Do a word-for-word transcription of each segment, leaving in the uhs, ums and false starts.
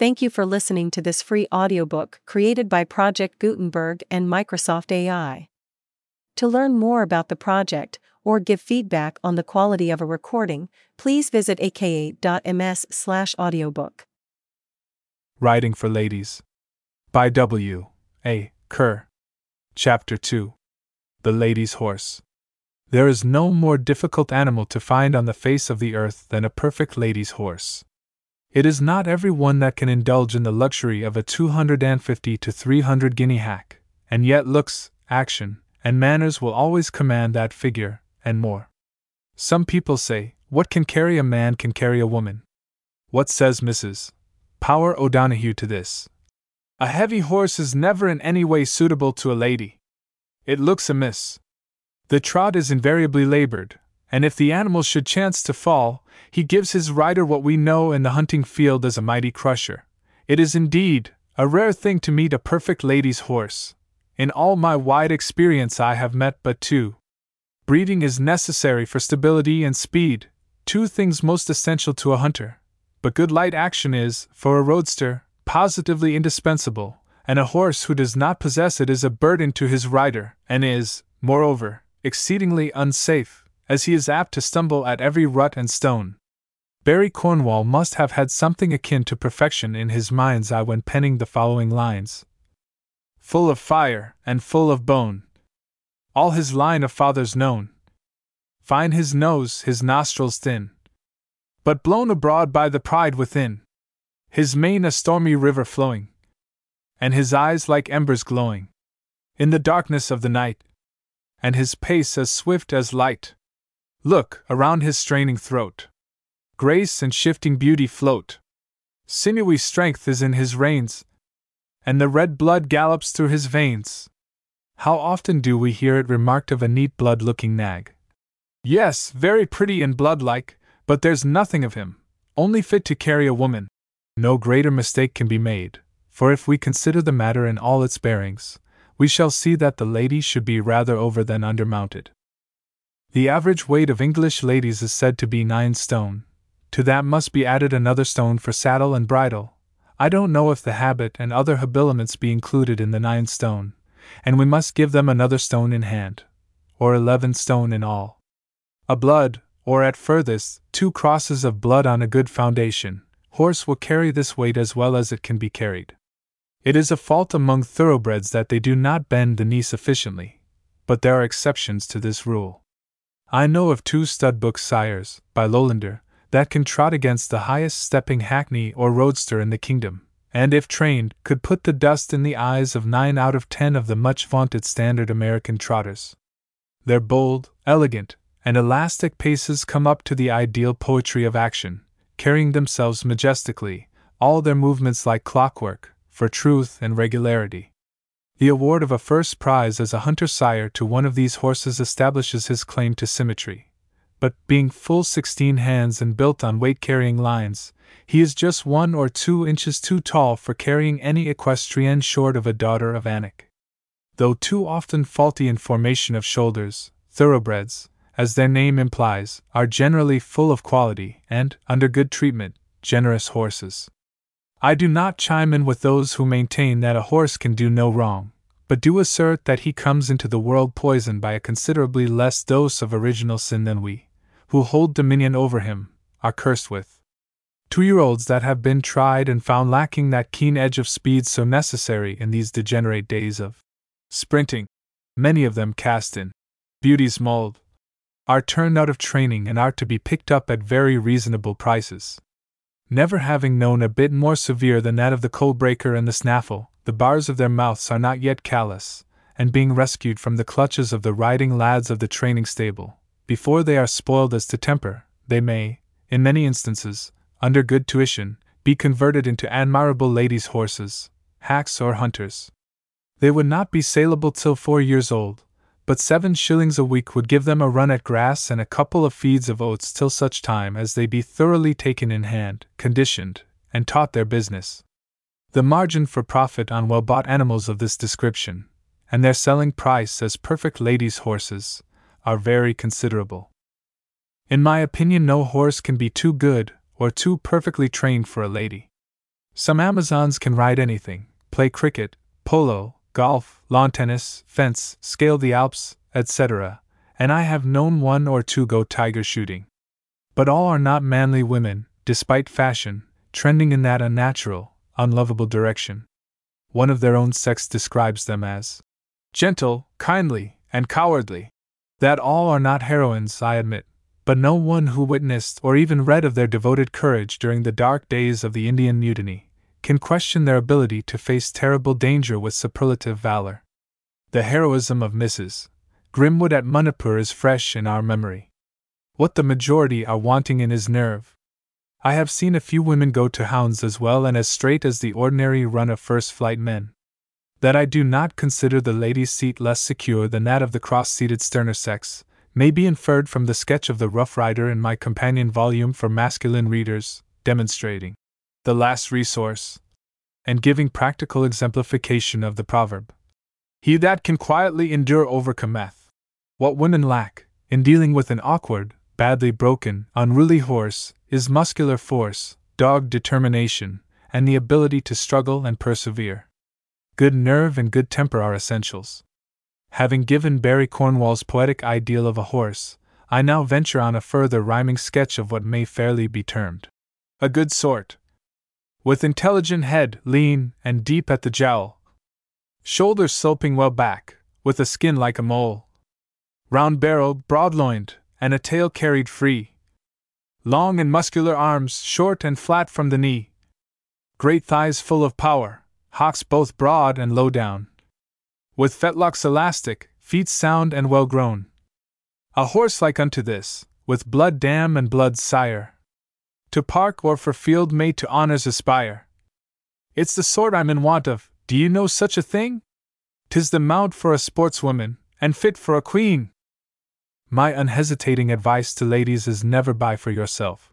Thank you for listening to this free audiobook created by Project Gutenberg and Microsoft A I. To learn more about the project, or give feedback on the quality of a recording, please visit a k a dot m s slash audiobook. Writing for Ladies by W. A. Kerr. Chapter two. The Lady's Horse. There is no more difficult animal to find on the face of the earth than a perfect lady's horse. It is not every one that can indulge in the luxury of a two hundred fifty to three hundred guinea hack, and yet looks, action, and manners will always command that figure, and more. Some people say, what can carry a man can carry a woman. What says Missus Power O'Donohue to this? A heavy horse is never in any way suitable to a lady. It looks amiss. The trot is invariably labored, and if the animal should chance to fall, he gives his rider what we know in the hunting field as a mighty crusher. It is indeed a rare thing to meet a perfect lady's horse. In all my wide experience I have met but two. Breeding is necessary for stability and speed, two things most essential to a hunter. But good light action is, for a roadster, positively indispensable, and a horse who does not possess it is a burden to his rider, and is, moreover, exceedingly unsafe, as he is apt to stumble at every rut and stone. Barry Cornwall must have had something akin to perfection in his mind's eye when penning the following lines. Full of fire, and full of bone. All his line of fathers known. Fine his nose, his nostrils thin. But blown abroad by the pride within. His mane a stormy river flowing. And his eyes like embers glowing. In the darkness of the night. And his pace as swift as light. Look, around his straining throat. Grace and shifting beauty float. Sinewy strength is in his reins, and the red blood gallops through his veins. How often do we hear it remarked of a neat blood-looking nag? Yes, very pretty and blood-like, but there's nothing of him, only fit to carry a woman. No greater mistake can be made, for if we consider the matter in all its bearings, we shall see that the lady should be rather over than undermounted. The average weight of English ladies is said to be nine stone. To that must be added another stone for saddle and bridle. I don't know if the habit and other habiliments be included in the nine stone, and we must give them another stone in hand, or eleven stone in all. A blood, or at furthest, two crosses of blood on a good foundation, horse will carry this weight as well as it can be carried. It is a fault among thoroughbreds that they do not bend the knee sufficiently, but there are exceptions to this rule. I know of two stud-book sires, by Lowlander, that can trot against the highest stepping hackney or roadster in the kingdom, and if trained, could put the dust in the eyes of nine out of ten of the much-vaunted standard American trotters. Their bold, elegant, and elastic paces come up to the ideal poetry of action, carrying themselves majestically, all their movements like clockwork, for truth and regularity. The award of a first prize as a hunter sire to one of these horses establishes his claim to symmetry, but being full sixteen hands and built on weight-carrying lines, he is just one or two inches too tall for carrying any equestrian short of a daughter of Anak. Though too often faulty in formation of shoulders, thoroughbreds, as their name implies, are generally full of quality and, under good treatment, generous horses. I do not chime in with those who maintain that a horse can do no wrong, but do assert that he comes into the world poisoned by a considerably less dose of original sin than we, who hold dominion over him, are cursed with. Two-year-olds that have been tried and found lacking that keen edge of speed so necessary in these degenerate days of sprinting, many of them cast in beauty's mold, are turned out of training and are to be picked up at very reasonable prices. Never having known a bit more severe than that of the coal-breaker and the snaffle, the bars of their mouths are not yet callous, and being rescued from the clutches of the riding lads of the training stable, before they are spoiled as to temper, they may, in many instances, under good tuition, be converted into admirable ladies' horses, hacks or hunters. They would not be saleable till four years old, but seven shillings a week would give them a run at grass and a couple of feeds of oats till such time as they be thoroughly taken in hand, conditioned, and taught their business. The margin for profit on well-bought animals of this description, and their selling price as perfect ladies' horses, are very considerable. In my opinion, no horse can be too good or too perfectly trained for a lady. Some Amazons can ride anything, play cricket, polo, golf, lawn tennis, fence, scale the Alps, et cetera, and I have known one or two go tiger shooting. But all are not manly women, despite fashion, trending in that unnatural, unlovable direction. One of their own sex describes them as gentle, kindly, and cowardly. That all are not heroines, I admit, but no one who witnessed or even read of their devoted courage during the dark days of the Indian mutiny can question their ability to face terrible danger with superlative valor. The heroism of Missus Grimwood at Manipur is fresh in our memory. What the majority are wanting in is nerve. I have seen a few women go to hounds as well and as straight as the ordinary run of first-flight men. That I do not consider the lady's seat less secure than that of the cross-seated sterner sex may be inferred from the sketch of the Rough Rider in my companion volume for masculine readers, demonstrating the last resource, and giving practical exemplification of the proverb. He that can quietly endure overcometh. What women lack, in dealing with an awkward, badly broken, unruly horse, is muscular force, dog determination, and the ability to struggle and persevere. Good nerve and good temper are essentials. Having given Barry Cornwall's poetic ideal of a horse, I now venture on a further rhyming sketch of what may fairly be termed a good sort. With intelligent head, lean and deep at the jowl, shoulders sloping well back, with a skin like a mole, round barrel, broad-loined, and a tail carried free, long and muscular arms, short and flat from the knee, great thighs full of power, hocks both broad and low down, with fetlocks elastic, feet sound and well grown. A horse like unto this, with blood dam and blood sire, to park or for field may to honors aspire. It's the sort I'm in want of, do you know such a thing? 'Tis the mount for a sportswoman, and fit for a queen. My unhesitating advice to ladies is never buy for yourself.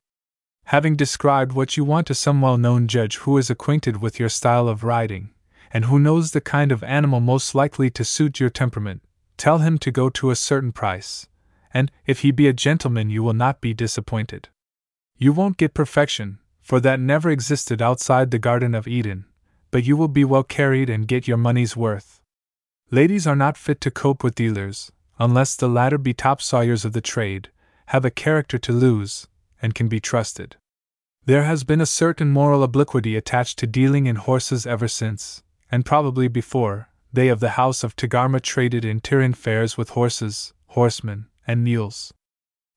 Having described what you want to some well-known judge who is acquainted with your style of riding, and who knows the kind of animal most likely to suit your temperament, tell him to go to a certain price, and, if he be a gentleman, you will not be disappointed. You won't get perfection, for that never existed outside the Garden of Eden, but you will be well carried and get your money's worth. Ladies are not fit to cope with dealers, unless the latter be top sawyers of the trade, have a character to lose, and can be trusted. There has been a certain moral obliquity attached to dealing in horses ever since, and probably before, they of the house of Tagarma traded in Tirin fairs with horses, horsemen, and mules.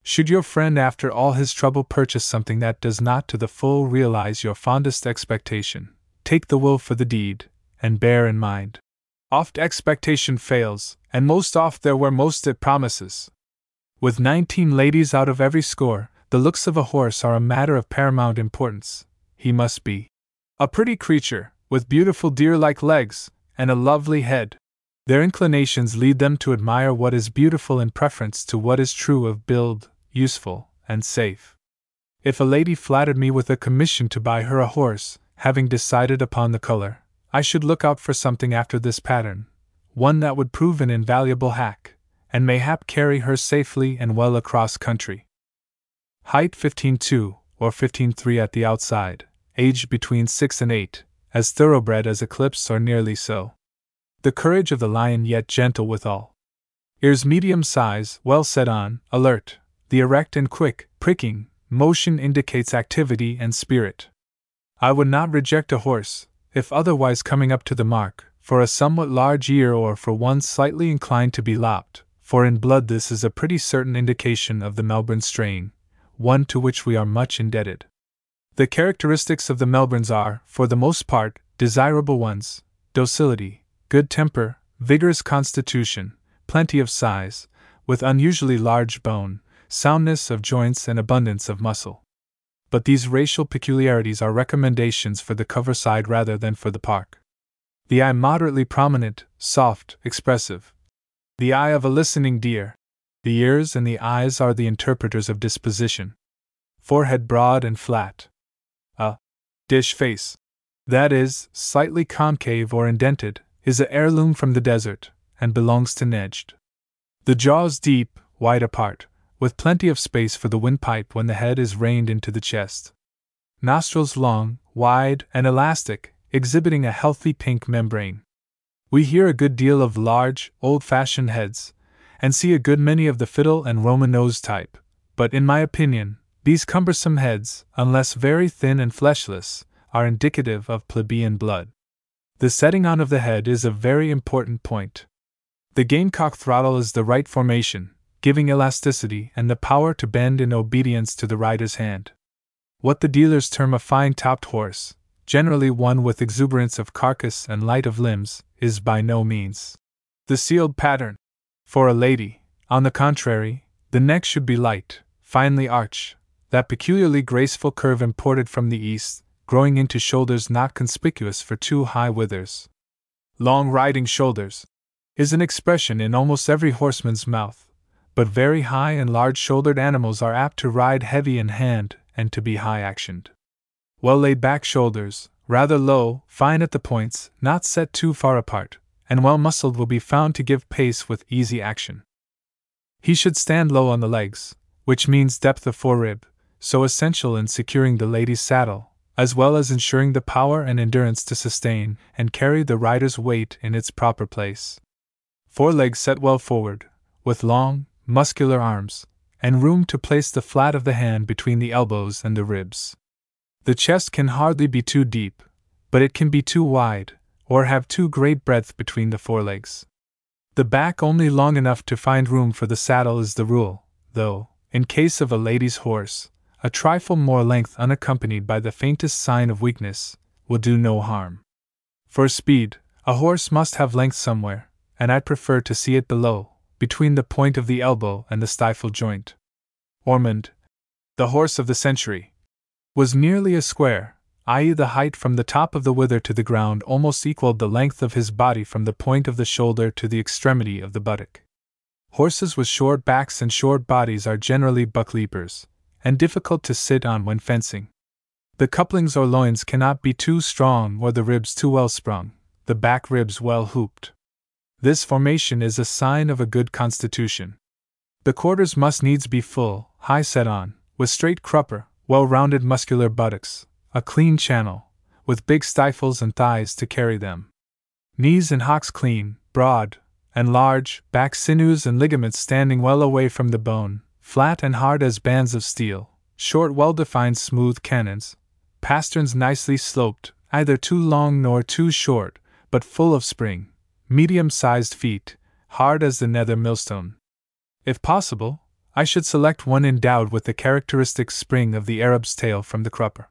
Should your friend after all his trouble purchase something that does not to the full realize your fondest expectation, take the will for the deed, and bear in mind, oft expectation fails, and most oft there where most it promises. With nineteen ladies out of every score, the looks of a horse are a matter of paramount importance. He must be a pretty creature, with beautiful deer-like legs, and a lovely head. Their inclinations lead them to admire what is beautiful in preference to what is true of build, useful, and safe. If a lady flattered me with a commission to buy her a horse, having decided upon the color, I should look out for something after this pattern, one that would prove an invaluable hack, and mayhap carry her safely and well across country. Height fifteen two, or fifteen three at the outside, age between six and eight, as thoroughbred as Eclipse or nearly so. The courage of the lion yet gentle withal. Ears medium size, well set on, alert, the erect and quick, pricking motion indicates activity and spirit. I would not reject a horse, if otherwise coming up to the mark, for a somewhat large ear or for one slightly inclined to be lopped, for in blood this is a pretty certain indication of the Melbourne strain, one to which we are much indebted. The characteristics of the Melbournes are, for the most part, desirable ones: docility, good temper, vigorous constitution, plenty of size, with unusually large bone, soundness of joints and abundance of muscle. But these racial peculiarities are recommendations for the cover side rather than for the park. The eye moderately prominent, soft, expressive. The eye of a listening deer. The ears and the eyes are the interpreters of disposition. Forehead broad and flat. A dish face, that is, slightly concave or indented, is a heirloom from the desert, and belongs to Nejd. The jaws deep, wide apart, with plenty of space for the windpipe when the head is reined into the chest. nostrils long, wide, and elastic, exhibiting a healthy pink membrane. We hear a good deal of large, old-fashioned heads, and see a good many of the fiddle and Roman nose type, but in my opinion, these cumbersome heads, unless very thin and fleshless, are indicative of plebeian blood. The setting on of the head is a very important point. The gamecock throttle is the right formation, giving elasticity and the power to bend in obedience to the rider's hand. What the dealers term a fine-topped horse, generally one with exuberance of carcass and light of limbs, is by no means the sealed pattern. For a lady, on the contrary, the neck should be light, finely arched, that peculiarly graceful curve imported from the East, growing into shoulders not conspicuous for too high withers. Long riding shoulders is an expression in almost every horseman's mouth, but very high and large-shouldered animals are apt to ride heavy in hand and to be high-actioned. Well-laid-back shoulders, rather low, fine at the points, not set too far apart, and well-muscled will be found to give pace with easy action. He should stand low on the legs, which means depth of forerib, so essential in securing the lady's saddle, as well as ensuring the power and endurance to sustain and carry the rider's weight in its proper place. Forelegs set well forward, with long, muscular arms, and room to place the flat of the hand between the elbows and the ribs. The chest can hardly be too deep, but it can be too wide, or have too great breadth between the forelegs. The back only long enough to find room for the saddle is the rule, though, in case of a lady's horse, a trifle more length unaccompanied by the faintest sign of weakness will do no harm. For speed, a horse must have length somewhere, and I prefer to see it below, between the point of the elbow and the stifle joint. Ormond, the horse of the century, was nearly a square, that is the height from the top of the wither to the ground almost equaled the length of his body from the point of the shoulder to the extremity of the buttock. Horses with short backs and short bodies are generally buck leapers, and difficult to sit on when fencing. The couplings or loins cannot be too strong or the ribs too well sprung, the back ribs well hooped. This formation is a sign of a good constitution. The quarters must needs be full, high set on, with straight crupper, well-rounded muscular buttocks, a clean channel, with big stifles and thighs to carry them. Knees and hocks clean, broad, and large, back sinews and ligaments standing well away from the bone, flat and hard as bands of steel, short well-defined smooth cannons, pasterns nicely sloped, either too long nor too short, but full of spring, medium-sized feet, hard as the nether millstone. If possible, I should select one endowed with the characteristic spring of the Arab's tail from the crupper.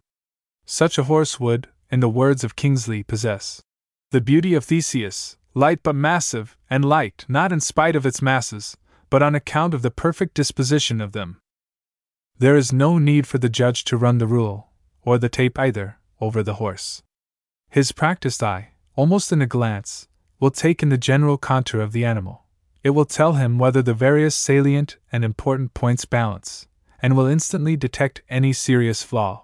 Such a horse would, in the words of Kingsley, possess the beauty of Theseus, light but massive, and light not in spite of its masses, but on account of the perfect disposition of them. There is no need for the judge to run the rule, or the tape either, over the horse. His practiced eye, almost in a glance, will take in the general contour of the animal. It will tell him whether the various salient and important points balance, and will instantly detect any serious flaw.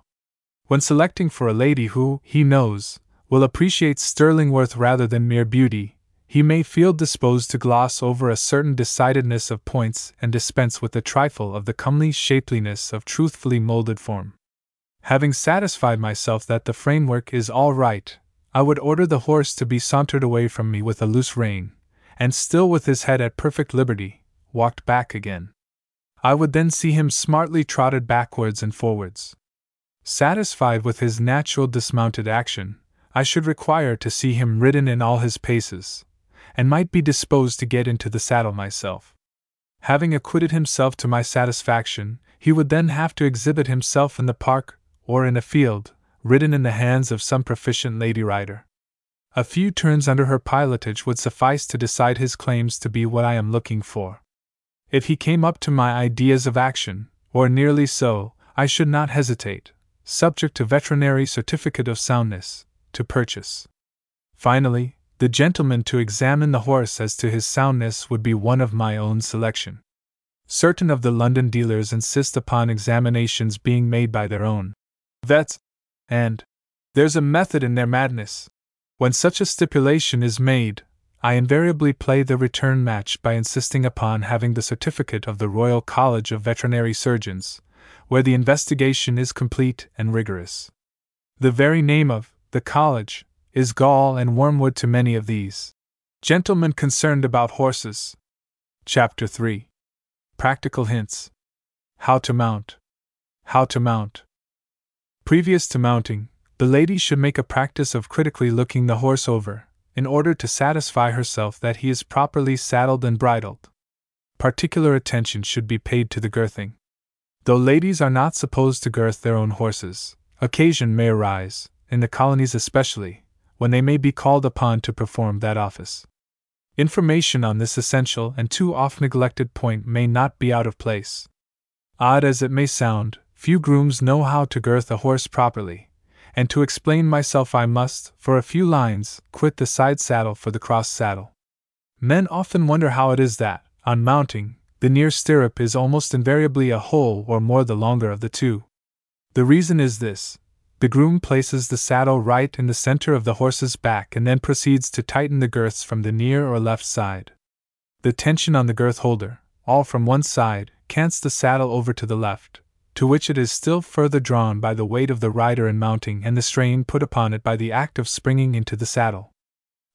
When selecting for a lady who, he knows, will appreciate sterling worth rather than mere beauty, he may feel disposed to gloss over a certain decidedness of points and dispense with a trifle of the comely shapeliness of truthfully molded form. Having satisfied myself that the framework is all right, I would order the horse to be sauntered away from me with a loose rein, and still with his head at perfect liberty, walked back again. I would then see him smartly trotted backwards and forwards. Satisfied with his natural dismounted action, I should require to see him ridden in all his paces, and might be disposed to get into the saddle myself. Having acquitted himself to my satisfaction, he would then have to exhibit himself in the park, or in a field, ridden in the hands of some proficient lady rider. A few turns under her pilotage would suffice to decide his claims to be what I am looking for. If he came up to my ideas of action, or nearly so, I should not hesitate, subject to veterinary certificate of soundness, to purchase. Finally, the gentleman to examine the horse as to his soundness would be one of my own selection. Certain of the London dealers insist upon examinations being made by their own vets, and there's a method in their madness. When such a stipulation is made, I invariably play the return match by insisting upon having the certificate of the Royal College of Veterinary Surgeons, where the investigation is complete and rigorous. The very name of the college is gall and wormwood to many of these gentlemen concerned about horses. Chapter three. Practical Hints. How to Mount. How to Mount. Previous to mounting, the lady should make a practice of critically looking the horse over, in order to satisfy herself that he is properly saddled and bridled. Particular attention should be paid to the girthing. Though ladies are not supposed to girth their own horses, occasion may arise, in the colonies especially, when they may be called upon to perform that office. Information on this essential and too often neglected point may not be out of place. Odd as it may sound, few grooms know how to girth a horse properly, and to explain myself I must, for a few lines, quit the side saddle for the cross saddle. Men often wonder how it is that, on mounting, the near stirrup is almost invariably a hole or more the longer of the two. The reason is this: the groom places the saddle right in the center of the horse's back and then proceeds to tighten the girths from the near or left side. The tension on the girth holder, all from one side, cants the saddle over to the left, to which it is still further drawn by the weight of the rider in mounting and the strain put upon it by the act of springing into the saddle.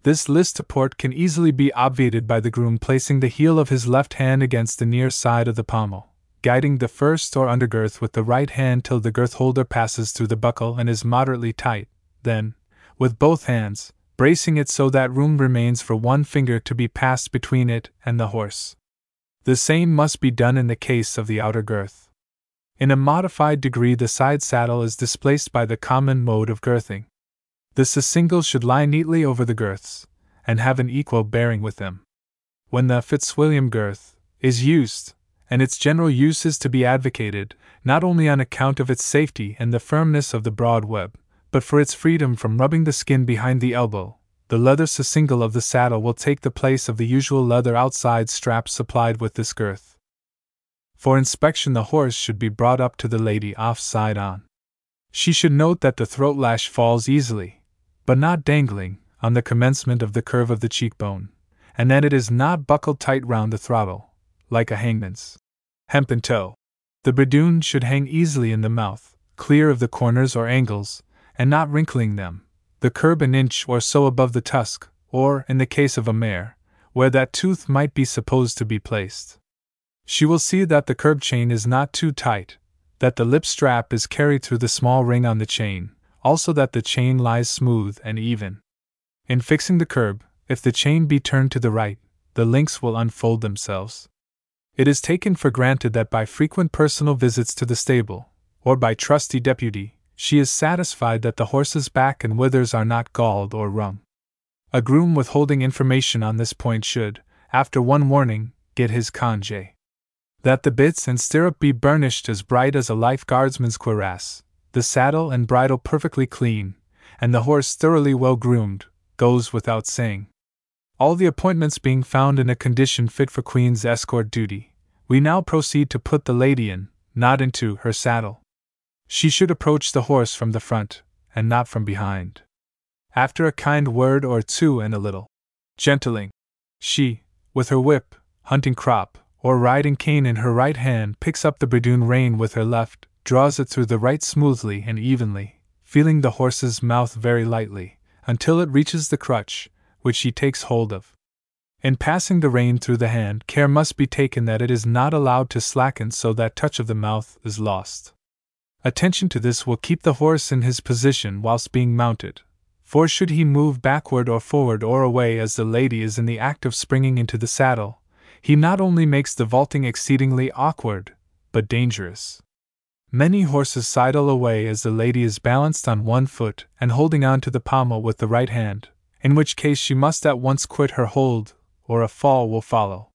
This listiport can easily be obviated by the groom placing the heel of his left hand against the near side of the pommel, guiding the first or undergirth with the right hand till the girth holder passes through the buckle and is moderately tight, then, with both hands, bracing it so that room remains for one finger to be passed between it and the horse. The same must be done in the case of the outer girth. In a modified degree, the side saddle is displaced by the common mode of girthing. The surcingle should lie neatly over the girths, and have an equal bearing with them. When the Fitzwilliam girth is used, and its general use is to be advocated, not only on account of its safety and the firmness of the broad web, but for its freedom from rubbing the skin behind the elbow, the leather surcingle of the saddle will take the place of the usual leather outside strap supplied with this girth. For inspection, the horse should be brought up to the lady off-side on. She should note that the throat lash falls easily, but not dangling, on the commencement of the curve of the cheekbone, and that it is not buckled tight round the throttle, like a hangman's hempen toe. The bedoun should hang easily in the mouth, clear of the corners or angles, and not wrinkling them, the curb an inch or so above the tusk, or, in the case of a mare, where that tooth might be supposed to be placed. She will see that the curb chain is not too tight, that the lip strap is carried through the small ring on the chain, also that the chain lies smooth and even. In fixing the curb, if the chain be turned to the right, the links will unfold themselves. It is taken for granted that by frequent personal visits to the stable, or by trusty deputy, she is satisfied that the horse's back and withers are not galled or wrung. A groom withholding information on this point should, after one warning, get his congé. That the bits and stirrup be burnished as bright as a life guardsman's cuirass, the saddle and bridle perfectly clean, and the horse thoroughly well groomed, goes without saying. All the appointments being found in a condition fit for Queen's escort duty, we now proceed to put the lady in, not into, her saddle. She should approach the horse from the front, and not from behind. After a kind word or two and a little gentling, she, with her whip, hunting crop, or riding cane in her right hand, picks up the Bredoon rein with her left, draws it through the right smoothly and evenly, feeling the horse's mouth very lightly, until it reaches the crutch, which she takes hold of. In passing the rein through the hand, care must be taken that it is not allowed to slacken so that touch of the mouth is lost. Attention to this will keep the horse in his position whilst being mounted, for should he move backward or forward or away as the lady is in the act of springing into the saddle, he not only makes the vaulting exceedingly awkward, but dangerous. Many horses sidle away as the lady is balanced on one foot and holding on to the pommel with the right hand, in which case she must at once quit her hold, or a fall will follow.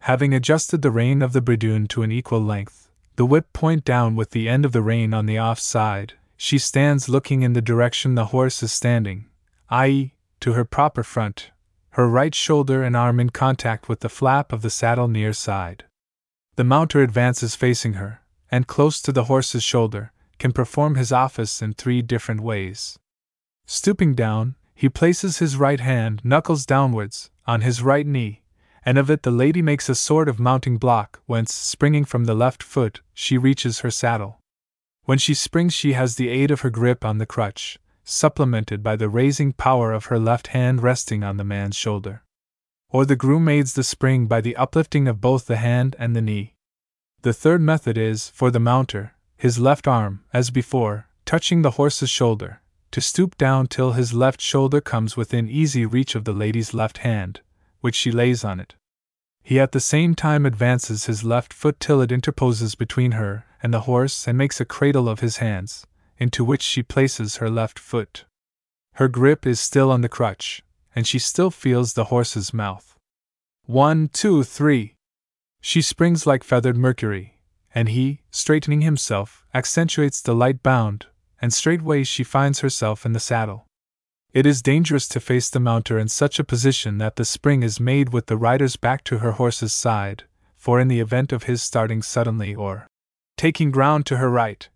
Having adjusted the rein of the Bredoon to an equal length, the whip point down with the end of the rein on the off side, she stands looking in the direction the horse is standing, that is, to her proper front, her right shoulder and arm in contact with the flap of the saddle near side. The mounter advances facing her, and close to the horse's shoulder, can perform his office in three different ways. Stooping down, he places his right hand, knuckles downwards, on his right knee, and of it the lady makes a sort of mounting block whence, springing from the left foot, she reaches her saddle. When she springs she has the aid of her grip on the crutch, supplemented by the raising power of her left hand resting on the man's shoulder. Or the groom aids the spring by the uplifting of both the hand and the knee. The third method is, for the mounter, his left arm, as before, touching the horse's shoulder, to stoop down till his left shoulder comes within easy reach of the lady's left hand, which she lays on it. He at the same time advances his left foot till it interposes between her and the horse and makes a cradle of his hands, into which she places her left foot. Her grip is still on the crutch, and she still feels the horse's mouth. One, two, three. She springs like feathered Mercury, and he, straightening himself, accentuates the light bound, and straightway she finds herself in the saddle. It is dangerous to face the mounter in such a position that the spring is made with the rider's back to her horse's side, for in the event of his starting suddenly or taking ground to her right,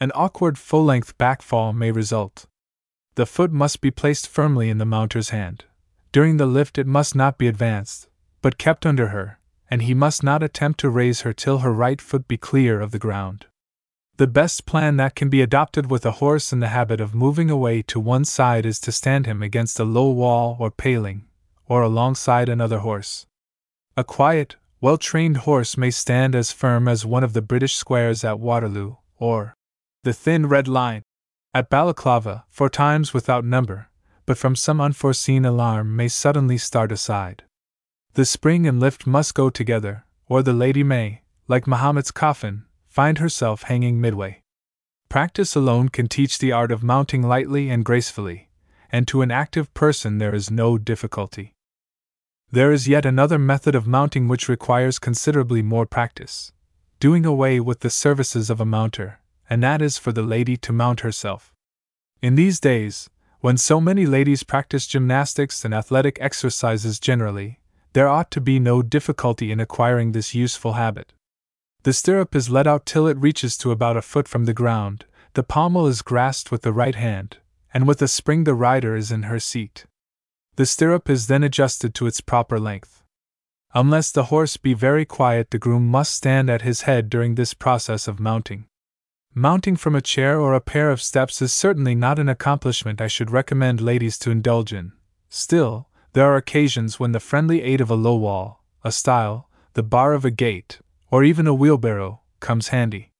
an awkward full-length backfall may result. The foot must be placed firmly in the mounter's hand. During the lift it must not be advanced, but kept under her, and he must not attempt to raise her till her right foot be clear of the ground. The best plan that can be adopted with a horse in the habit of moving away to one side is to stand him against a low wall or paling, or alongside another horse. A quiet, well-trained horse may stand as firm as one of the British squares at Waterloo, or the thin red line at Balaclava, for times without number, but from some unforeseen alarm may suddenly start aside. The spring and lift must go together, or the lady may, like Mahomet's coffin, find herself hanging midway. Practice alone can teach the art of mounting lightly and gracefully, and to an active person there is no difficulty. There is yet another method of mounting which requires considerably more practice, doing away with the services of a mounter, and that is for the lady to mount herself. In these days, when so many ladies practice gymnastics and athletic exercises generally, there ought to be no difficulty in acquiring this useful habit. The stirrup is let out till it reaches to about a foot from the ground, the pommel is grasped with the right hand, and with a spring the rider is in her seat. The stirrup is then adjusted to its proper length. Unless the horse be very quiet, the groom must stand at his head during this process of mounting. Mounting from a chair or a pair of steps is certainly not an accomplishment I should recommend ladies to indulge in. Still, there are occasions when the friendly aid of a low wall, a stile, the bar of a gate, or even a wheelbarrow, comes handy.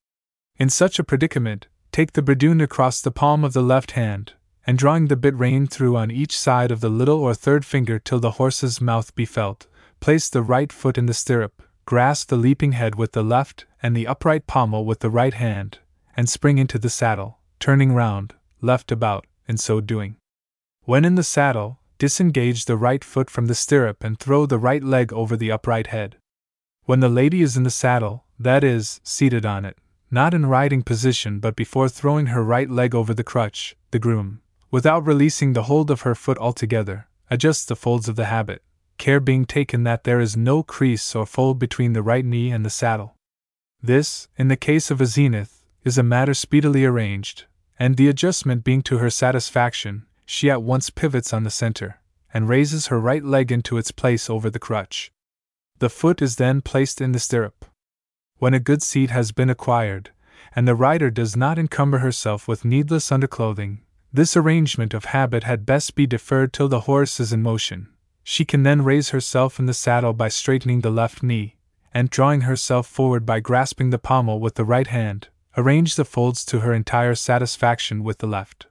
In such a predicament, take the bradoon across the palm of the left hand, and drawing the bit rein through on each side of the little or third finger till the horse's mouth be felt, place the right foot in the stirrup, grasp the leaping head with the left and the upright pommel with the right hand, and spring into the saddle, turning round, left about, in so doing. When in the saddle, disengage the right foot from the stirrup and throw the right leg over the upright head. When the lady is in the saddle, that is, seated on it, not in riding position but before throwing her right leg over the crutch, the groom, without releasing the hold of her foot altogether, adjusts the folds of the habit, care being taken that there is no crease or fold between the right knee and the saddle. This, in the case of a zenith, is a matter speedily arranged, and the adjustment being to her satisfaction, she at once pivots on the center, and raises her right leg into its place over the crutch. The foot is then placed in the stirrup. When a good seat has been acquired, and the rider does not encumber herself with needless underclothing, this arrangement of habit had best be deferred till the horse is in motion. She can then raise herself in the saddle by straightening the left knee, and drawing herself forward by grasping the pommel with the right hand, arrange the folds to her entire satisfaction with the left.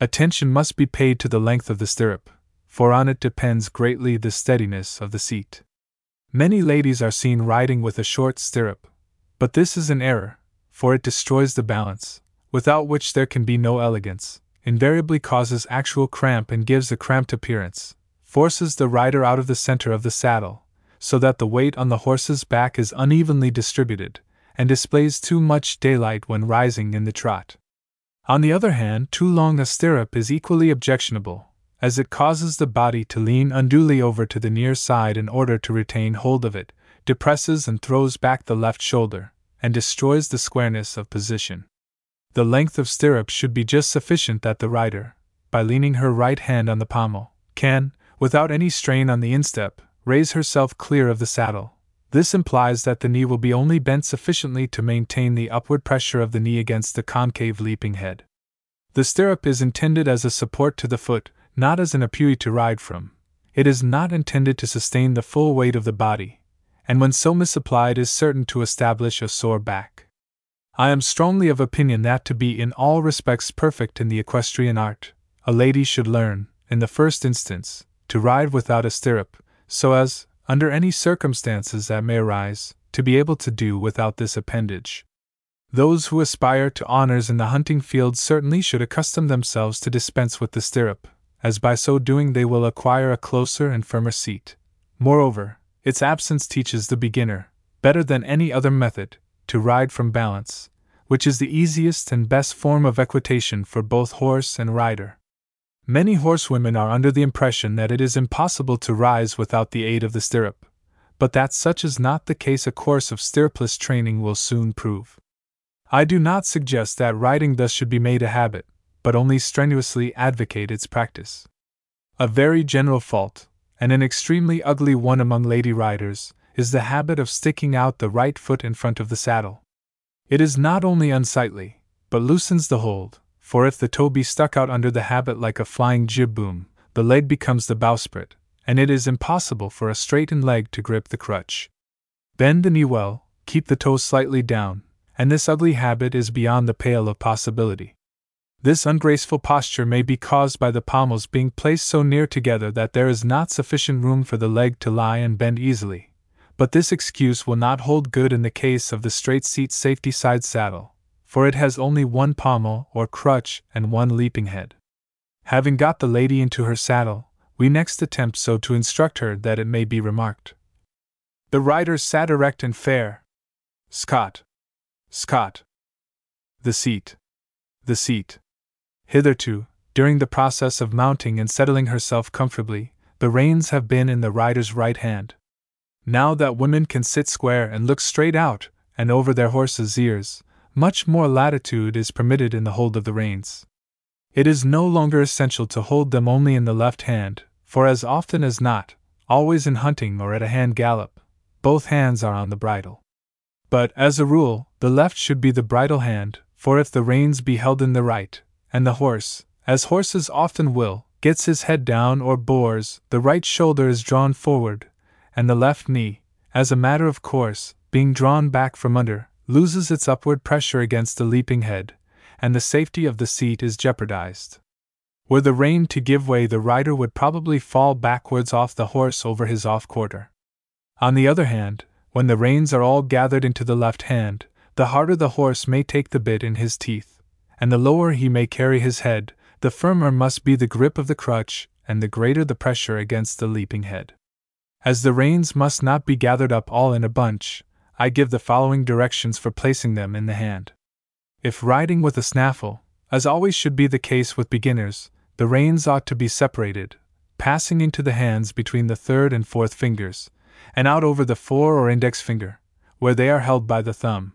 Attention must be paid to the length of the stirrup, for on it depends greatly the steadiness of the seat. Many ladies are seen riding with a short stirrup, but this is an error, for it destroys the balance, without which there can be no elegance, invariably causes actual cramp and gives a cramped appearance, forces the rider out of the center of the saddle, so that the weight on the horse's back is unevenly distributed, and displays too much daylight when rising in the trot. On the other hand, too long a stirrup is equally objectionable, as it causes the body to lean unduly over to the near side in order to retain hold of it, depresses and throws back the left shoulder, and destroys the squareness of position. The length of stirrup should be just sufficient that the rider, by leaning her right hand on the pommel, can, without any strain on the instep, raise herself clear of the saddle, This implies that the knee will be only bent sufficiently to maintain the upward pressure of the knee against the concave leaping head. The stirrup is intended as a support to the foot, not as an appui to ride from. It is not intended to sustain the full weight of the body, and when so misapplied is certain to establish a sore back. I am strongly of opinion that to be in all respects perfect in the equestrian art, a lady should learn, in the first instance, to ride without a stirrup, so as, under any circumstances that may arise, to be able to do without this appendage. Those who aspire to honors in the hunting field certainly should accustom themselves to dispense with the stirrup, as by so doing they will acquire a closer and firmer seat. Moreover, its absence teaches the beginner, better than any other method, to ride from balance, which is the easiest and best form of equitation for both horse and rider. Many horsewomen are under the impression that it is impossible to rise without the aid of the stirrup, but that such is not the case. A course of stirrupless training will soon prove. I do not suggest that riding thus should be made a habit, but only strenuously advocate its practice. A very general fault, and an extremely ugly one among lady riders, is the habit of sticking out the right foot in front of the saddle. It is not only unsightly, but loosens the hold, for if the toe be stuck out under the habit like a flying jib boom, the leg becomes the bowsprit, and it is impossible for a straightened leg to grip the crutch. Bend the knee well, keep the toe slightly down, and this ugly habit is beyond the pale of possibility. This ungraceful posture may be caused by the pommels being placed so near together that there is not sufficient room for the leg to lie and bend easily, but this excuse will not hold good in the case of the straight seat safety side saddle, for it has only one pommel or crutch and one leaping head. Having got the lady into her saddle, we next attempt so to instruct her that it may be remarked. The rider sat erect and fair. Scott. Scott. The seat. The seat. Hitherto, during the process of mounting and settling herself comfortably, the reins have been in the rider's right hand. Now that women can sit square and look straight out and over their horses' ears, much more latitude is permitted in the hold of the reins. It is no longer essential to hold them only in the left hand, for as often as not, always in hunting or at a hand gallop, both hands are on the bridle. But, as a rule, the left should be the bridle hand, for if the reins be held in the right, and the horse, as horses often will, gets his head down or bores, the right shoulder is drawn forward, and the left knee, as a matter of course, being drawn back from under, loses its upward pressure against the leaping head, and the safety of the seat is jeopardized. Were the rein to give way, the rider would probably fall backwards off the horse over his off quarter. On the other hand, when the reins are all gathered into the left hand, the harder the horse may take the bit in his teeth, and the lower he may carry his head, the firmer must be the grip of the crutch, and the greater the pressure against the leaping head. As the reins must not be gathered up all in a bunch, I give the following directions for placing them in the hand. If riding with a snaffle, as always should be the case with beginners, the reins ought to be separated, passing into the hands between the third and fourth fingers, and out over the fore or index finger, where they are held by the thumb.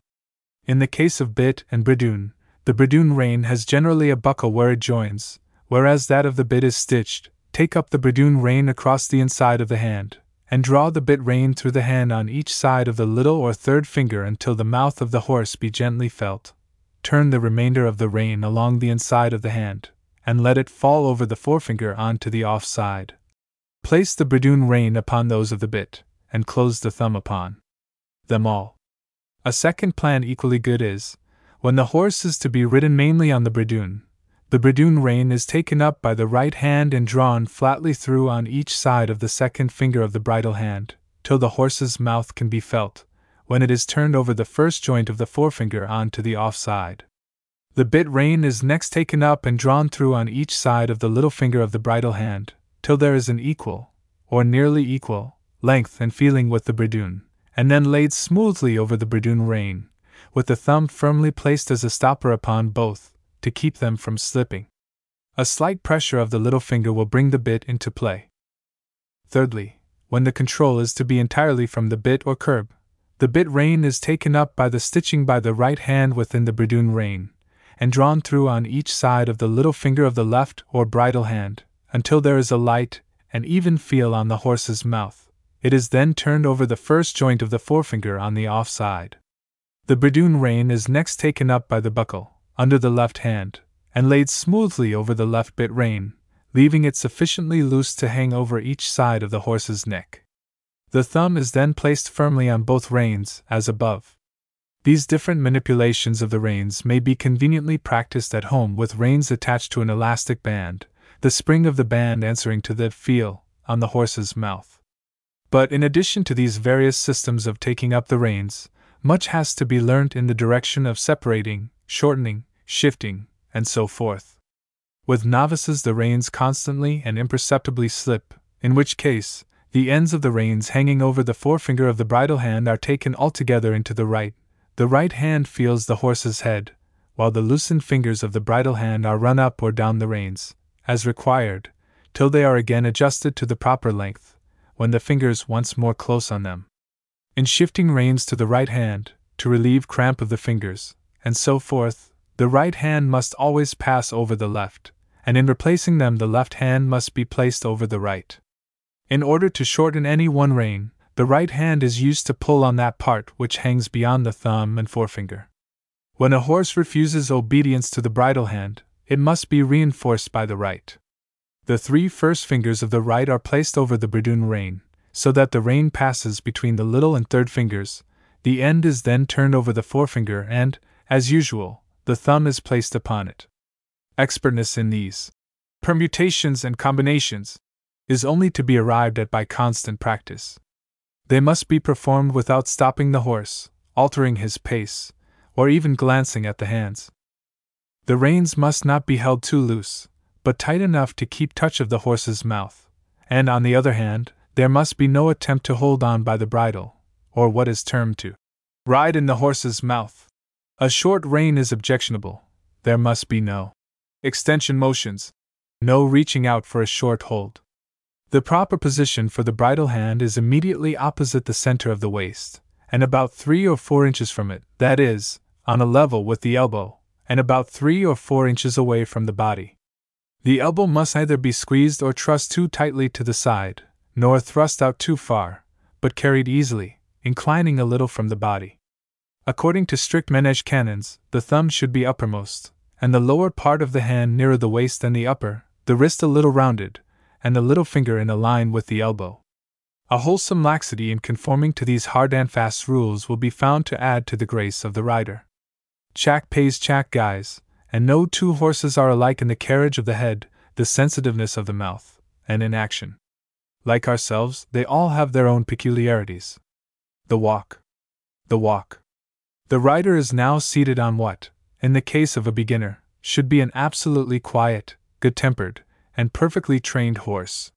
In the case of bit and bridoon, the bridoon rein has generally a buckle where it joins, whereas that of the bit is stitched. Take up the bridoon rein across the inside of the hand, and draw the bit rein through the hand on each side of the little or third finger until the mouth of the horse be gently felt. Turn the remainder of the rein along the inside of the hand, and let it fall over the forefinger on to the off side. Place the bridoon rein upon those of the bit, and close the thumb upon them all. A second plan equally good is, when the horse is to be ridden mainly on the bridoon, the bridoon rein is taken up by the right hand and drawn flatly through on each side of the second finger of the bridle hand, till the horse's mouth can be felt, when it is turned over the first joint of the forefinger on to the off side. The bit rein is next taken up and drawn through on each side of the little finger of the bridle hand, till there is an equal, or nearly equal, length and feeling with the bridoon, and then laid smoothly over the bridoon rein, with the thumb firmly placed as a stopper upon both, to keep them from slipping. A slight pressure of the little finger will bring the bit into play. Thirdly, when the control is to be entirely from the bit or curb, the bit rein is taken up by the stitching by the right hand within the bridoon rein, and drawn through on each side of the little finger of the left or bridle hand, until there is a light and even feel on the horse's mouth, It is then turned over the first joint of the forefinger on the off side. The Bedouin rein is next taken up by the buckle, under the left hand, and laid smoothly over the left bit rein, leaving it sufficiently loose to hang over each side of the horse's neck. The thumb is then placed firmly on both reins, as above. These different manipulations of the reins may be conveniently practiced at home with reins attached to an elastic band, the spring of the band answering to the feel on the horse's mouth. But in addition to these various systems of taking up the reins, much has to be learnt in the direction of separating, shortening, shifting, and so forth. With novices the reins constantly and imperceptibly slip, in which case, the ends of the reins hanging over the forefinger of the bridle hand are taken altogether into the right. The right hand feels the horse's head, while the loosened fingers of the bridle hand are run up or down the reins, as required, till they are again adjusted to the proper length, when the fingers once more close on them. In shifting reins to the right hand, to relieve cramp of the fingers, and so forth, the right hand must always pass over the left, and in replacing them the left hand must be placed over the right. In order to shorten any one rein, the right hand is used to pull on that part which hangs beyond the thumb and forefinger. When a horse refuses obedience to the bridle hand, it must be reinforced by the right. The three first fingers of the right are placed over the Bedouin rein, so that the rein passes between the little and third fingers. The end is then turned over the forefinger and, as usual, the thumb is placed upon it. Expertness in these permutations and combinations is only to be arrived at by constant practice. They must be performed without stopping the horse, altering his pace, or even glancing at the hands. The reins must not be held too loose, but tight enough to keep touch of the horse's mouth, and on the other hand, there must be no attempt to hold on by the bridle, or what is termed to ride in the horse's mouth. A short rein is objectionable. There must be no extension motions, no reaching out for a short hold. The proper position for the bridle hand is immediately opposite the center of the waist, and about three or four inches from it, that is, on a level with the elbow, and about three or four inches away from the body. The elbow must neither be squeezed or trussed too tightly to the side, nor thrust out too far, but carried easily, inclining a little from the body. According to strict manege canons, the thumb should be uppermost, and the lower part of the hand nearer the waist than the upper, the wrist a little rounded, and the little finger in a line with the elbow. A wholesome laxity in conforming to these hard and fast rules will be found to add to the grace of the rider. Chak pays chak guys, and no two horses are alike in the carriage of the head, the sensitiveness of the mouth, and in action. Like ourselves, they all have their own peculiarities. The walk. The walk. The rider is now seated on what, in the case of a beginner, should be an absolutely quiet, good-tempered, and perfectly trained horse.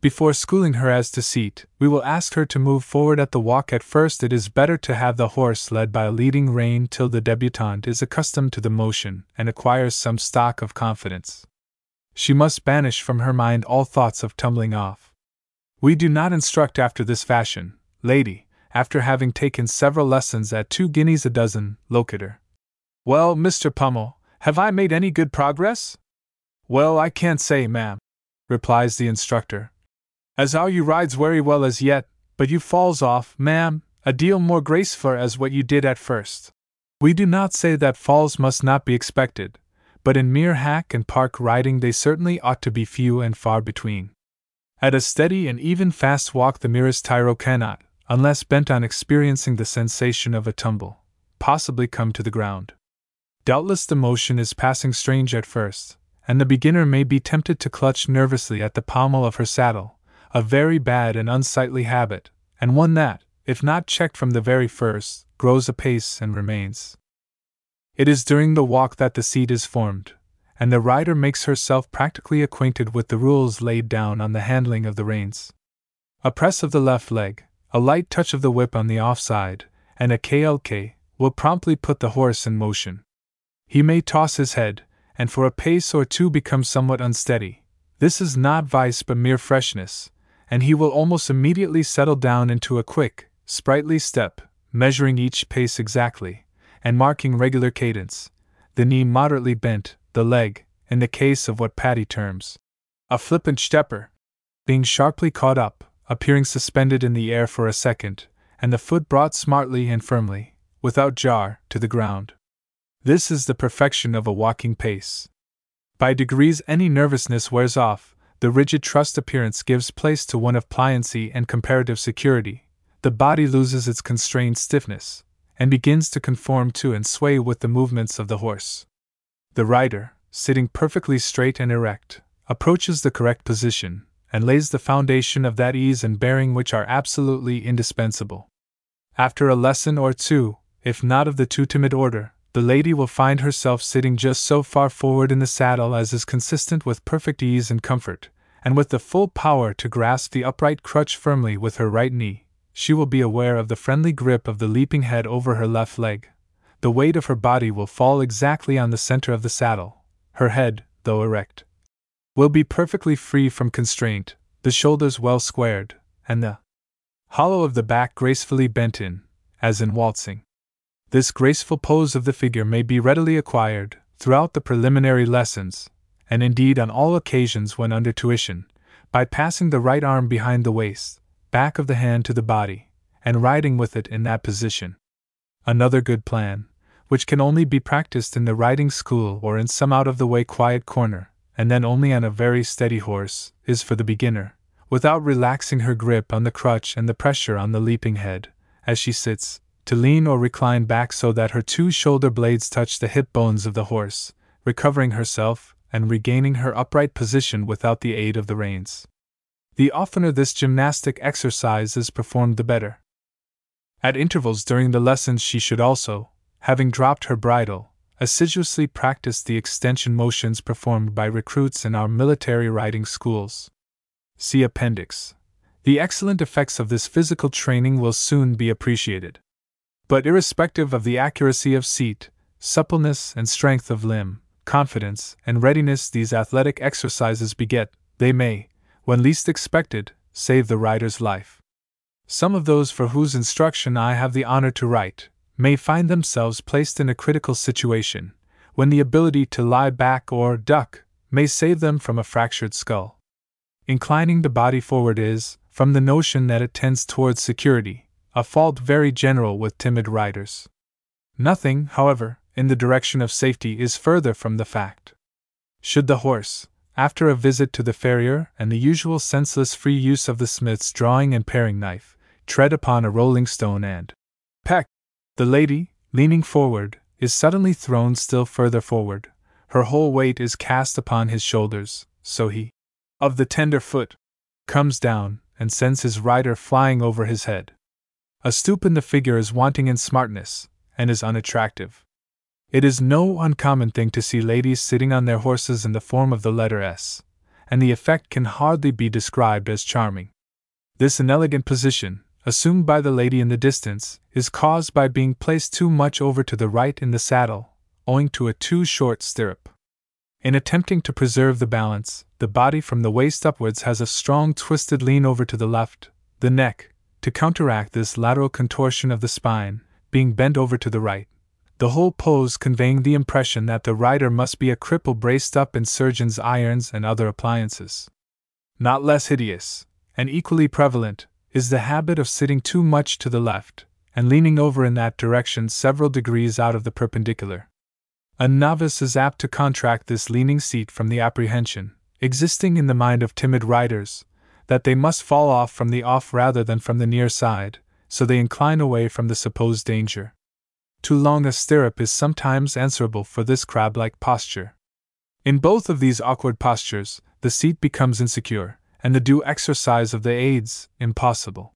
Before schooling her as to seat, we will ask her to move forward at the walk. At first it is better to have the horse led by a leading rein till the debutante is accustomed to the motion and acquires some stock of confidence. She must banish from her mind all thoughts of tumbling off. We do not instruct after this fashion, lady, after having taken several lessons at two guineas a dozen, locator. Well, Mister Pummel, have I made any good progress? Well, I can't say, ma'am, replies the instructor, as how you rides very well as yet, but you falls off, ma'am, a deal more graceful as what you did at first. We do not say that falls must not be expected, but in mere hack and park riding they certainly ought to be few and far between. At a steady and even fast walk the merest tyro cannot, unless bent on experiencing the sensation of a tumble, possibly come to the ground. Doubtless the motion is passing strange at first, and the beginner may be tempted to clutch nervously at the pommel of her saddle, a very bad and unsightly habit, and one that, if not checked from the very first, grows apace and remains. It is during the walk that the seat is formed, and the rider makes herself practically acquainted with the rules laid down on the handling of the reins. A press of the left leg, a light touch of the whip on the offside, and a klk, will promptly put the horse in motion. He may toss his head, and for a pace or two become somewhat unsteady. This is not vice but mere freshness, and he will almost immediately settle down into a quick, sprightly step, measuring each pace exactly, and marking regular cadence, the knee moderately bent, the leg, in the case of what Paddy terms a flippant stepper, being sharply caught up, appearing suspended in the air for a second, and the foot brought smartly and firmly, without jar, to the ground. This is the perfection of a walking pace. By degrees any nervousness wears off, the rigid trussed appearance gives place to one of pliancy and comparative security, the body loses its constrained stiffness, and begins to conform to and sway with the movements of the horse. The rider, sitting perfectly straight and erect, approaches the correct position, and lays the foundation of that ease and bearing which are absolutely indispensable. After a lesson or two, if not of the too timid order, the lady will find herself sitting just so far forward in the saddle as is consistent with perfect ease and comfort, and with the full power to grasp the upright crutch firmly with her right knee. She will be aware of the friendly grip of the leaping head over her left leg. The weight of her body will fall exactly on the center of the saddle. Her head, though erect, will be perfectly free from constraint, the shoulders well squared, and the hollow of the back gracefully bent in, as in waltzing. This graceful pose of the figure may be readily acquired throughout the preliminary lessons, and indeed on all occasions when under tuition, by passing the right arm behind the waist, back of the hand to the body, and riding with it in that position. Another good plan, which can only be practiced in the riding school or in some out-of-the-way quiet corner, and then only on a very steady horse, is for the beginner, without relaxing her grip on the crutch and the pressure on the leaping head, as she sits, to lean or recline back so that her two shoulder blades touch the hip bones of the horse, recovering herself and regaining her upright position without the aid of the reins. The oftener this gymnastic exercise is performed the better. At intervals during the lessons she should also, having dropped her bridle, assiduously practice the extension motions performed by recruits in our military riding schools. See Appendix. The excellent effects of this physical training will soon be appreciated. But irrespective of the accuracy of seat, suppleness and strength of limb, confidence and readiness these athletic exercises beget, they may, when least expected, save the rider's life. Some of those for whose instruction I have the honor to write may find themselves placed in a critical situation, when the ability to lie back or duck may save them from a fractured skull. Inclining the body forward is, from the notion that it tends towards security, a fault very general with timid riders. Nothing, however, in the direction of safety is further from the fact. Should the horse, after a visit to the farrier and the usual senseless free use of the smith's drawing and paring knife, tread upon a rolling stone and peck, the lady, leaning forward, is suddenly thrown still further forward. Her whole weight is cast upon his shoulders, so he, of the tender foot, comes down and sends his rider flying over his head. A stoop in the figure is wanting in smartness, and is unattractive. It is no uncommon thing to see ladies sitting on their horses in the form of the letter S, and the effect can hardly be described as charming. This inelegant position, assumed by the lady in the distance, is caused by being placed too much over to the right in the saddle, owing to a too short stirrup. In attempting to preserve the balance, the body from the waist upwards has a strong twisted lean over to the left, the neck, to counteract this lateral contortion of the spine, being bent over to the right. The whole pose conveying the impression that the rider must be a cripple braced up in surgeon's irons and other appliances. Not less hideous, and equally prevalent, is the habit of sitting too much to the left, and leaning over in that direction several degrees out of the perpendicular. A novice is apt to contract this leaning seat from the apprehension, existing in the mind of timid riders, that they must fall off from the off rather than from the near side, so they incline away from the supposed danger. Too long a stirrup is sometimes answerable for this crab-like posture. In both of these awkward postures, the seat becomes insecure, and the due exercise of the aids impossible.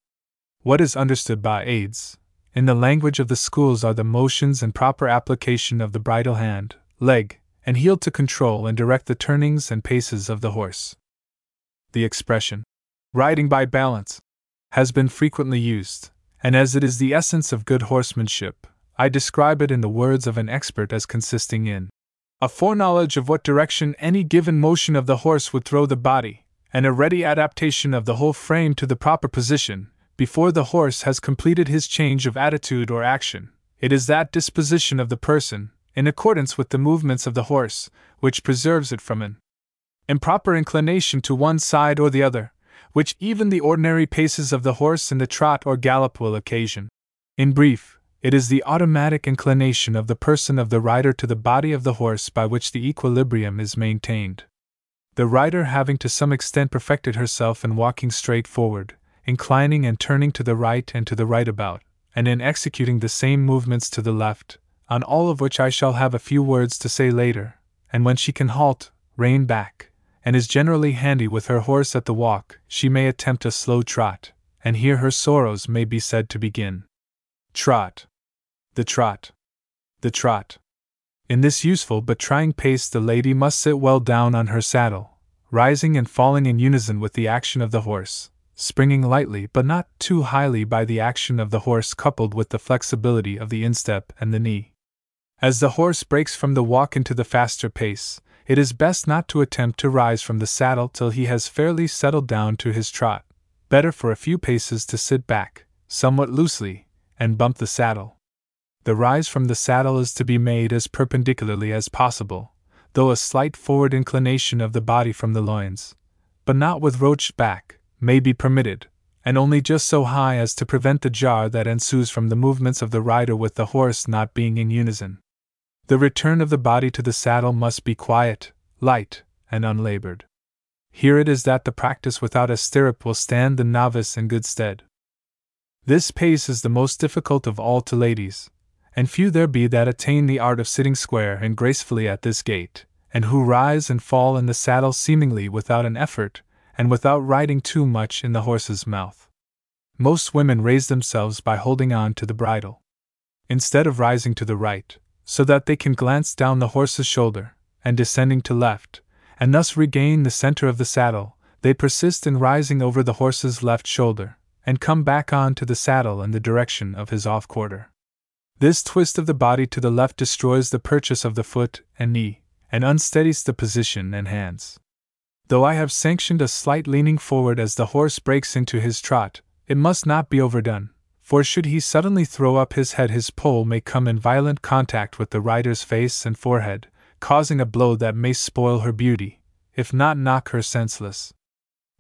What is understood by aids, in the language of the schools, are the motions and proper application of the bridle hand, leg, and heel to control and direct the turnings and paces of the horse. The expression, riding by balance, has been frequently used, and as it is the essence of good horsemanship, I describe it in the words of an expert as consisting in a foreknowledge of what direction any given motion of the horse would throw the body, and a ready adaptation of the whole frame to the proper position, before the horse has completed his change of attitude or action. It is that disposition of the person, in accordance with the movements of the horse, which preserves it from an improper inclination to one side or the other, which even the ordinary paces of the horse in the trot or gallop will occasion. In brief, it is the automatic inclination of the person of the rider to the body of the horse by which the equilibrium is maintained. The rider, having to some extent perfected herself in walking straight forward, inclining and turning to the right and to the right about, and in executing the same movements to the left, on all of which I shall have a few words to say later, and when she can halt, rein back, and is generally handy with her horse at the walk, she may attempt a slow trot, and here her sorrows may be said to begin. Trot. The trot. The trot. In this useful but trying pace the lady must sit well down on her saddle, rising and falling in unison with the action of the horse, springing lightly but not too highly by the action of the horse coupled with the flexibility of the instep and the knee. As the horse breaks from the walk into the faster pace, it is best not to attempt to rise from the saddle till he has fairly settled down to his trot, better for a few paces to sit back, somewhat loosely, and bump the saddle. The rise from the saddle is to be made as perpendicularly as possible, though a slight forward inclination of the body from the loins, but not with roached back, may be permitted, and only just so high as to prevent the jar that ensues from the movements of the rider with the horse not being in unison. The return of the body to the saddle must be quiet, light, and unlabored. Here it is that the practice without a stirrup will stand the novice in good stead. This pace is the most difficult of all to ladies, and few there be that attain the art of sitting square and gracefully at this gait, and who rise and fall in the saddle seemingly without an effort, and without riding too much in the horse's mouth. Most women raise themselves by holding on to the bridle, instead of rising to the right, so that they can glance down the horse's shoulder, and descending to left, and thus regain the center of the saddle, they persist in rising over the horse's left shoulder, and come back on to the saddle in the direction of his off quarter. This twist of the body to the left destroys the purchase of the foot and knee, and unsteadies the position and hands. Though I have sanctioned a slight leaning forward as the horse breaks into his trot, it must not be overdone, for should he suddenly throw up his head, his pole may come in violent contact with the rider's face and forehead, causing a blow that may spoil her beauty, if not knock her senseless.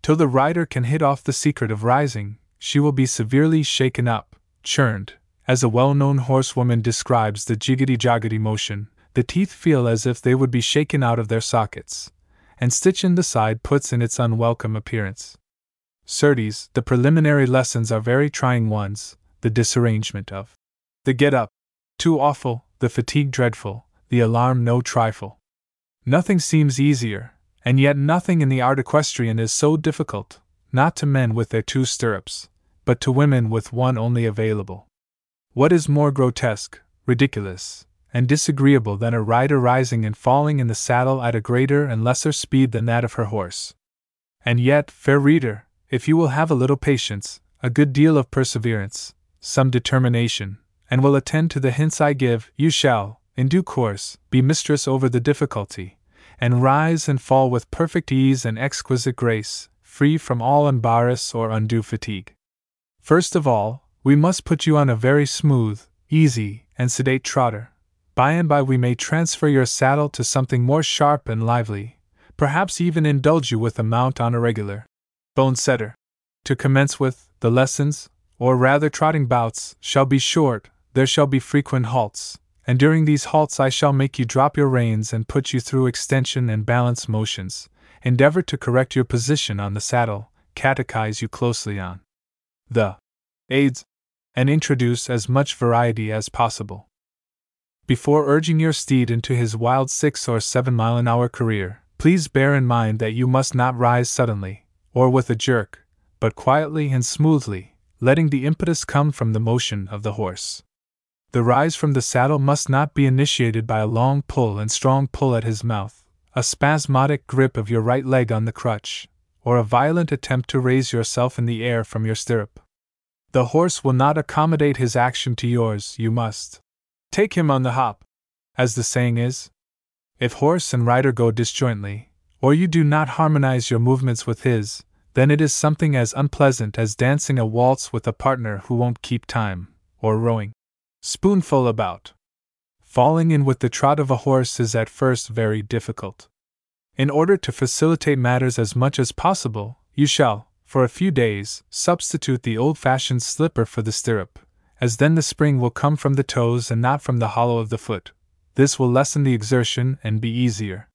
Till the rider can hit off the secret of rising, she will be severely shaken up, churned, as a well-known horsewoman describes the jiggity-joggity motion, the teeth feel as if they would be shaken out of their sockets, and stitch in the side puts in its unwelcome appearance. Certes, the preliminary lessons are very trying ones, the disarrangement of the get-up, too awful, the fatigue dreadful, the alarm no trifle. Nothing seems easier, and yet nothing in the art equestrian is so difficult, not to men with their two stirrups, but to women with one only available. What is more grotesque, ridiculous, and disagreeable than a rider rising and falling in the saddle at a greater and lesser speed than that of her horse? And yet, fair reader, if you will have a little patience, a good deal of perseverance, some determination, and will attend to the hints I give, you shall, in due course, be mistress over the difficulty, and rise and fall with perfect ease and exquisite grace, free from all embarrass or undue fatigue. First of all, we must put you on a very smooth, easy, and sedate trotter. By and by we may transfer your saddle to something more sharp and lively, perhaps even indulge you with a mount on a regular bone-setter. To commence with, the lessons, or rather trotting bouts, shall be short, there shall be frequent halts, and during these halts I shall make you drop your reins and put you through extension and balance motions, endeavor to correct your position on the saddle, catechize you closely on the aids, and introduce as much variety as possible. Before urging your steed into his wild six or seven mile an hour career, please bear in mind that you must not rise suddenly, or with a jerk, but quietly and smoothly, letting the impetus come from the motion of the horse. The rise from the saddle must not be initiated by a long pull and strong pull at his mouth, a spasmodic grip of your right leg on the crutch, or a violent attempt to raise yourself in the air from your stirrup. The horse will not accommodate his action to yours, you must take him on the hop, as the saying is. If horse and rider go disjointly, or you do not harmonize your movements with his, then it is something as unpleasant as dancing a waltz with a partner who won't keep time, or rowing spoonful about. Falling in with the trot of a horse is at first very difficult. In order to facilitate matters as much as possible, you shall, for a few days, substitute the old-fashioned slipper for the stirrup, as then the spring will come from the toes and not from the hollow of the foot. This will lessen the exertion and be easier.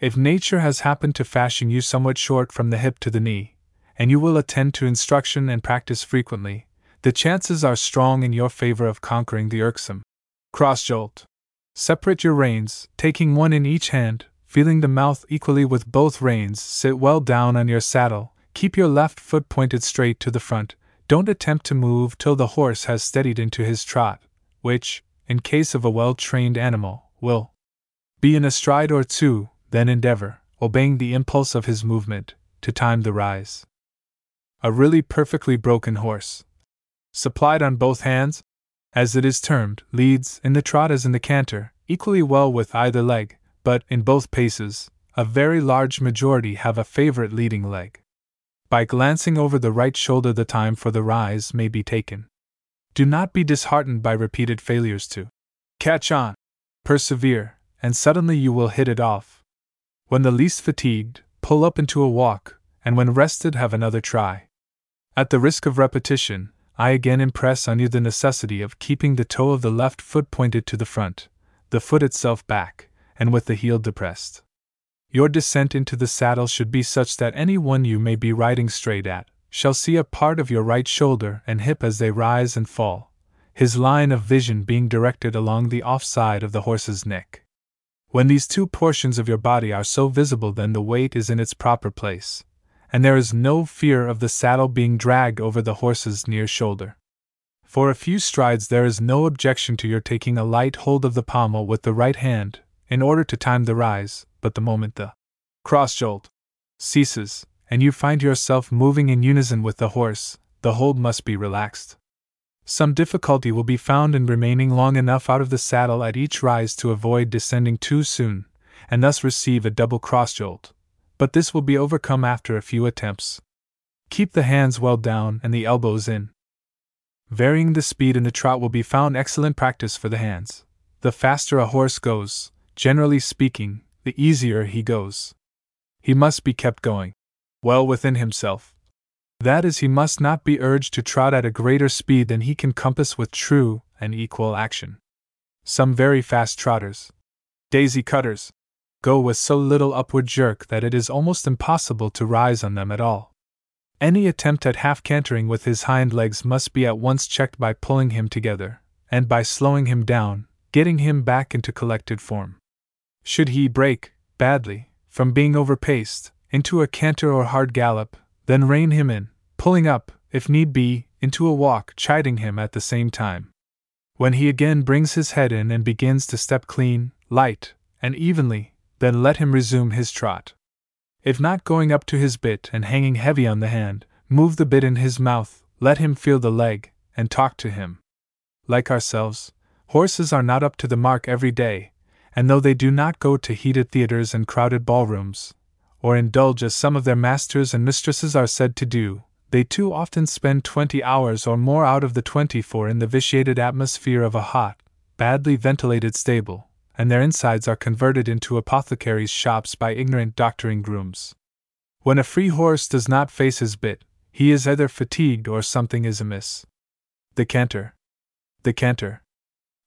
If nature has happened to fashion you somewhat short from the hip to the knee, and you will attend to instruction and practice frequently, the chances are strong in your favor of conquering the irksome cross-jolt. Separate your reins, taking one in each hand, feeling the mouth equally with both reins. Sit well down on your saddle, keep your left foot pointed straight to the front, don't attempt to move till the horse has steadied into his trot, which, in case of a well-trained animal, will be in a stride or two, then endeavor, obeying the impulse of his movement, to time the rise. A really perfectly broken horse, supplied on both hands, as it is termed, leads, in the trot as in the canter, equally well with either leg, but, in both paces, a very large majority have a favourite leading leg. By glancing over the right shoulder the time for the rise may be taken. Do not be disheartened by repeated failures to catch on, persevere, and suddenly you will hit it off. When the least fatigued, pull up into a walk, and when rested have another try. At the risk of repetition, I again impress on you the necessity of keeping the toe of the left foot pointed to the front, the foot itself back, and with the heel depressed. Your descent into the saddle should be such that any one you may be riding straight at shall see a part of your right shoulder and hip as they rise and fall, his line of vision being directed along the off side of the horse's neck. When these two portions of your body are so visible, then the weight is in its proper place, and there is no fear of the saddle being dragged over the horse's near shoulder. For a few strides there is no objection to your taking a light hold of the pommel with the right hand, in order to time the rise, but the moment the cross-jolt ceases, and you find yourself moving in unison with the horse, the hold must be relaxed. Some difficulty will be found in remaining long enough out of the saddle at each rise to avoid descending too soon, and thus receive a double cross-jolt, but this will be overcome after a few attempts. Keep the hands well down and the elbows in. Varying the speed in the trot will be found excellent practice for the hands. The faster a horse goes, generally speaking, the easier he goes. He must be kept going well within himself. That is, he must not be urged to trot at a greater speed than he can compass with true and equal action. Some very fast trotters, daisy cutters, go with so little upward jerk that it is almost impossible to rise on them at all. Any attempt at half-cantering with his hind legs must be at once checked by pulling him together, and by slowing him down, getting him back into collected form. Should he break, badly, from being overpaced, into a canter or hard gallop, then rein him in, pulling up, if need be, into a walk, chiding him at the same time. When he again brings his head in and begins to step clean, light, and evenly, then let him resume his trot. If not going up to his bit and hanging heavy on the hand, move the bit in his mouth, let him feel the leg, and talk to him. Like ourselves, horses are not up to the mark every day, and though they do not go to heated theatres and crowded ballrooms, or indulge as some of their masters and mistresses are said to do, they too often spend twenty hours or more out of the twenty-four in the vitiated atmosphere of a hot, badly ventilated stable, and their insides are converted into apothecaries' shops by ignorant doctoring grooms. When a free horse does not face his bit, he is either fatigued or something is amiss. The canter. The canter.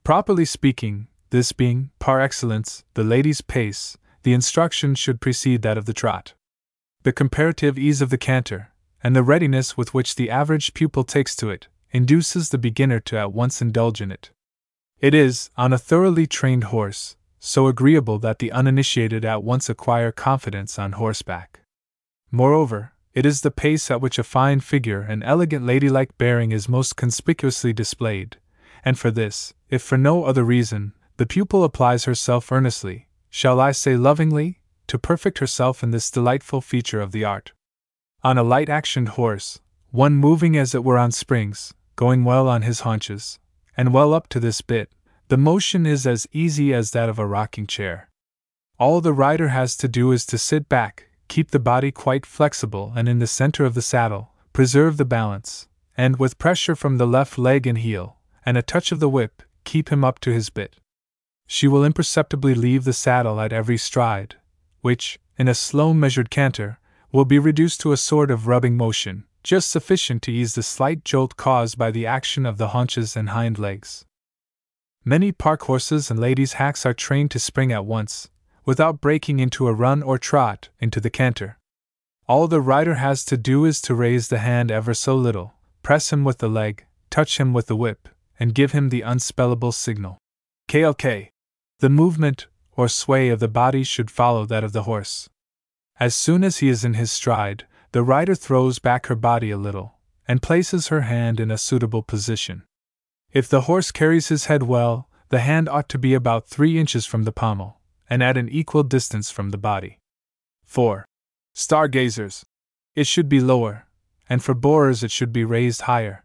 Properly speaking, this being, par excellence, the lady's pace, the instruction should precede that of the trot. The comparative ease of the canter, and the readiness with which the average pupil takes to it, induces the beginner to at once indulge in it. It is, on a thoroughly trained horse, so agreeable that the uninitiated at once acquire confidence on horseback. Moreover, it is the pace at which a fine figure and elegant ladylike bearing is most conspicuously displayed, and for this, if for no other reason, the pupil applies herself earnestly, shall I say lovingly, to perfect herself in this delightful feature of the art. On a light-actioned horse, one moving as it were on springs, going well on his haunches, and well up to this bit, the motion is as easy as that of a rocking chair. All the rider has to do is to sit back, keep the body quite flexible and in the center of the saddle, preserve the balance, and with pressure from the left leg and heel, and a touch of the whip, keep him up to his bit. She will imperceptibly leave the saddle at every stride, which, in a slow measured canter, will be reduced to a sort of rubbing motion, just sufficient to ease the slight jolt caused by the action of the haunches and hind legs. Many park horses and ladies' hacks are trained to spring at once, without breaking into a run or trot into the canter. All the rider has to do is to raise the hand ever so little, press him with the leg, touch him with the whip, and give him the unspellable signal. K L K. The movement, or sway of the body should follow that of the horse. As soon as he is in his stride, the rider throws back her body a little, and places her hand in a suitable position. If the horse carries his head well, the hand ought to be about three inches from the pommel, and at an equal distance from the body. four. Stargazers. It should be lower, and for borers it should be raised higher.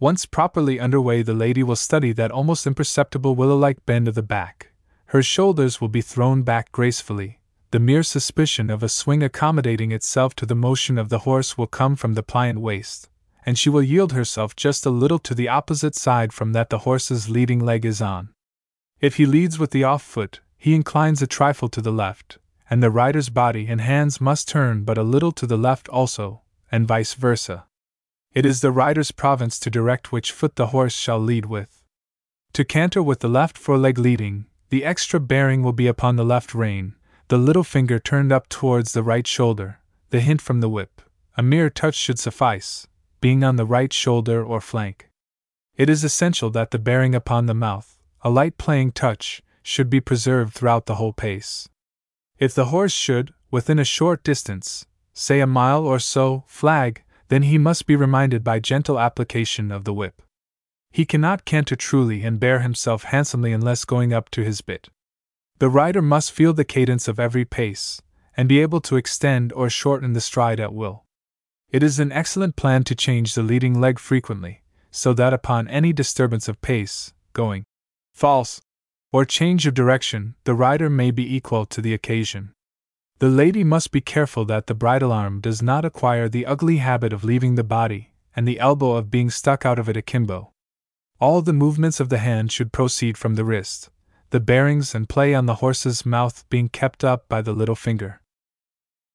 Once properly underway, the lady will study that almost imperceptible willow-like bend of the back. Her shoulders will be thrown back gracefully. The mere suspicion of a swing accommodating itself to the motion of the horse will come from the pliant waist, and she will yield herself just a little to the opposite side from that the horse's leading leg is on. If he leads with the off foot, he inclines a trifle to the left, and the rider's body and hands must turn but a little to the left also, and vice versa. It is the rider's province to direct which foot the horse shall lead with. To canter with the left foreleg leading, the extra bearing will be upon the left rein, the little finger turned up towards the right shoulder, the hint from the whip, a mere touch should suffice, being on the right shoulder or flank. It is essential that the bearing upon the mouth, a light playing touch, should be preserved throughout the whole pace. If the horse should, within a short distance, say a mile or so, flag, then he must be reminded by gentle application of the whip. He cannot canter truly and bear himself handsomely unless going up to his bit. The rider must feel the cadence of every pace, and be able to extend or shorten the stride at will. It is an excellent plan to change the leading leg frequently, so that upon any disturbance of pace, going, false, or change of direction, the rider may be equal to the occasion. The lady must be careful that the bridle arm does not acquire the ugly habit of leaving the body, and the elbow of being stuck out of it akimbo. All the movements of the hand should proceed from the wrist, the bearings and play on the horse's mouth being kept up by the little finger.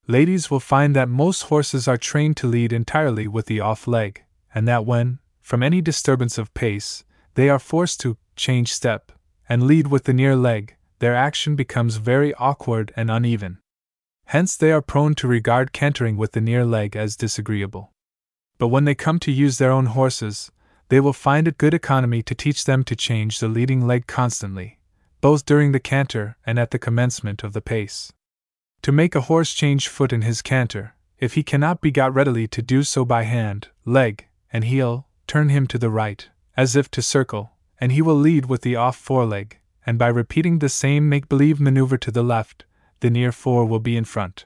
Ladies will find that most horses are trained to lead entirely with the off leg, and that when, from any disturbance of pace, they are forced to change step and lead with the near leg, their action becomes very awkward and uneven. Hence they are prone to regard cantering with the near leg as disagreeable. But when they come to use their own horses, they will find it good economy to teach them to change the leading leg constantly, both during the canter and at the commencement of the pace. To make a horse change foot in his canter, if he cannot be got readily to do so by hand, leg, and heel, turn him to the right, as if to circle, and he will lead with the off foreleg, and by repeating the same make-believe maneuver to the left, the near fore will be in front.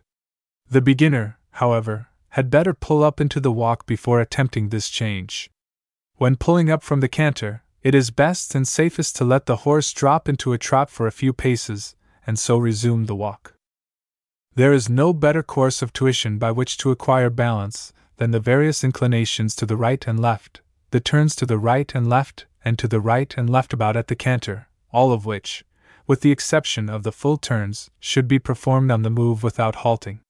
The beginner, however, had better pull up into the walk before attempting this change. When pulling up from the canter, it is best and safest to let the horse drop into a trot for a few paces, and so resume the walk. There is no better course of tuition by which to acquire balance than the various inclinations to the right and left, the turns to the right and left, and to the right and left about at the canter, all of which, with the exception of the full turns, should be performed on the move without halting.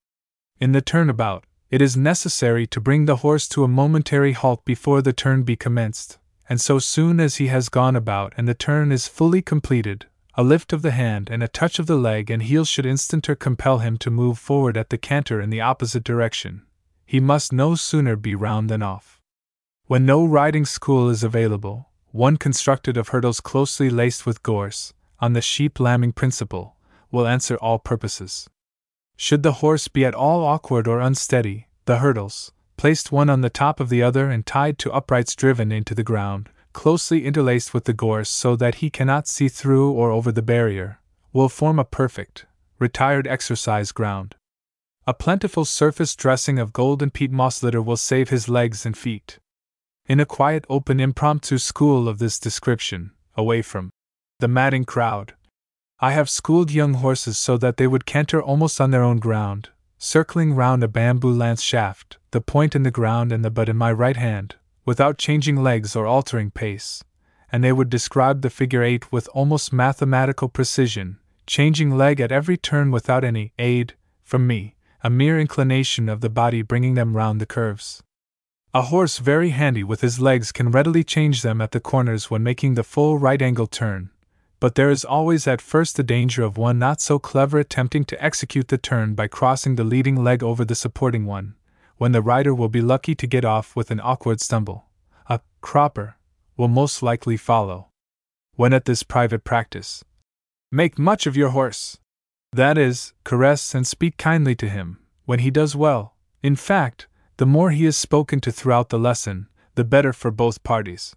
In the turnabout, it is necessary to bring the horse to a momentary halt before the turn be commenced, and so soon as he has gone about and the turn is fully completed, a lift of the hand and a touch of the leg and heel should instant or compel him to move forward at the canter in the opposite direction. He must no sooner be round than off. When no riding school is available, one constructed of hurdles closely laced with gorse, on the sheep-lambing principle, will answer all purposes. Should the horse be at all awkward or unsteady, the hurdles, placed one on the top of the other and tied to uprights driven into the ground, closely interlaced with the gorse so that he cannot see through or over the barrier, will form a perfect, retired exercise ground. A plentiful surface dressing of gold and peat moss litter will save his legs and feet. In a quiet open impromptu school of this description, away from the madding crowd, I have schooled young horses so that they would canter almost on their own ground, circling round a bamboo lance shaft, the point in the ground and the butt in my right hand, without changing legs or altering pace, and they would describe the figure eight with almost mathematical precision, changing leg at every turn without any aid from me a mere inclination of the body bringing them round the curves. A horse very handy with his legs can readily change them at the corners when making the full right-angle turn, but there is always at first the danger of one not so clever attempting to execute the turn by crossing the leading leg over the supporting one, when the rider will be lucky to get off with an awkward stumble. A cropper will most likely follow. When at this private practice, make much of your horse. That is, caress and speak kindly to him, when he does well. In fact, the more he is spoken to throughout the lesson, the better for both parties.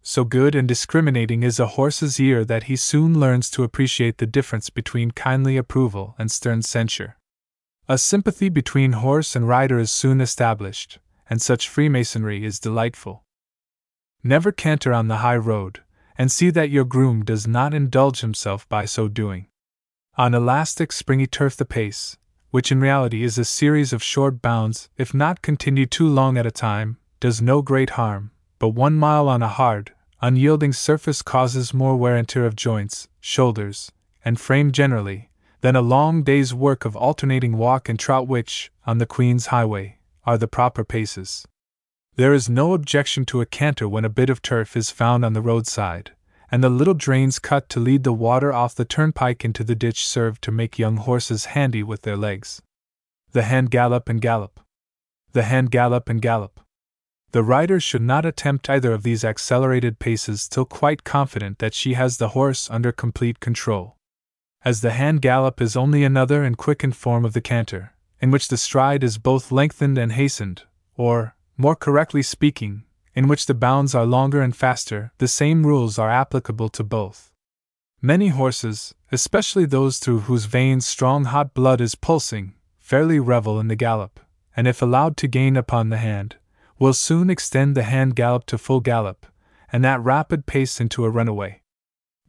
So good and discriminating is a horse's ear that he soon learns to appreciate the difference between kindly approval and stern censure. A sympathy between horse and rider is soon established, and such freemasonry is delightful. Never canter on the high road, and see that your groom does not indulge himself by so doing. On elastic springy turf the pace, which in reality is a series of short bounds, if not continued too long at a time, does no great harm, but one mile on a hard, unyielding surface causes more wear and tear of joints, shoulders, and frame generally, than a long day's work of alternating walk and trot which, on the Queen's Highway, are the proper paces. There is no objection to a canter when a bit of turf is found on the roadside, and the little drains cut to lead the water off the turnpike into the ditch serve to make young horses handy with their legs. The hand gallop and gallop. The hand gallop and gallop. The rider should not attempt either of these accelerated paces till quite confident that she has the horse under complete control, as the hand gallop is only another and quickened form of the canter, in which the stride is both lengthened and hastened, or, more correctly speaking, in which the bounds are longer and faster. The same rules are applicable to both. Many horses, especially those through whose veins strong hot blood is pulsing, fairly revel in the gallop, and if allowed to gain upon the hand, will soon extend the hand gallop to full gallop, and that rapid pace into a runaway.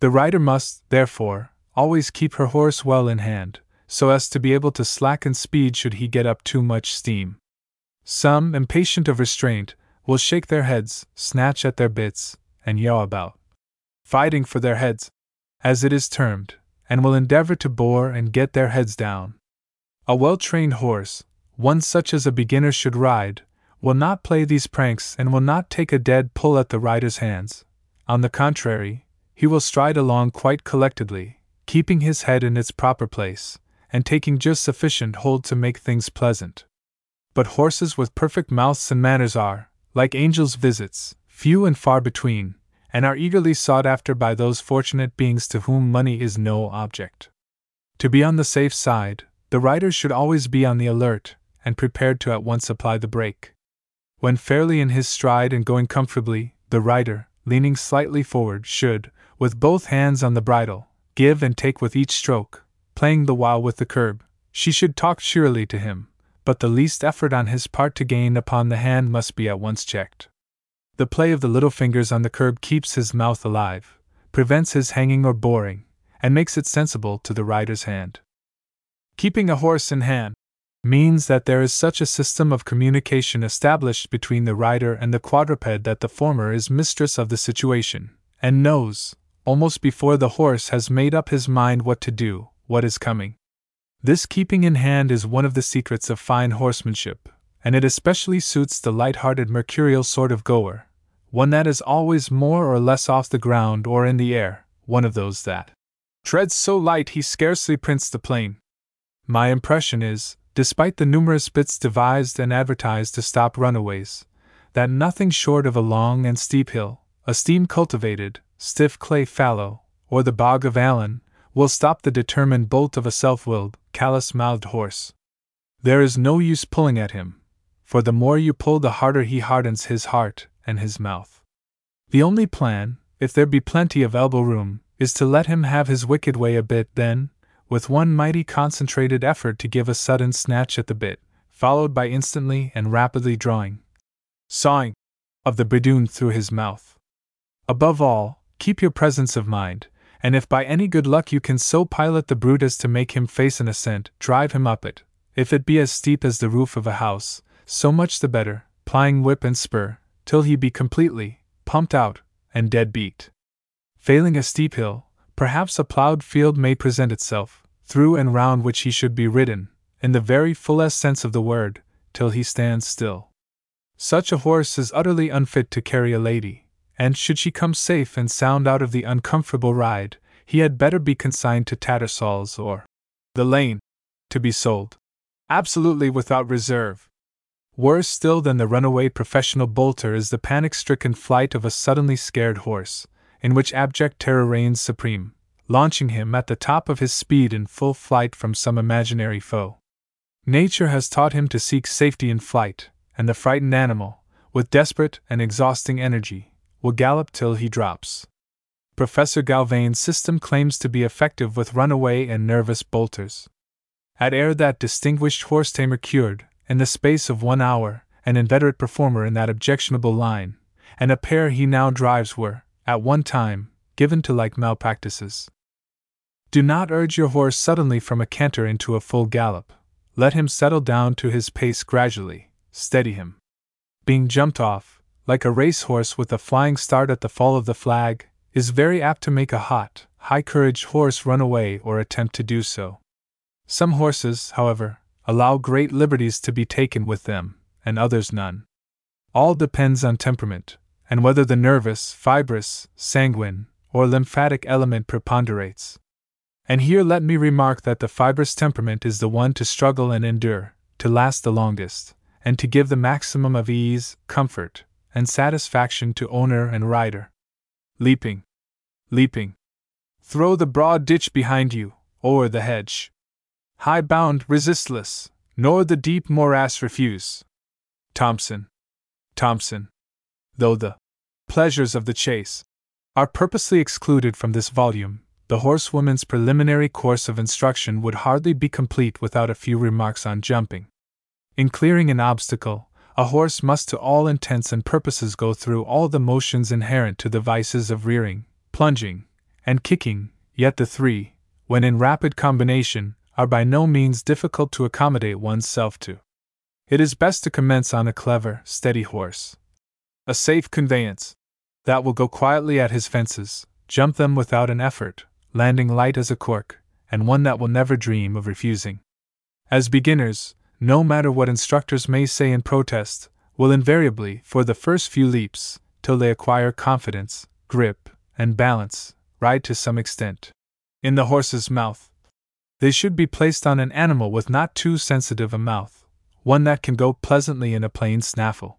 The rider must, therefore, always keep her horse well in hand, so as to be able to slacken speed should he get up too much steam. Some, impatient of restraint, will shake their heads, snatch at their bits, and yaw about, fighting for their heads, as it is termed, and will endeavor to bore and get their heads down. A well-trained horse, one such as a beginner should ride, will not play these pranks and will not take a dead pull at the rider's hands. On the contrary, he will stride along quite collectedly, keeping his head in its proper place, and taking just sufficient hold to make things pleasant. But horses with perfect mouths and manners are, like angels' visits, few and far between, and are eagerly sought after by those fortunate beings to whom money is no object. To be on the safe side, the rider should always be on the alert, and prepared to at once apply the brake. When fairly in his stride and going comfortably, the rider, leaning slightly forward, should, with both hands on the bridle, give and take with each stroke, playing the while with the curb. She should talk cheerily to him, but the least effort on his part to gain upon the hand must be at once checked. The play of the little fingers on the curb keeps his mouth alive, prevents his hanging or boring, and makes it sensible to the rider's hand. Keeping a horse in hand means that there is such a system of communication established between the rider and the quadruped that the former is mistress of the situation, and knows, almost before the horse has made up his mind what to do, what is coming. This keeping in hand is one of the secrets of fine horsemanship, and it especially suits the light-hearted mercurial sort of goer, one that is always more or less off the ground or in the air, one of those that treads so light he scarcely prints the plain. My impression is, despite the numerous bits devised and advertised to stop runaways, that nothing short of a long and steep hill, a steam-cultivated, stiff clay fallow, or the bog of Allen, will stop the determined bolt of a self-willed, callous-mouthed horse. There is no use pulling at him, for the more you pull the harder he hardens his heart and his mouth. The only plan, if there be plenty of elbow room, is to let him have his wicked way a bit, then, with one mighty concentrated effort to give a sudden snatch at the bit, followed by instantly and rapidly drawing, sawing, of the bridune through his mouth. Above all, keep your presence of mind, and if by any good luck you can so pilot the brute as to make him face an ascent, drive him up it, if it be as steep as the roof of a house, so much the better, plying whip and spur, till he be completely pumped out and dead beat. Failing a steep hill, perhaps a ploughed field may present itself, through and round which he should be ridden, in the very fullest sense of the word, till he stands still. Such a horse is utterly unfit to carry a lady, and should she come safe and sound out of the uncomfortable ride, he had better be consigned to Tattersall's or the Lane, to be sold, absolutely without reserve. Worse still than the runaway professional bolter is the panic-stricken flight of a suddenly scared horse, in which abject terror reigns supreme, launching him at the top of his speed in full flight from some imaginary foe. Nature has taught him to seek safety in flight, and the frightened animal, with desperate and exhausting energy, will gallop till he drops. Professor Galvain's system claims to be effective with runaway and nervous bolters. Had ere that distinguished horse-tamer cured, in the space of one hour, an inveterate performer in that objectionable line, and a pair he now drives were, at one time, given to like malpractices. Do not urge your horse suddenly from a canter into a full gallop. Let him settle down to his pace gradually, steady him. Being jumped off, like a racehorse with a flying start at the fall of the flag, is very apt to make a hot, high-couraged horse run away or attempt to do so. Some horses, however, allow great liberties to be taken with them, and others none. All depends on temperament, and whether the nervous, fibrous, sanguine, or lymphatic element preponderates. And here let me remark that the fibrous temperament is the one to struggle and endure, to last the longest, and to give the maximum of ease, comfort, and satisfaction to owner and rider. Leaping. Leaping. Throw the broad ditch behind you, o'er the hedge. High bound, resistless, nor the deep morass refuse. Thompson. Thompson. Though the pleasures of the chase are purposely excluded from this volume, the horsewoman's preliminary course of instruction would hardly be complete without a few remarks on jumping. In clearing an obstacle, a horse must to all intents and purposes go through all the motions inherent to the vices of rearing, plunging, and kicking, yet the three, when in rapid combination, are by no means difficult to accommodate oneself to. It is best to commence on a clever, steady horse. A safe conveyance, that will go quietly at his fences, jump them without an effort, landing light as a cork, and one that will never dream of refusing. As beginners, no matter what instructors may say in protest, will invariably, for the first few leaps, till they acquire confidence, grip, and balance, ride to some extent in the horse's mouth. They should be placed on an animal with not too sensitive a mouth, one that can go pleasantly in a plain snaffle.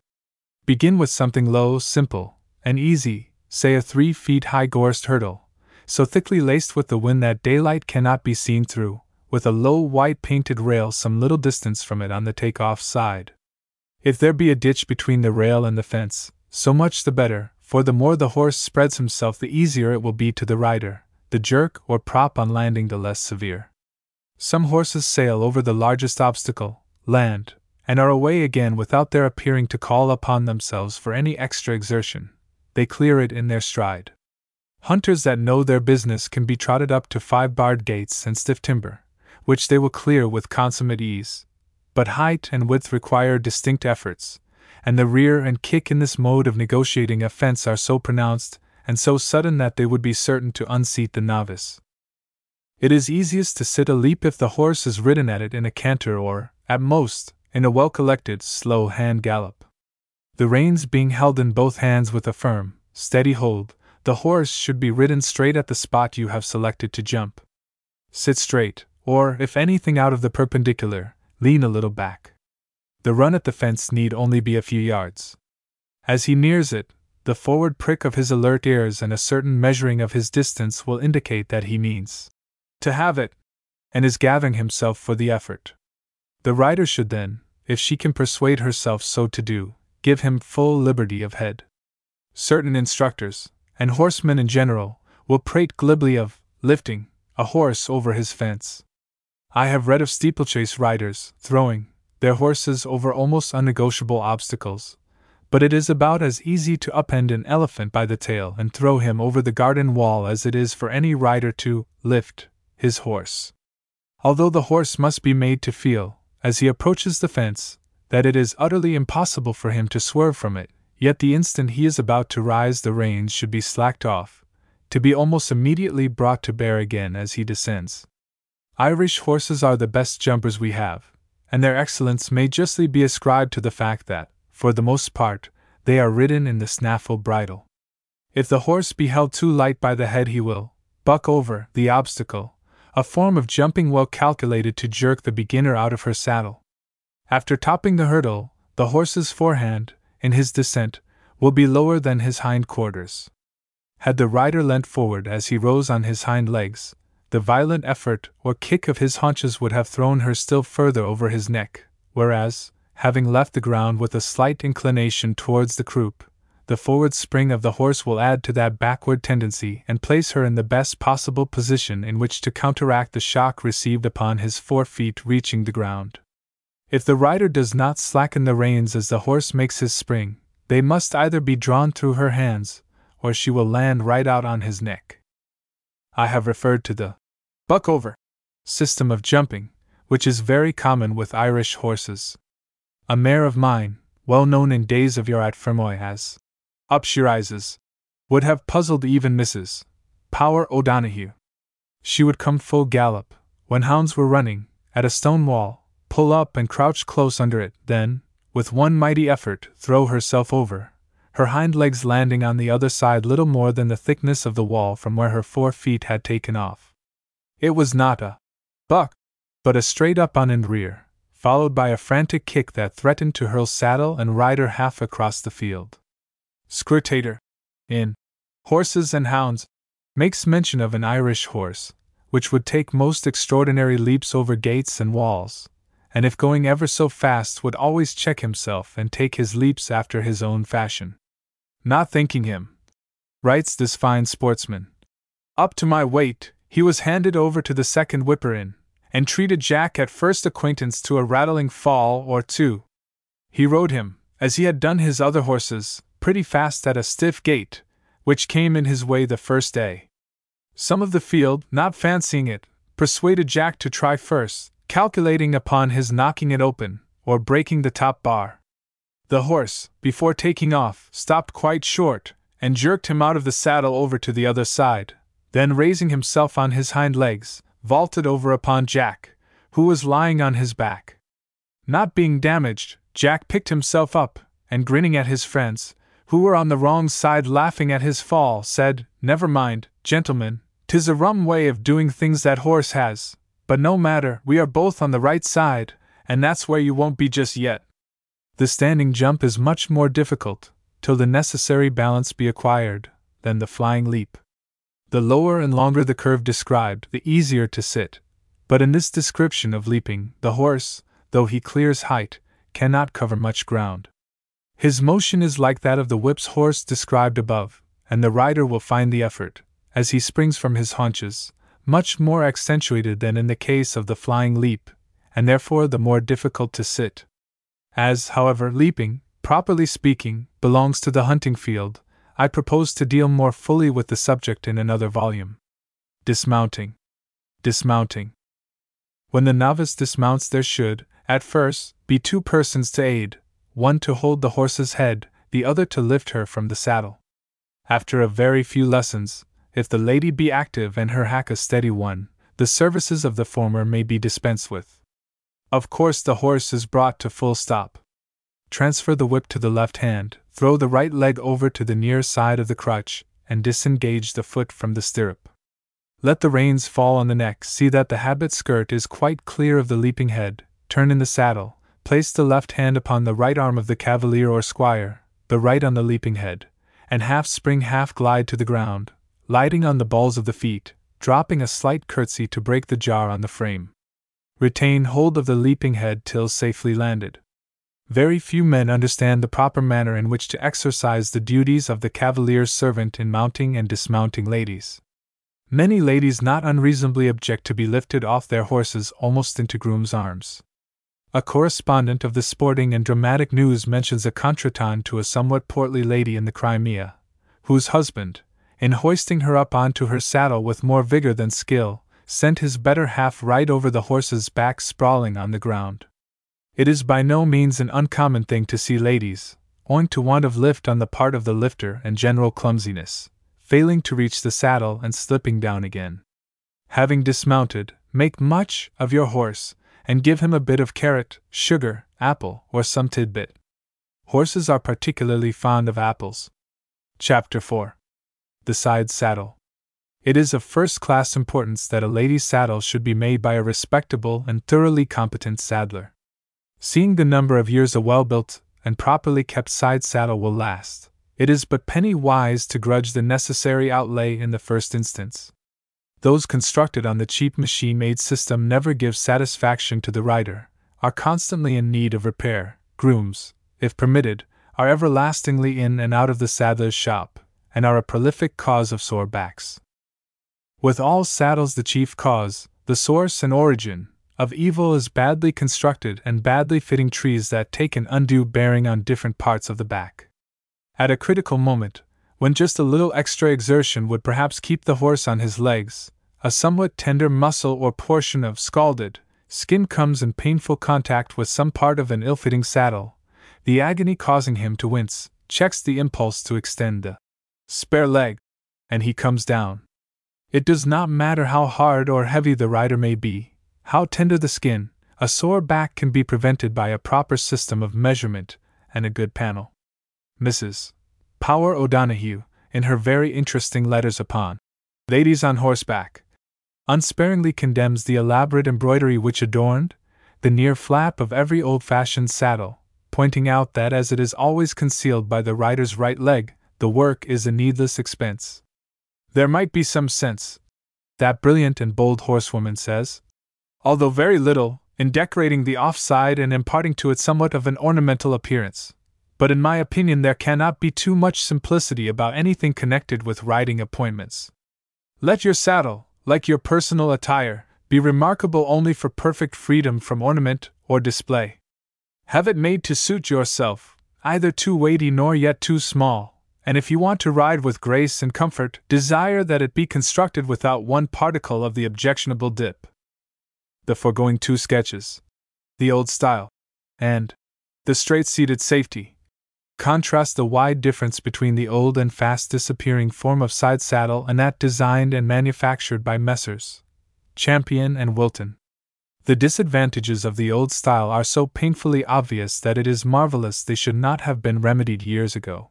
Begin with something low, simple, and easy, say a three feet high gorsed hurdle, so thickly laced with the wind that daylight cannot be seen through, with a low white-painted rail some little distance from it on the take-off side. If there be a ditch between the rail and the fence, so much the better, for the more the horse spreads himself the easier it will be to the rider, the jerk or prop on landing the less severe. Some horses sail over the largest obstacle, land, and are away again without their appearing to call upon themselves for any extra exertion. They clear it in their stride. Hunters that know their business can be trotted up to five barred gates and stiff timber, which they will clear with consummate ease. But height and width require distinct efforts, and the rear and kick in this mode of negotiating a fence are so pronounced and so sudden that they would be certain to unseat the novice. It is easiest to sit a leap if the horse is ridden at it in a canter or, at most, in a well-collected, slow hand gallop. The reins being held in both hands with a firm, steady hold, the horse should be ridden straight at the spot you have selected to jump. Sit straight, or, if anything out of the perpendicular, lean a little back. The run at the fence need only be a few yards. As he nears it, the forward prick of his alert ears and a certain measuring of his distance will indicate that he means to have it, and is gathering himself for the effort. The rider should then, if she can persuade herself so to do, give him full liberty of head. Certain instructors, and horsemen in general, will prate glibly of lifting a horse over his fence. I have read of steeplechase riders throwing their horses over almost unnegotiable obstacles, but it is about as easy to upend an elephant by the tail and throw him over the garden wall as it is for any rider to lift his horse. Although the horse must be made to feel, as he approaches the fence, that it is utterly impossible for him to swerve from it, yet the instant he is about to rise the reins should be slacked off, to be almost immediately brought to bear again as he descends. Irish horses are the best jumpers we have, and their excellence may justly be ascribed to the fact that, for the most part, they are ridden in the snaffle bridle. If the horse be held too light by the head, he will buck over the obstacle, a form of jumping well calculated to jerk the beginner out of her saddle. After topping the hurdle, the horse's forehand, in his descent, will be lower than his hind quarters. Had the rider leant forward as he rose on his hind legs, the violent effort or kick of his haunches would have thrown her still further over his neck, whereas, having left the ground with a slight inclination towards the croup, the forward spring of the horse will add to that backward tendency and place her in the best possible position in which to counteract the shock received upon his forefeet reaching the ground. If the rider does not slacken the reins as the horse makes his spring, they must either be drawn through her hands, or she will land right out on his neck. I have referred to the buck-over system of jumping, which is very common with Irish horses. A mare of mine, well known in days of yore at Fermoy as Upshirizes, would have puzzled even Missus Power O'Donohue. She would come full gallop, when hounds were running, at a stone wall, pull up and crouch close under it, then, with one mighty effort, throw herself over, her hind legs landing on the other side little more than the thickness of the wall from where her four feet had taken off. It was not a buck, but a straight up on and rear, followed by a frantic kick that threatened to hurl saddle and rider half across the field. Scrutator, in Horses and Hounds, makes mention of an Irish horse, which would take most extraordinary leaps over gates and walls, and if going ever so fast would always check himself and take his leaps after his own fashion. Not thinking him, writes this fine sportsman, up to my weight, he was handed over to the second whipper-in, and treated Jack at first acquaintance to a rattling fall or two. He rode him, as he had done his other horses, pretty fast at a stiff gait, which came in his way the first day. Some of the field, not fancying it, persuaded Jack to try first, calculating upon his knocking it open, or breaking the top bar. The horse, before taking off, stopped quite short, and jerked him out of the saddle over to the other side, then raising himself on his hind legs, vaulted over upon Jack, who was lying on his back. Not being damaged, Jack picked himself up, and grinning at his friends, who were on the wrong side laughing at his fall, said, "Never mind, gentlemen, 'tis a rum way of doing things that horse has, but no matter, we are both on the right side, and that's where you won't be just yet." The standing jump is much more difficult, till the necessary balance be acquired, than the flying leap. The lower and longer the curve described, the easier to sit. But in this description of leaping, the horse, though he clears height, cannot cover much ground. His motion is like that of the whip's horse described above, and the rider will find the effort, as he springs from his haunches, much more accentuated than in the case of the flying leap, and therefore the more difficult to sit. As, however, leaping, properly speaking, belongs to the hunting field, I propose to deal more fully with the subject in another volume. Dismounting. Dismounting. When the novice dismounts, there should, at first, be two persons to aid, one to hold the horse's head, the other to lift her from the saddle. After a very few lessons, if the lady be active and her hack a steady one, the services of the former may be dispensed with. Of course, the horse is brought to full stop. Transfer the whip to the left hand, throw the right leg over to the near side of the crutch, and disengage the foot from the stirrup. Let the reins fall on the neck, see that the habit skirt is quite clear of the leaping head, turn in the saddle, place the left hand upon the right arm of the cavalier or squire, the right on the leaping head, and half spring half glide to the ground, lighting on the balls of the feet, dropping a slight curtsy to break the jar on the frame. Retain hold of the leaping head till safely landed. Very few men understand the proper manner in which to exercise the duties of the cavalier's servant in mounting and dismounting ladies. Many ladies not unreasonably object to be lifted off their horses almost into grooms' arms. A correspondent of the Sporting and Dramatic News mentions a contretemps to a somewhat portly lady in the Crimea, whose husband, in hoisting her up onto her saddle with more vigor than skill, sent his better half right over the horse's back sprawling on the ground. It is by no means an uncommon thing to see ladies, owing to want of lift on the part of the lifter and general clumsiness, failing to reach the saddle and slipping down again. Having dismounted, make much of your horse, and give him a bit of carrot, sugar, apple, or some tidbit. Horses are particularly fond of apples. Chapter four. The Side Saddle. It is of first-class importance that a lady's saddle should be made by a respectable and thoroughly competent saddler. Seeing the number of years a well-built and properly kept side saddle will last, it is but penny-wise to grudge the necessary outlay in the first instance. Those constructed on the cheap machine-made system never give satisfaction to the rider, are constantly in need of repair. Grooms, if permitted, are everlastingly in and out of the saddler's shop, and are a prolific cause of sore backs. With all saddles the chief cause, the source and origin, of evil is badly constructed and badly fitting trees that take an undue bearing on different parts of the back. At a critical moment, when just a little extra exertion would perhaps keep the horse on his legs, a somewhat tender muscle or portion of scalded skin comes in painful contact with some part of an ill-fitting saddle, the agony causing him to wince, checks the impulse to extend the spare leg, and he comes down. It does not matter how hard or heavy the rider may be, how tender the skin, a sore back can be prevented by a proper system of measurement and a good panel. Missus Power O'Donohue, in her very interesting letters upon Ladies on Horseback, unsparingly condemns the elaborate embroidery which adorned the near flap of every old-fashioned saddle, pointing out that as it is always concealed by the rider's right leg, the work is a needless expense. There might be some sense, that brilliant and bold horsewoman says, although very little, in decorating the offside and imparting to it somewhat of an ornamental appearance. But in my opinion there cannot be too much simplicity about anything connected with riding appointments. Let your saddle, like your personal attire, be remarkable only for perfect freedom from ornament or display. Have it made to suit yourself, either too weighty nor yet too small, and if you want to ride with grace and comfort, desire that it be constructed without one particle of the objectionable dip. The foregoing two sketches, the old style, and the straight-seated safety, contrast the wide difference between the old and fast disappearing form of side saddle and that designed and manufactured by Messrs. Champion and Wilton. The disadvantages of the old style are so painfully obvious that it is marvelous they should not have been remedied years ago.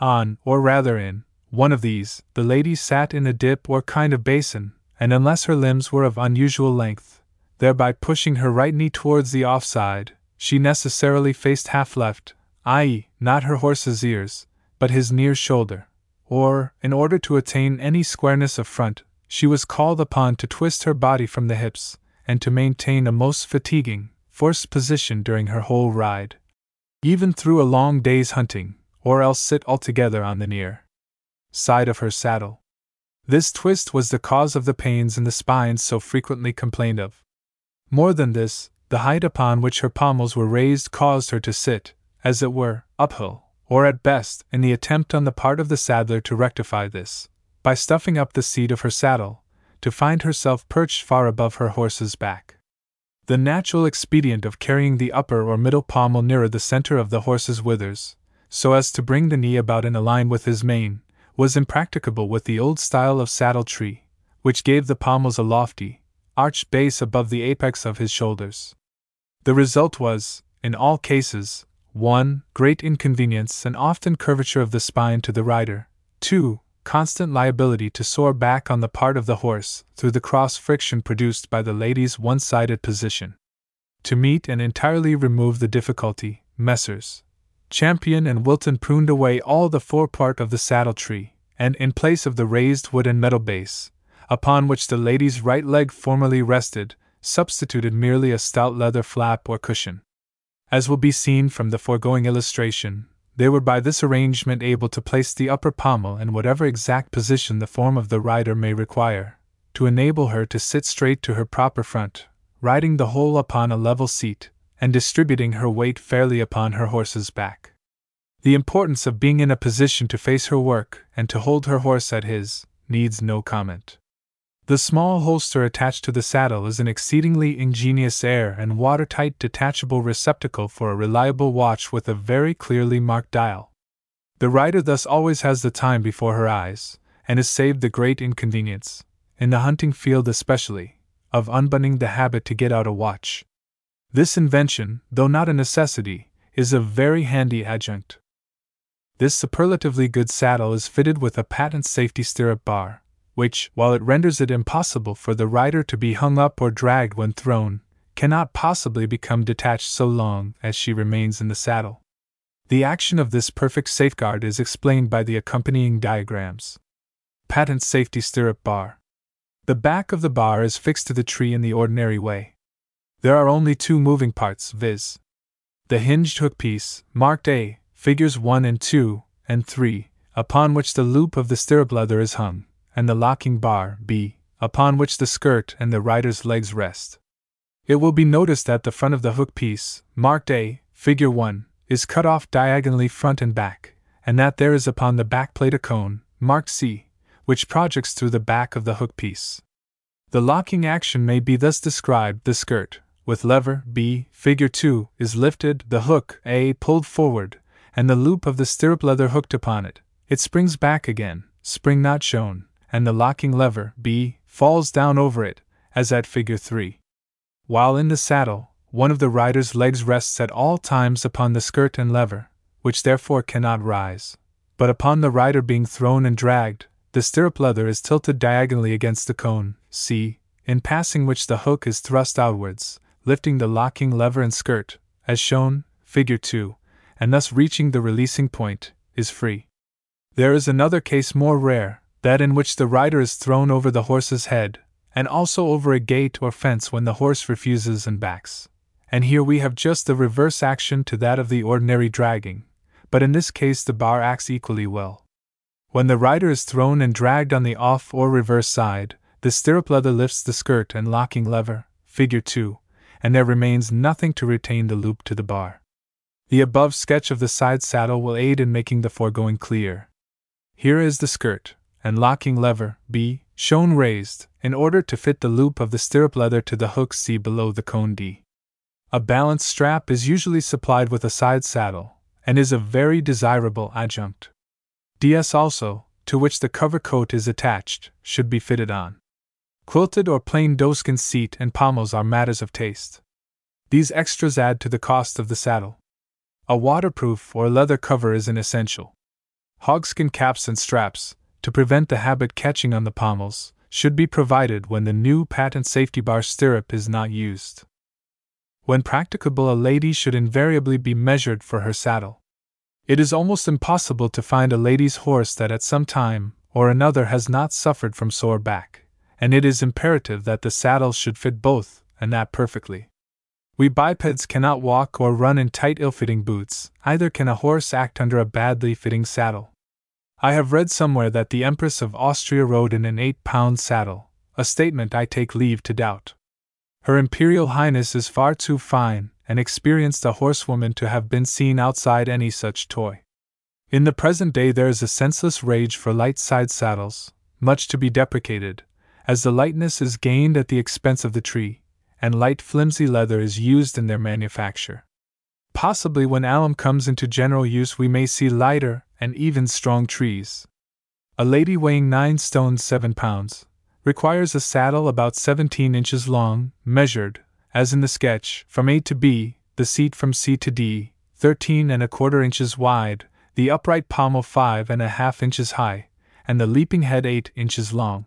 On, or rather in, one of these, the lady sat in a dip or kind of basin, and unless her limbs were of unusual length, thereby pushing her right knee towards the offside, she necessarily faced half left, that is, not her horse's ears, but his near shoulder, or, in order to attain any squareness of front, she was called upon to twist her body from the hips, and to maintain a most fatiguing, forced position during her whole ride, even through a long day's hunting, or else sit altogether on the near side of her saddle. This twist was the cause of the pains in the spine so frequently complained of. More than this, the height upon which her pommels were raised caused her to sit, as it were, uphill, or at best, in the attempt on the part of the saddler to rectify this, by stuffing up the seat of her saddle, to find herself perched far above her horse's back. The natural expedient of carrying the upper or middle pommel nearer the center of the horse's withers, so as to bring the knee about in a line with his mane, was impracticable with the old style of saddle tree, which gave the pommels a lofty, arched base above the apex of his shoulders. The result was, in all cases, one. Great inconvenience and often curvature of the spine to the rider. two. Constant liability to sore back on the part of the horse through the cross-friction produced by the lady's one-sided position. To meet and entirely remove the difficulty, Messrs. Champion and Wilton pruned away all the forepart of the saddle tree, and in place of the raised wood and metal base, upon which the lady's right leg formerly rested, substituted merely a stout leather flap or cushion. As will be seen from the foregoing illustration, they were by this arrangement able to place the upper pommel in whatever exact position the form of the rider may require, to enable her to sit straight to her proper front, riding the whole upon a level seat, and distributing her weight fairly upon her horse's back. The importance of being in a position to face her work and to hold her horse at his needs no comment. The small holster attached to the saddle is an exceedingly ingenious air and watertight detachable receptacle for a reliable watch with a very clearly marked dial. The rider thus always has the time before her eyes, and is saved the great inconvenience, in the hunting field especially, of unbuttoning the habit to get out a watch. This invention, though not a necessity, is a very handy adjunct. This superlatively good saddle is fitted with a patent safety stirrup bar, which, while it renders it impossible for the rider to be hung up or dragged when thrown, cannot possibly become detached so long as she remains in the saddle. The action of this perfect safeguard is explained by the accompanying diagrams. Patent safety stirrup bar. The back of the bar is fixed to the tree in the ordinary way. There are only two moving parts, viz. the hinged hook piece, marked A, figures one and two, and three, upon which the loop of the stirrup leather is hung, and the locking bar, B, upon which the skirt and the rider's legs rest. It will be noticed that the front of the hook piece, marked A, figure one, is cut off diagonally front and back, and that there is upon the back plate a cone, marked C, which projects through the back of the hook piece. The locking action may be thus described: the skirt, with lever B, figure two, is lifted, the hook A pulled forward, and the loop of the stirrup leather hooked upon it. It springs back again, spring not shown, and the locking lever B falls down over it, as at figure three. While in the saddle, one of the rider's legs rests at all times upon the skirt and lever, which therefore cannot rise, but upon the rider being thrown and dragged, the stirrup leather is tilted diagonally against the cone, C, in passing which the hook is thrust outwards, lifting the locking lever and skirt, as shown, figure two, and thus reaching the releasing point, is free. There is another case more rare, that in which the rider is thrown over the horse's head, and also over a gate or fence when the horse refuses and backs. And here we have just the reverse action to that of the ordinary dragging, but in this case the bar acts equally well. When the rider is thrown and dragged on the off or reverse side, the stirrup leather lifts the skirt and locking lever, figure two, and there remains nothing to retain the loop to the bar. The above sketch of the side saddle will aid in making the foregoing clear. Here is the skirt and locking lever, B, shown raised, in order to fit the loop of the stirrup leather to the hook C below the cone D. A balance strap is usually supplied with a side saddle, and is a very desirable adjunct. D S also, to which the cover coat is attached, should be fitted on. Quilted or plain doeskin seat and pommels are matters of taste. These extras add to the cost of the saddle. A waterproof or leather cover is an essential. Hogskin caps and straps, to prevent the habit catching on the pommels, should be provided when the new patent safety bar stirrup is not used. When practicable, a lady should invariably be measured for her saddle. It is almost impossible to find a lady's horse that at some time or another has not suffered from sore back, and it is imperative that the saddle should fit both, and that perfectly. We bipeds cannot walk or run in tight, ill-fitting boots, either can a horse act under a badly fitting saddle. I have read somewhere that the Empress of Austria rode in an eight-pound saddle, a statement I take leave to doubt. Her Imperial Highness is far too fine and experienced a horsewoman to have been seen outside any such toy. In the present day there is a senseless rage for light side saddles, much to be deprecated, as the lightness is gained at the expense of the tree, and light flimsy leather is used in their manufacture. Possibly when alum comes into general use we may see lighter and even strong trees. A lady weighing nine stone seven pounds requires a saddle about seventeen inches long, measured, as in the sketch, from A to B, the seat from C to D, thirteen and a quarter inches wide, the upright pommel five and a half inches high, and the leaping head eight inches long.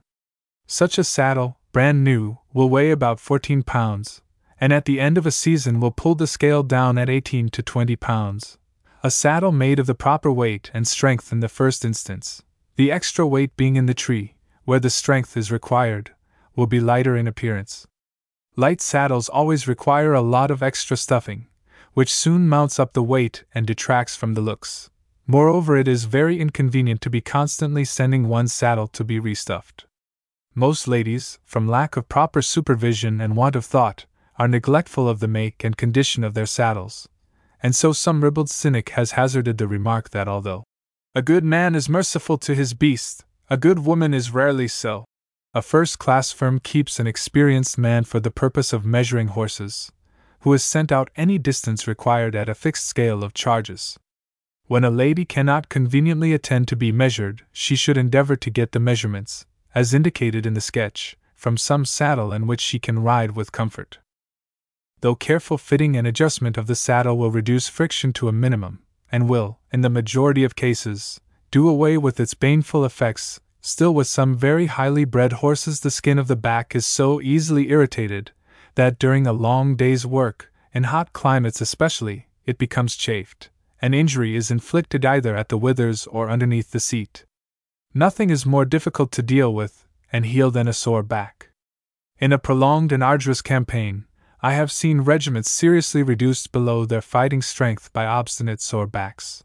Such a saddle, brand new, will weigh about fourteen pounds, and at the end of a season will pull the scale down at eighteen to twenty pounds. A saddle made of the proper weight and strength in the first instance, the extra weight being in the tree, where the strength is required, will be lighter in appearance. Light saddles always require a lot of extra stuffing, which soon mounts up the weight and detracts from the looks. Moreover, it is very inconvenient to be constantly sending one's saddle to be restuffed. Most ladies, from lack of proper supervision and want of thought, are neglectful of the make and condition of their saddles. And so some ribald cynic has hazarded the remark that although a good man is merciful to his beast, a good woman is rarely so. A first-class firm keeps an experienced man for the purpose of measuring horses, who is sent out any distance required at a fixed scale of charges. When a lady cannot conveniently attend to be measured, she should endeavor to get the measurements, as indicated in the sketch, from some saddle in which she can ride with comfort. though careful fitting and adjustment of the saddle will reduce friction to a minimum, and will, in the majority of cases, do away with its baneful effects. Still, with some very highly bred horses the skin of the back is so easily irritated, that during a long day's work, in hot climates especially, it becomes chafed, and injury is inflicted either at the withers or underneath the seat. Nothing is more difficult to deal with and heal than a sore back. In a prolonged and arduous campaign, I have seen regiments seriously reduced below their fighting strength by obstinate sore backs.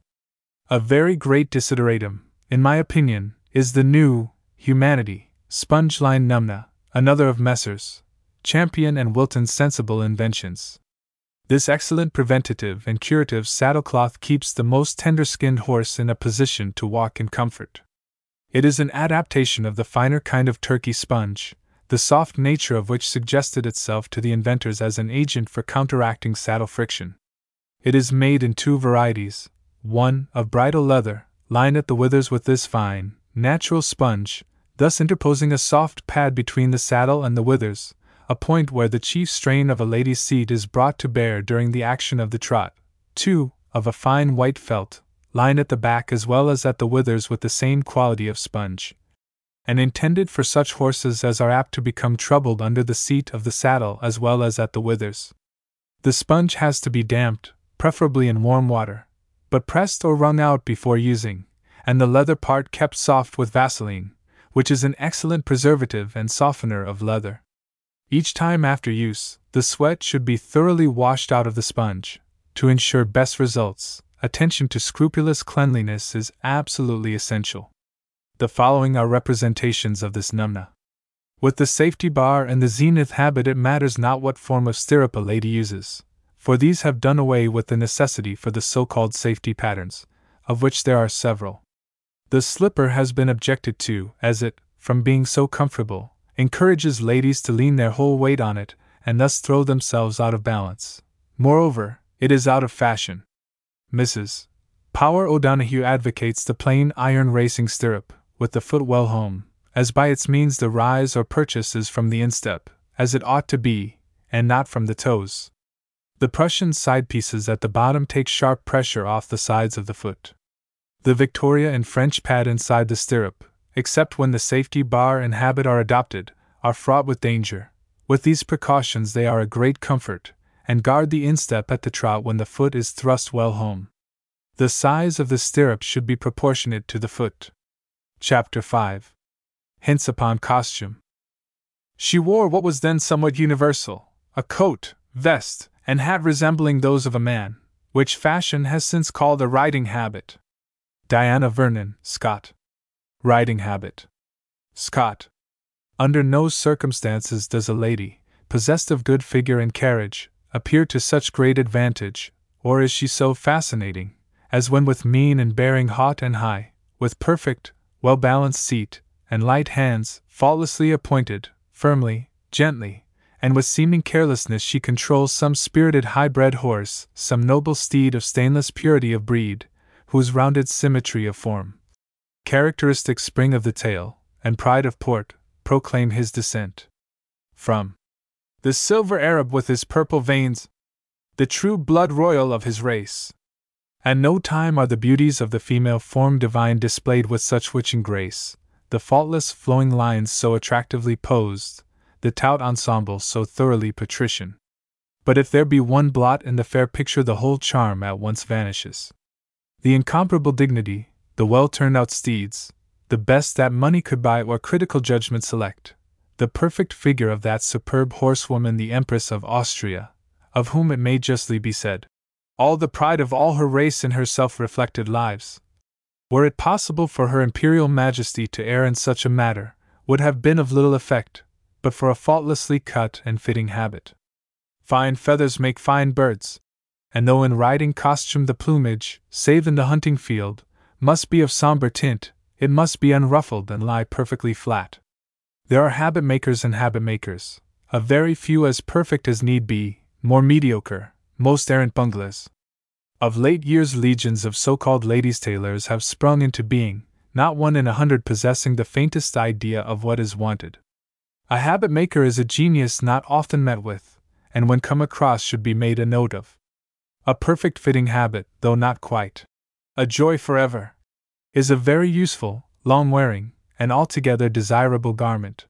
A very great desideratum, in my opinion, is the new Humanity Sponge-Line Numna, another of Messrs. Champion and Wilton's sensible inventions. This excellent preventative and curative saddlecloth keeps the most tender-skinned horse in a position to walk in comfort. It is an adaptation of the finer kind of turkey sponge, the soft nature of which suggested itself to the inventors as an agent for counteracting saddle friction. It is made in two varieties, one of bridle leather, lined at the withers with this fine, natural sponge, thus interposing a soft pad between the saddle and the withers, a point where the chief strain of a lady's seat is brought to bear during the action of the trot. two. Of a fine white felt, lined at the back as well as at the withers with the same quality of sponge, and intended for such horses as are apt to become troubled under the seat of the saddle as well as at the withers. The sponge has to be damped, preferably in warm water, but pressed or wrung out before using, and the leather part kept soft with Vaseline, which is an excellent preservative and softener of leather. Each time after use, the sweat should be thoroughly washed out of the sponge. To ensure best results, attention to scrupulous cleanliness is absolutely essential. The following are representations of this numna. With the safety bar and the Zenith habit, it matters not what form of stirrup a lady uses, for these have done away with the necessity for the so-called safety patterns, of which there are several. The slipper has been objected to, as it, from being so comfortable, encourages ladies to lean their whole weight on it, and thus throw themselves out of balance. Moreover, it is out of fashion. Missus Power O'Donohue advocates the plain iron racing stirrup, with the foot well home, as by its means the rise or purchase is from the instep, as it ought to be, and not from the toes. The Prussian side pieces at the bottom take sharp pressure off the sides of the foot. The Victoria and French pad inside the stirrup, except when the safety bar and habit are adopted, are fraught with danger. With these precautions they are a great comfort, and guard the instep at the trot when the foot is thrust well home. The size of the stirrup should be proportionate to the foot. Chapter five. Hints upon costume. She wore what was then somewhat universal, a coat, vest, and hat resembling those of a man, which fashion has since called a riding habit. Diana Vernon, Scott. Riding habit. Scott. Under no circumstances does a lady, possessed of good figure and carriage, appear to such great advantage, or is she so fascinating, as when with mien and bearing hot and high, with perfect, well-balanced seat, and light hands, faultlessly appointed, firmly, gently, and with seeming carelessness she controls some spirited high-bred horse, some noble steed of stainless purity of breed, whose rounded symmetry of form, characteristic spring of the tail, and pride of port, proclaim his descent from the silver Arab with his purple veins, the true blood royal of his race. At no time are the beauties of the female form divine displayed with such witching grace, the faultless flowing lines so attractively posed, the tout ensemble so thoroughly patrician. But if there be one blot in the fair picture, the whole charm at once vanishes. The incomparable dignity, the well-turned-out steeds, the best that money could buy or critical judgment select, the perfect figure of that superb horsewoman the Empress of Austria, of whom it may justly be said, all the pride of all her race in her self-reflected lives. Were it possible for her Imperial Majesty to err in such a matter, would have been of little effect, but for a faultlessly cut and fitting habit. Fine feathers make fine birds. And though in riding costume the plumage, save in the hunting field, must be of somber tint, it must be unruffled and lie perfectly flat. There are habit-makers and habit-makers, a very few as perfect as need be, more mediocre, most errant bunglers. Of late years legions of so-called ladies' tailors have sprung into being, not one in a hundred possessing the faintest idea of what is wanted. A habit-maker is a genius not often met with, and when come across should be made a note of. A perfect fitting habit, though not quite. A joy forever. Is a very useful, long-wearing, and altogether desirable garment.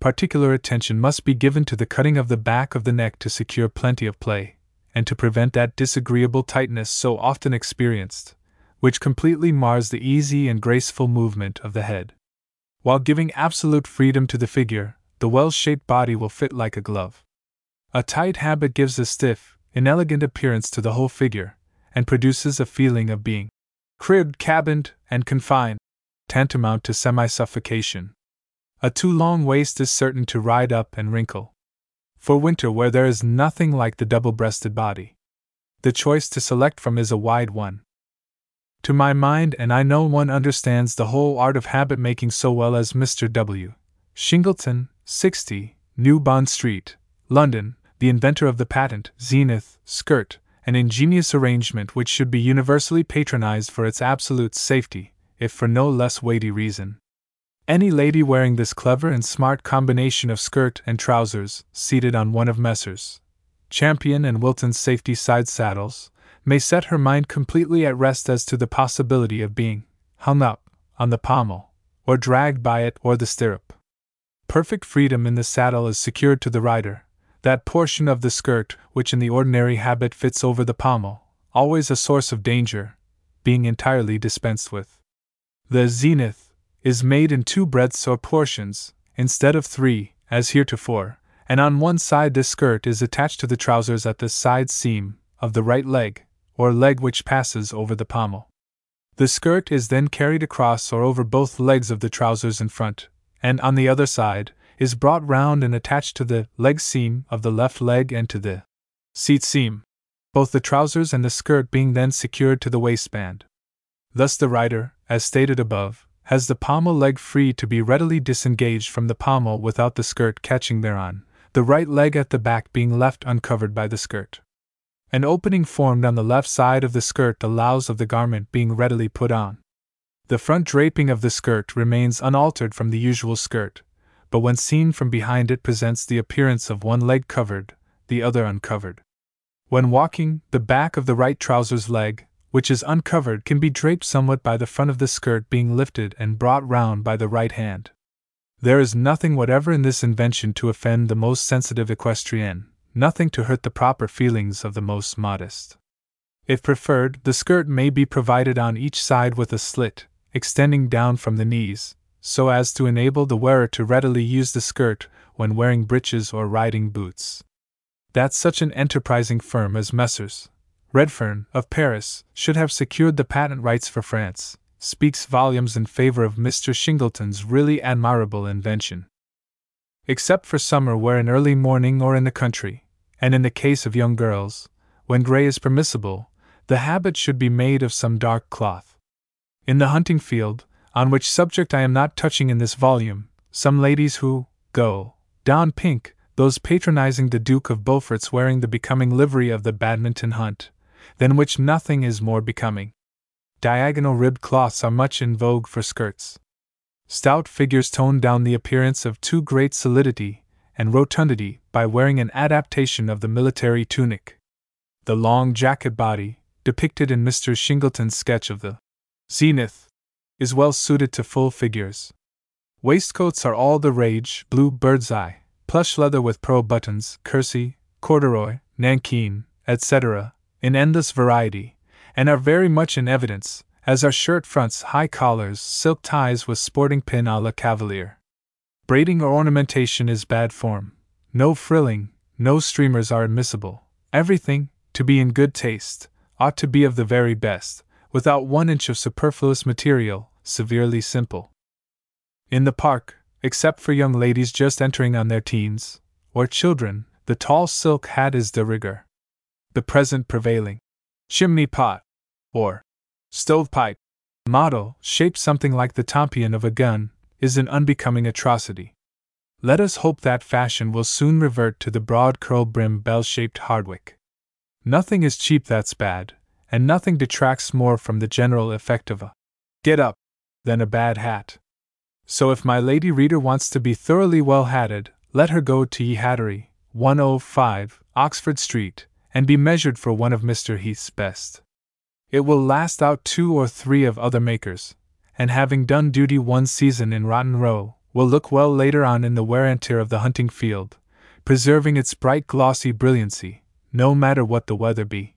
Particular attention must be given to the cutting of the back of the neck to secure plenty of play, and to prevent that disagreeable tightness so often experienced, which completely mars the easy and graceful movement of the head. While giving absolute freedom to the figure, the well-shaped body will fit like a glove. A tight habit gives a stiff, inelegant appearance to the whole figure, and produces a feeling of being cribbed, cabined, and confined, tantamount to semi-suffocation. A too long waist is certain to ride up and wrinkle. For winter where there is nothing like the double-breasted body, the choice to select from is a wide one. To my mind, and I know one understands the whole art of habit-making so well as Mister W. Shingleton, sixty, New Bond Street, London, the inventor of the patent Zenith skirt, an ingenious arrangement which should be universally patronized for its absolute safety, if for no less weighty reason. Any lady wearing this clever and smart combination of skirt and trousers, seated on one of Messrs. Champion and Wilton's safety side saddles, may set her mind completely at rest as to the possibility of being hung up on the pommel, or dragged by it or the stirrup. Perfect freedom in the saddle is secured to the rider, that portion of the skirt which in the ordinary habit fits over the pommel, always a source of danger, being entirely dispensed with. The Zenith is made in two breadths or portions, instead of three, as heretofore, and on one side this skirt is attached to the trousers at the side seam of the right leg, or leg which passes over the pommel. The skirt is then carried across or over both legs of the trousers in front, and on the other side, is brought round and attached to the leg seam of the left leg and to the seat seam, both the trousers and the skirt being then secured to the waistband. Thus the rider, as stated above, has the pommel leg free to be readily disengaged from the pommel without the skirt catching thereon, the right leg at the back being left uncovered by the skirt. An opening formed on the left side of the skirt allows of the garment being readily put on. The front draping of the skirt remains unaltered from the usual skirt, but when seen from behind it presents the appearance of one leg covered, the other uncovered. When walking, the back of the right trousers leg, which is uncovered, can be draped somewhat by the front of the skirt being lifted and brought round by the right hand. There is nothing whatever in this invention to offend the most sensitive equestrian, nothing to hurt the proper feelings of the most modest. If preferred, the skirt may be provided on each side with a slit, extending down from the knees, so as to enable the wearer to readily use the skirt when wearing breeches or riding boots. That such an enterprising firm as Messrs. Redfern, of Paris, should have secured the patent rights for France, speaks volumes in favor of Mister Shingleton's really admirable invention. Except for summer wear in early morning or in the country, and in the case of young girls, when gray is permissible, the habit should be made of some dark cloth. In the hunting field, on which subject I am not touching in this volume, some ladies who go down pink, those patronizing the Duke of Beaufort's wearing the becoming livery of the Badminton hunt, than which nothing is more becoming. Diagonal ribbed cloths are much in vogue for skirts. Stout figures tone down the appearance of too great solidity and rotundity by wearing an adaptation of the military tunic. The long jacket body, depicted in Mister Shingleton's sketch of the Zenith, is well suited to full figures. Waistcoats are all the rage, blue bird's eye, plush leather with pearl buttons, kersey, corduroy, nankeen, et cetera, in endless variety, and are very much in evidence, as are shirt fronts, high collars, silk ties with sporting pin a la cavalier. Braiding or ornamentation is bad form. No frilling, no streamers are admissible. Everything, to be in good taste, ought to be of the very best, without one inch of superfluous material, severely simple. In the park, except for young ladies just entering on their teens, or children, the tall silk hat is de rigueur. The present prevailing chimney pot, or stovepipe, model, shaped something like the tompion of a gun, is an unbecoming atrocity. Let us hope that fashion will soon revert to the broad curl-brim bell-shaped hardwick. Nothing is cheap that's bad, and nothing detracts more from the general effect of a get-up than a bad hat. So if my lady reader wants to be thoroughly well-hatted, let her go to Ye Hattery, one oh five, Oxford Street, and be measured for one of Mister Heath's best. It will last out two or three of other makers, and having done duty one season in Rotten Row, will look well later on in the wear and tear of the hunting field, preserving its bright glossy brilliancy, no matter what the weather be.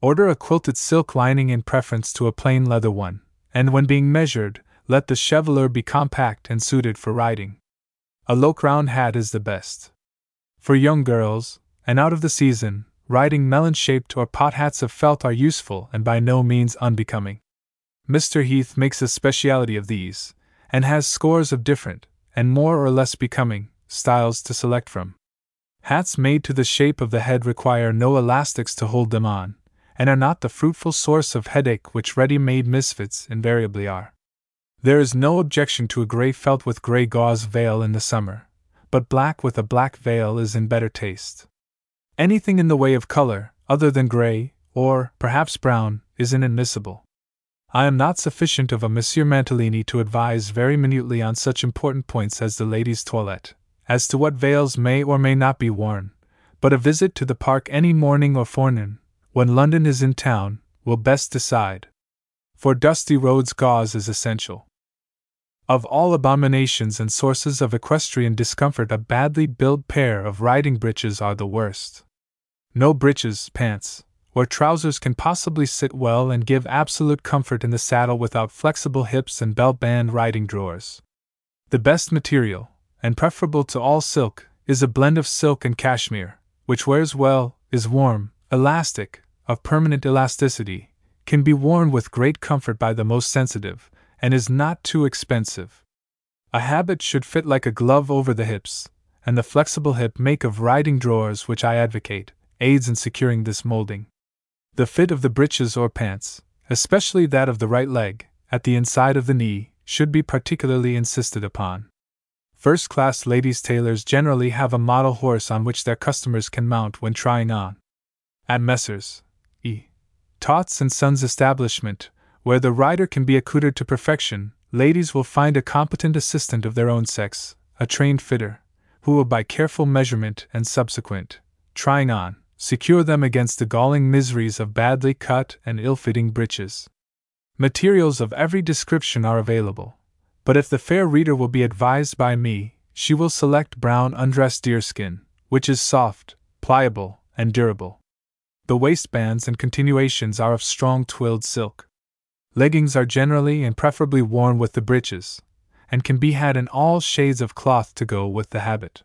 Order a quilted silk lining in preference to a plain leather one, and when being measured, let the chevelure be compact and suited for riding. A low-crowned hat is the best. For young girls, and out of the season, riding melon-shaped or pot hats of felt are useful and by no means unbecoming. Mister Heath makes a speciality of these, and has scores of different, and more or less becoming, styles to select from. Hats made to the shape of the head require no elastics to hold them on, and are not the fruitful source of headache which ready-made misfits invariably are. There is no objection to a grey felt with grey gauze veil in the summer, but black with a black veil is in better taste. Anything in the way of color, other than grey, or, perhaps brown, is inadmissible. I am not sufficient of a Monsieur Mantalini to advise very minutely on such important points as the lady's toilette, as to what veils may or may not be worn, but a visit to the park any morning or forenoon, when London is in town, will best decide. For dusty roads gauze is essential. Of all abominations and sources of equestrian discomfort, a badly built pair of riding breeches are the worst. No breeches, pants, or trousers can possibly sit well and give absolute comfort in the saddle without flexible hips and belt-band riding drawers. The best material, and preferable to all silk, is a blend of silk and cashmere, which wears well, is warm, elastic, of permanent elasticity, can be worn with great comfort by the most sensitive, and is not too expensive. A habit should fit like a glove over the hips, and the flexible hip make of riding drawers which I advocate, aids in securing this molding. The fit of the breeches or pants, especially that of the right leg, at the inside of the knee, should be particularly insisted upon. First-class ladies' tailors generally have a model horse on which their customers can mount when trying on. At Messrs. E. Tots and Sons' establishment, where the rider can be accoutered to perfection, ladies will find a competent assistant of their own sex, a trained fitter, who will by careful measurement and subsequent trying on, secure them against the galling miseries of badly cut and ill-fitting breeches. Materials of every description are available, but if the fair reader will be advised by me, she will select brown undressed deerskin, which is soft, pliable, and durable. The waistbands and continuations are of strong twilled silk. Leggings are generally and preferably worn with the breeches, and can be had in all shades of cloth to go with the habit.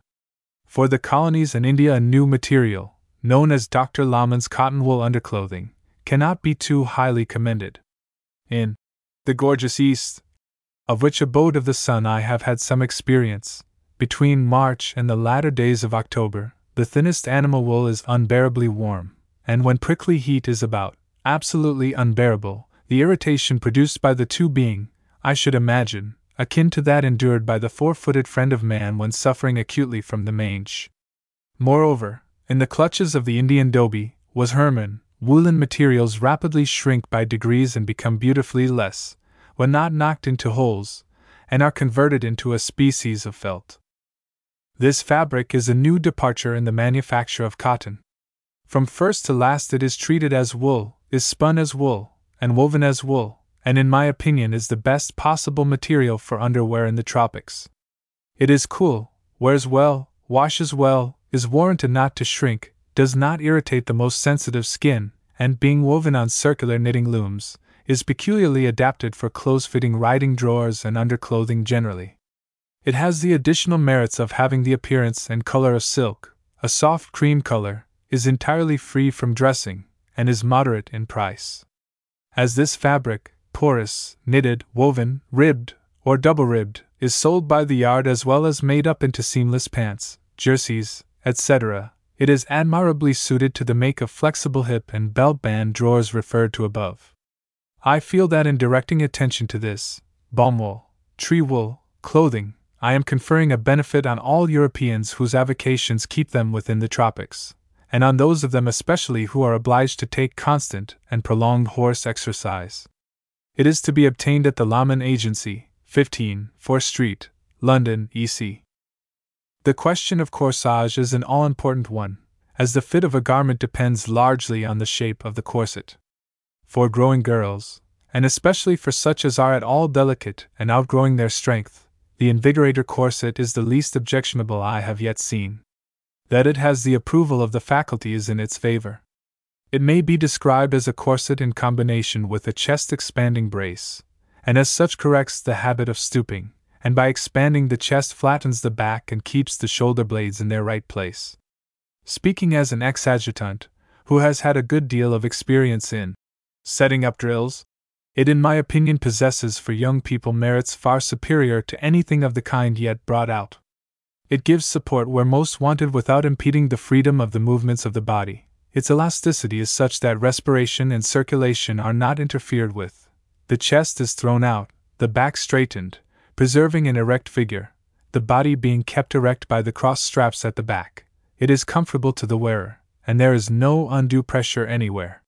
For the colonies and India, a new material, known as Doctor Lahmann's cotton wool underclothing, cannot be too highly commended. In the gorgeous East, of which abode of the sun I have had some experience, between March and the latter days of October, the thinnest animal wool is unbearably warm, and when prickly heat is about, absolutely unbearable, the irritation produced by the two being, I should imagine, akin to that endured by the four-footed friend of man when suffering acutely from the mange. Moreover, in the clutches of the Indian dhobi, was Herman, woolen materials rapidly shrink by degrees and become beautifully less, when not knocked into holes, and are converted into a species of felt. This fabric is a new departure in the manufacture of cotton. From first to last it is treated as wool, is spun as wool, and woven as wool, and in my opinion is the best possible material for underwear in the tropics. It is cool, wears well, washes well, is warranted not to shrink, does not irritate the most sensitive skin, and being woven on circular knitting looms, is peculiarly adapted for close-fitting riding drawers and underclothing generally. It has the additional merits of having the appearance and color of silk, a soft cream color, is entirely free from dressing, and is moderate in price. As this fabric, porous, knitted, woven, ribbed, or double-ribbed, is sold by the yard as well as made up into seamless pants, jerseys, et cetera, it is admirably suited to the make of flexible hip and belt-band drawers referred to above. I feel that in directing attention to this, balm wool, tree wool, clothing, I am conferring a benefit on all Europeans whose avocations keep them within the tropics, and on those of them especially who are obliged to take constant and prolonged horse exercise. It is to be obtained at the Lahmann Agency, fifteen, fourth Street, London, E C. The question of corsage is an all-important one, as the fit of a garment depends largely on the shape of the corset. For growing girls, and especially for such as are at all delicate and outgrowing their strength, the Invigorator corset is the least objectionable I have yet seen. That it has the approval of the faculty is in its favor. It may be described as a corset in combination with a chest-expanding brace, and as such corrects the habit of stooping, and by expanding the chest flattens the back and keeps the shoulder blades in their right place. Speaking as an ex-adjutant, who has had a good deal of experience in setting up drills, it in my opinion possesses for young people merits far superior to anything of the kind yet brought out. It gives support where most wanted without impeding the freedom of the movements of the body. Its elasticity is such that respiration and circulation are not interfered with. The chest is thrown out, the back straightened, preserving an erect figure, the body being kept erect by the cross straps at the back. It is comfortable to the wearer, and there is no undue pressure anywhere.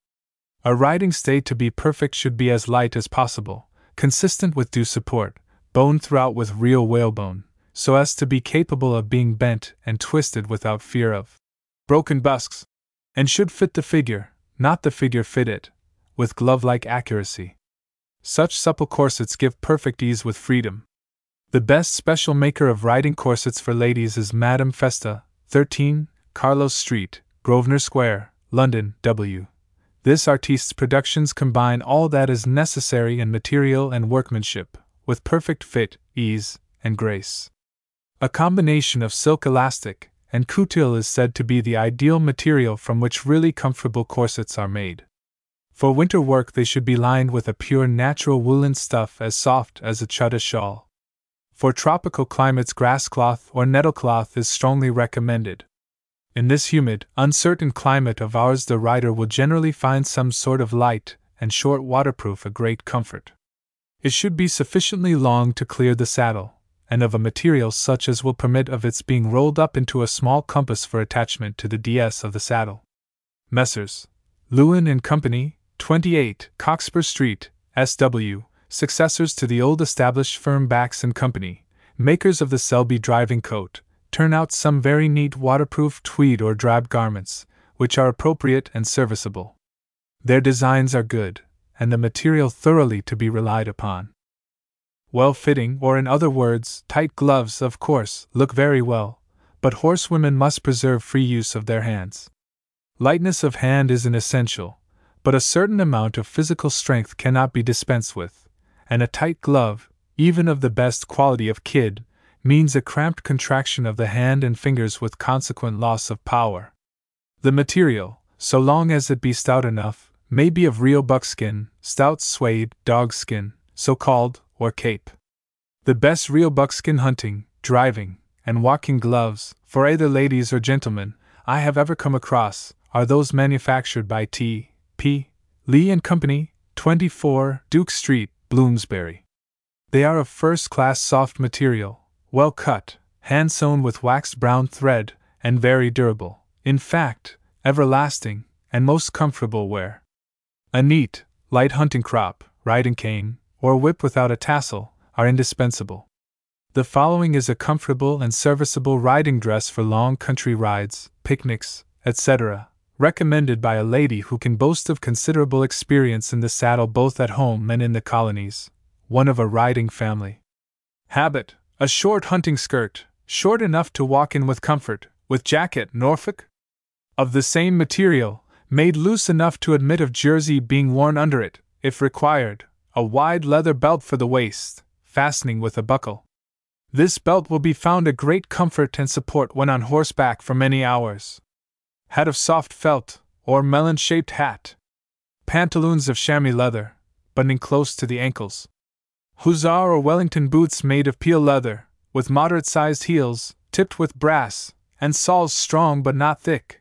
A riding stay to be perfect should be as light as possible, consistent with due support, bone throughout with real whalebone, so as to be capable of being bent and twisted without fear of broken busks, and should fit the figure, not the figure fit it, with glove-like accuracy. Such supple corsets give perfect ease with freedom. The best special maker of riding corsets for ladies is Madame Festa, thirteen, Carlos Street, Grosvenor Square, London, W. This artiste's productions combine all that is necessary in material and workmanship, with perfect fit, ease, and grace. A combination of silk elastic and coutil is said to be the ideal material from which really comfortable corsets are made. For winter work they should be lined with a pure natural woolen stuff as soft as a chuddah shawl. For tropical climates grass cloth or nettle cloth is strongly recommended. In this humid, uncertain climate of ours the rider will generally find some sort of light and short waterproof a great comfort. It should be sufficiently long to clear the saddle, and of a material such as will permit of its being rolled up into a small compass for attachment to the D S of the saddle. Messrs. Lewin and Company, twenty-eight, Cockspur Street, S W, successors to the old established firm Bax and Company, makers of the Selby driving coat, turn out some very neat waterproof tweed or drab garments, which are appropriate and serviceable. Their designs are good, and the material thoroughly to be relied upon. Well-fitting, or in other words, tight gloves, of course, look very well, but horsewomen must preserve free use of their hands. Lightness of hand is an essential, but a certain amount of physical strength cannot be dispensed with, and a tight glove, even of the best quality of kid, means a cramped contraction of the hand and fingers with consequent loss of power. The material, so long as it be stout enough, may be of real buckskin, stout suede, dogskin, so called, or cape. The best real buckskin hunting, driving, and walking gloves, for either ladies or gentlemen, I have ever come across, are those manufactured by T. P. Lee and Company, twenty-four, Duke Street, Bloomsbury. They are of first-class soft material, well cut, hand sewn with waxed brown thread, and very durable, in fact, everlasting, and most comfortable wear. A neat, light hunting crop, riding cane, or whip without a tassel, are indispensable. The following is a comfortable and serviceable riding dress for long country rides, picnics, et cetera, recommended by a lady who can boast of considerable experience in the saddle both at home and in the colonies, one of a riding family. Habit: a short hunting skirt, short enough to walk in with comfort, with jacket Norfolk, of the same material, made loose enough to admit of jersey being worn under it, if required, a wide leather belt for the waist, fastening with a buckle. This belt will be found a great comfort and support when on horseback for many hours. Hat of soft felt, or melon-shaped hat. Pantaloons of chamois leather, buttoning close to the ankles. Hussar or Wellington boots made of peel leather, with moderate-sized heels, tipped with brass, and soles strong but not thick.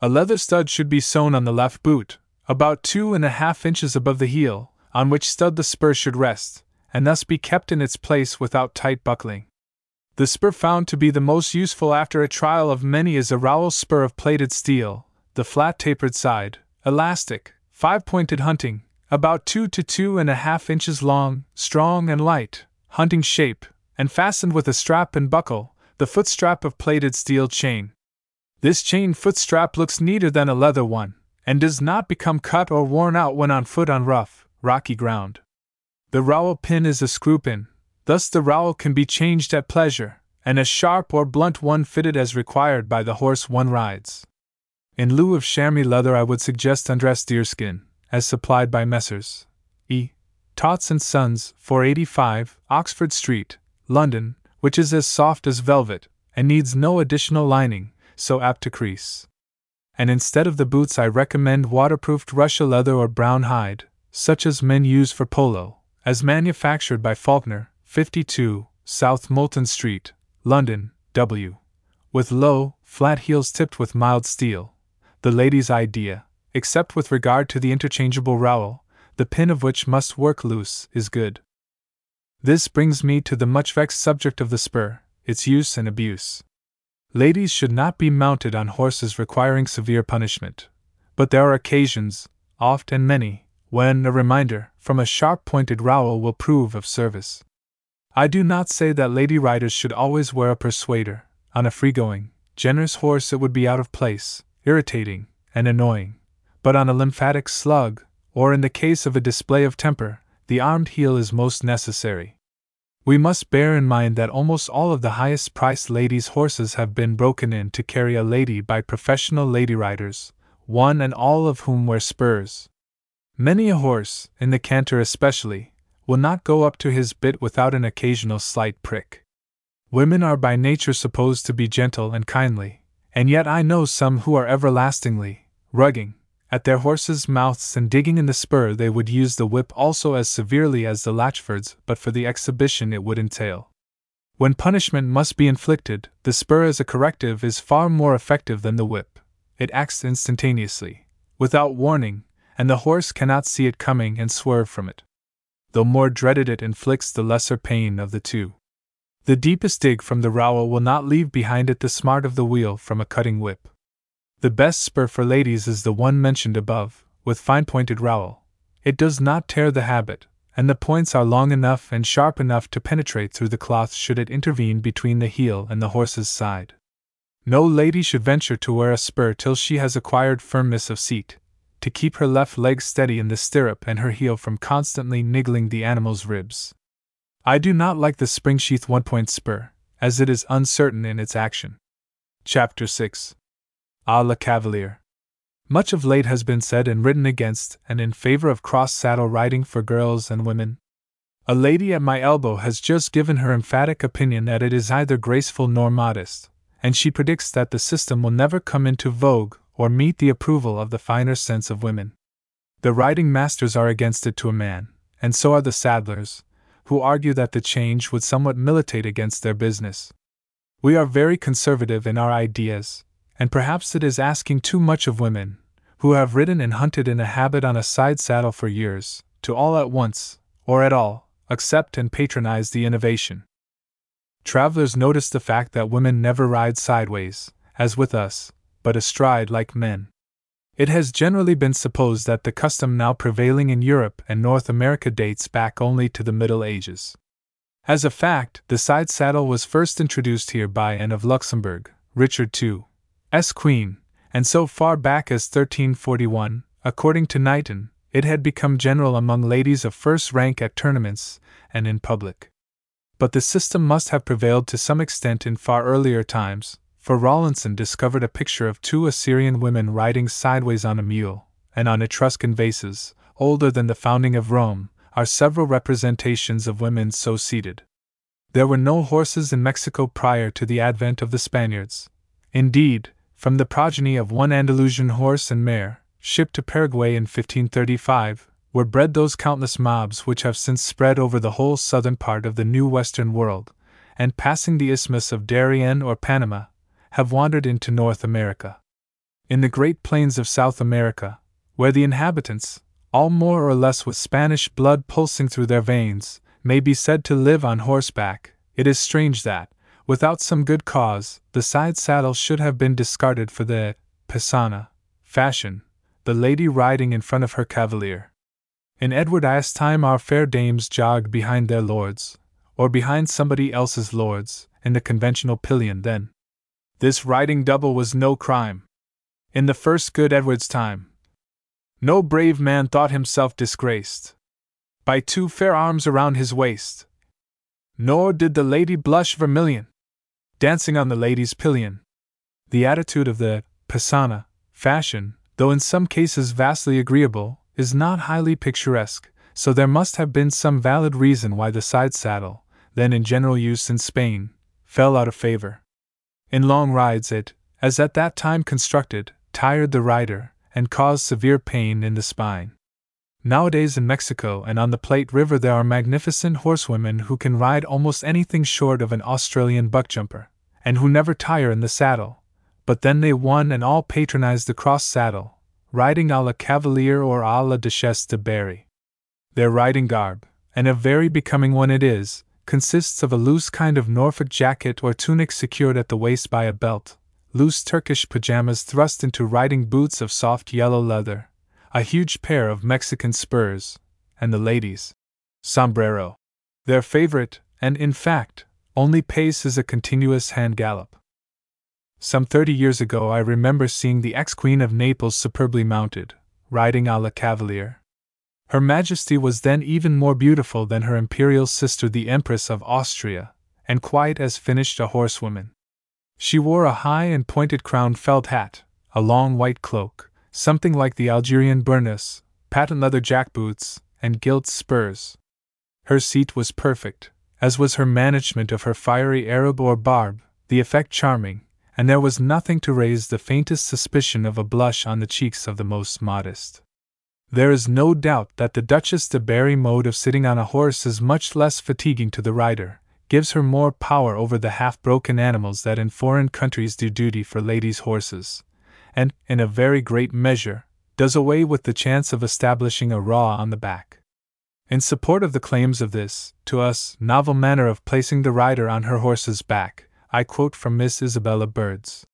A leather stud should be sewn on the left boot, about two and a half inches above the heel, on which stud the spur should rest, and thus be kept in its place without tight buckling. The spur found to be the most useful after a trial of many is a rowel spur of plated steel, the flat tapered side, elastic, five-pointed hunting, about two to two and a half inches long, strong and light, hunting shape, and fastened with a strap and buckle, the footstrap of plated steel chain. This chain footstrap looks neater than a leather one, and does not become cut or worn out when on foot on rough, rocky ground. The rowel pin is a screw pin, thus the rowel can be changed at pleasure, and a sharp or blunt one fitted as required by the horse one rides. In lieu of chamois leather I would suggest undressed deerskin, as supplied by Messrs. E. Tots and Sons, four eighty-five, Oxford Street, London, which is as soft as velvet, and needs no additional lining, so apt to crease. And instead of the boots I recommend waterproofed Russia leather or brown hide, such as men use for polo, as manufactured by Faulkner, fifty-two, South Molton Street, London, W. With low, flat heels tipped with mild steel, the lady's idea, except with regard to the interchangeable rowel, the pin of which must work loose, is good. This brings me to the much vexed subject of the spur, its use and abuse. Ladies should not be mounted on horses requiring severe punishment, but there are occasions, oft and many, when a reminder from a sharp-pointed rowel will prove of service. I do not say that lady riders should always wear a persuader. On a free-going, generous horse it would be out of place, irritating, and annoying, but on a lymphatic slug, or in the case of a display of temper, the armed heel is most necessary. We must bear in mind that almost all of the highest-priced ladies' horses have been broken in to carry a lady by professional lady riders, one and all of whom wear spurs. Many a horse, in the canter especially, will not go up to his bit without an occasional slight prick. Women are by nature supposed to be gentle and kindly, and yet I know some who are everlastingly rugging at their horses' mouths and digging in the spur. They would use the whip also as severely as the Latchfords, but for the exhibition it would entail. When punishment must be inflicted, the spur as a corrective is far more effective than the whip. It acts instantaneously, without warning, and the horse cannot see it coming and swerve from it. Though more dreaded, it inflicts the lesser pain of the two. The deepest dig from the rowel will not leave behind it the smart of the wheel from a cutting whip. The best spur for ladies is the one mentioned above, with fine-pointed rowel. It does not tear the habit, and the points are long enough and sharp enough to penetrate through the cloth should it intervene between the heel and the horse's side. No lady should venture to wear a spur till she has acquired firmness of seat, to keep her left leg steady in the stirrup and her heel from constantly niggling the animal's ribs. I do not like the spring-sheath one-point spur, as it is uncertain in its action. Chapter six. À la Cavalier. Much of late has been said and written against and in favor of cross-saddle riding for girls and women. A lady at my elbow has just given her emphatic opinion that it is either graceful nor modest, and she predicts that the system will never come into vogue or meet the approval of the finer sense of women. The riding masters are against it to a man, and so are the saddlers, who argue that the change would somewhat militate against their business. We are very conservative in our ideas, and perhaps it is asking too much of women, who have ridden and hunted in a habit on a side saddle for years, to all at once, or at all, accept and patronize the innovation. Travelers notice the fact that women never ride sideways, as with us, but astride like men. It has generally been supposed that the custom now prevailing in Europe and North America dates back only to the Middle Ages. As a fact, the side saddle was first introduced here by Anne of Luxembourg, Richard the Second's queen, and so far back as thirteen forty-one, according to Knighton, it had become general among ladies of first rank at tournaments and in public. But the system must have prevailed to some extent in far earlier times, for Rawlinson discovered a picture of two Assyrian women riding sideways on a mule, and on Etruscan vases, older than the founding of Rome, are several representations of women so seated. There were no horses in Mexico prior to the advent of the Spaniards. Indeed, from the progeny of one Andalusian horse and mare, shipped to Paraguay in fifteen thirty-five, were bred those countless mobs which have since spread over the whole southern part of the new Western world, and passing the Isthmus of Darien or Panama, have wandered into North America. In the great plains of South America, where the inhabitants, all more or less with Spanish blood pulsing through their veins, may be said to live on horseback, it is strange that, without some good cause, the side saddle should have been discarded for the pisana fashion, the lady riding in front of her cavalier. In Edward the First's time our fair dames jogged behind their lords, or behind somebody else's lords, in the conventional pillion then. This riding double was no crime. In the first good Edward's time, no brave man thought himself disgraced by two fair arms around his waist, nor did the lady blush vermilion, dancing on the lady's pillion. The attitude of the passana, fashion, though in some cases vastly agreeable, is not highly picturesque, so there must have been some valid reason why the side saddle, then in general use in Spain, fell out of favor. In long rides it, as at that time constructed, tired the rider, and caused severe pain in the spine. Nowadays in Mexico and on the Plate River there are magnificent horsewomen who can ride almost anything short of an Australian buckjumper, and who never tire in the saddle, but then they won and all patronize the cross saddle, riding a la cavalier or a la duchesse de Berry. Their riding garb, and a very becoming one it is, consists of a loose kind of Norfolk jacket or tunic secured at the waist by a belt, loose Turkish pajamas thrust into riding boots of soft yellow leather, a huge pair of Mexican spurs, and the ladies' sombrero. Their favorite, and in fact, only pace is a continuous hand gallop. Some thirty years ago I remember seeing the ex-Queen of Naples superbly mounted, riding a la cavalier. Her Majesty was then even more beautiful than her imperial sister the Empress of Austria, and quite as finished a horsewoman. She wore a high and pointed crowned felt hat, a long white cloak, something like the Algerian burnous, patent leather jackboots, and gilt spurs. Her seat was perfect, as was her management of her fiery Arab or barb, the effect charming, and there was nothing to raise the faintest suspicion of a blush on the cheeks of the most modest. There is no doubt that the Duchesse de Berry mode of sitting on a horse is much less fatiguing to the rider, gives her more power over the half-broken animals that in foreign countries do duty for ladies' horses, and, in a very great measure, does away with the chance of establishing a raw on the back. In support of the claims of this, to us, novel manner of placing the rider on her horse's back, I quote from Miss Isabella Bird's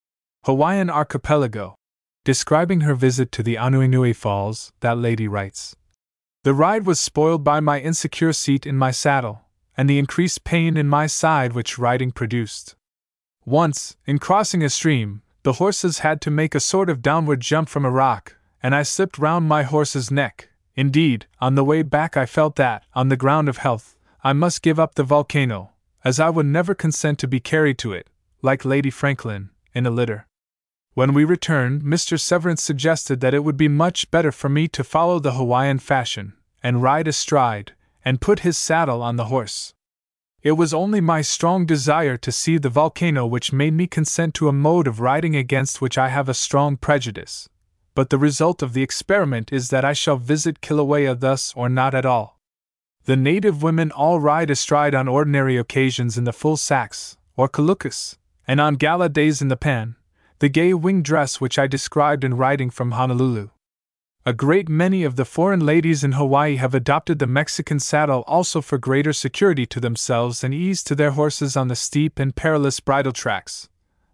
Hawaiian Archipelago. Describing her visit to the Anuenue Falls, that lady writes, "The ride was spoiled by my insecure seat in my saddle, and the increased pain in my side which riding produced. Once, in crossing a stream, the horses had to make a sort of downward jump from a rock, and I slipped round my horse's neck. Indeed, on the way back I felt that, on the ground of health, I must give up the volcano, as I would never consent to be carried to it, like Lady Franklin, in a litter. When we returned, Mister Severance suggested that it would be much better for me to follow the Hawaiian fashion, and ride astride, and put his saddle on the horse. It was only my strong desire to see the volcano which made me consent to a mode of riding against which I have a strong prejudice, but the result of the experiment is that I shall visit Kilauea thus or not at all. The native women all ride astride on ordinary occasions in the full sacks, or calucas, and on gala days in the pan, the gay wing dress which I described in writing from Honolulu. A great many of the foreign ladies in Hawaii have adopted the Mexican saddle also for greater security to themselves and ease to their horses on the steep and perilous bridle tracks,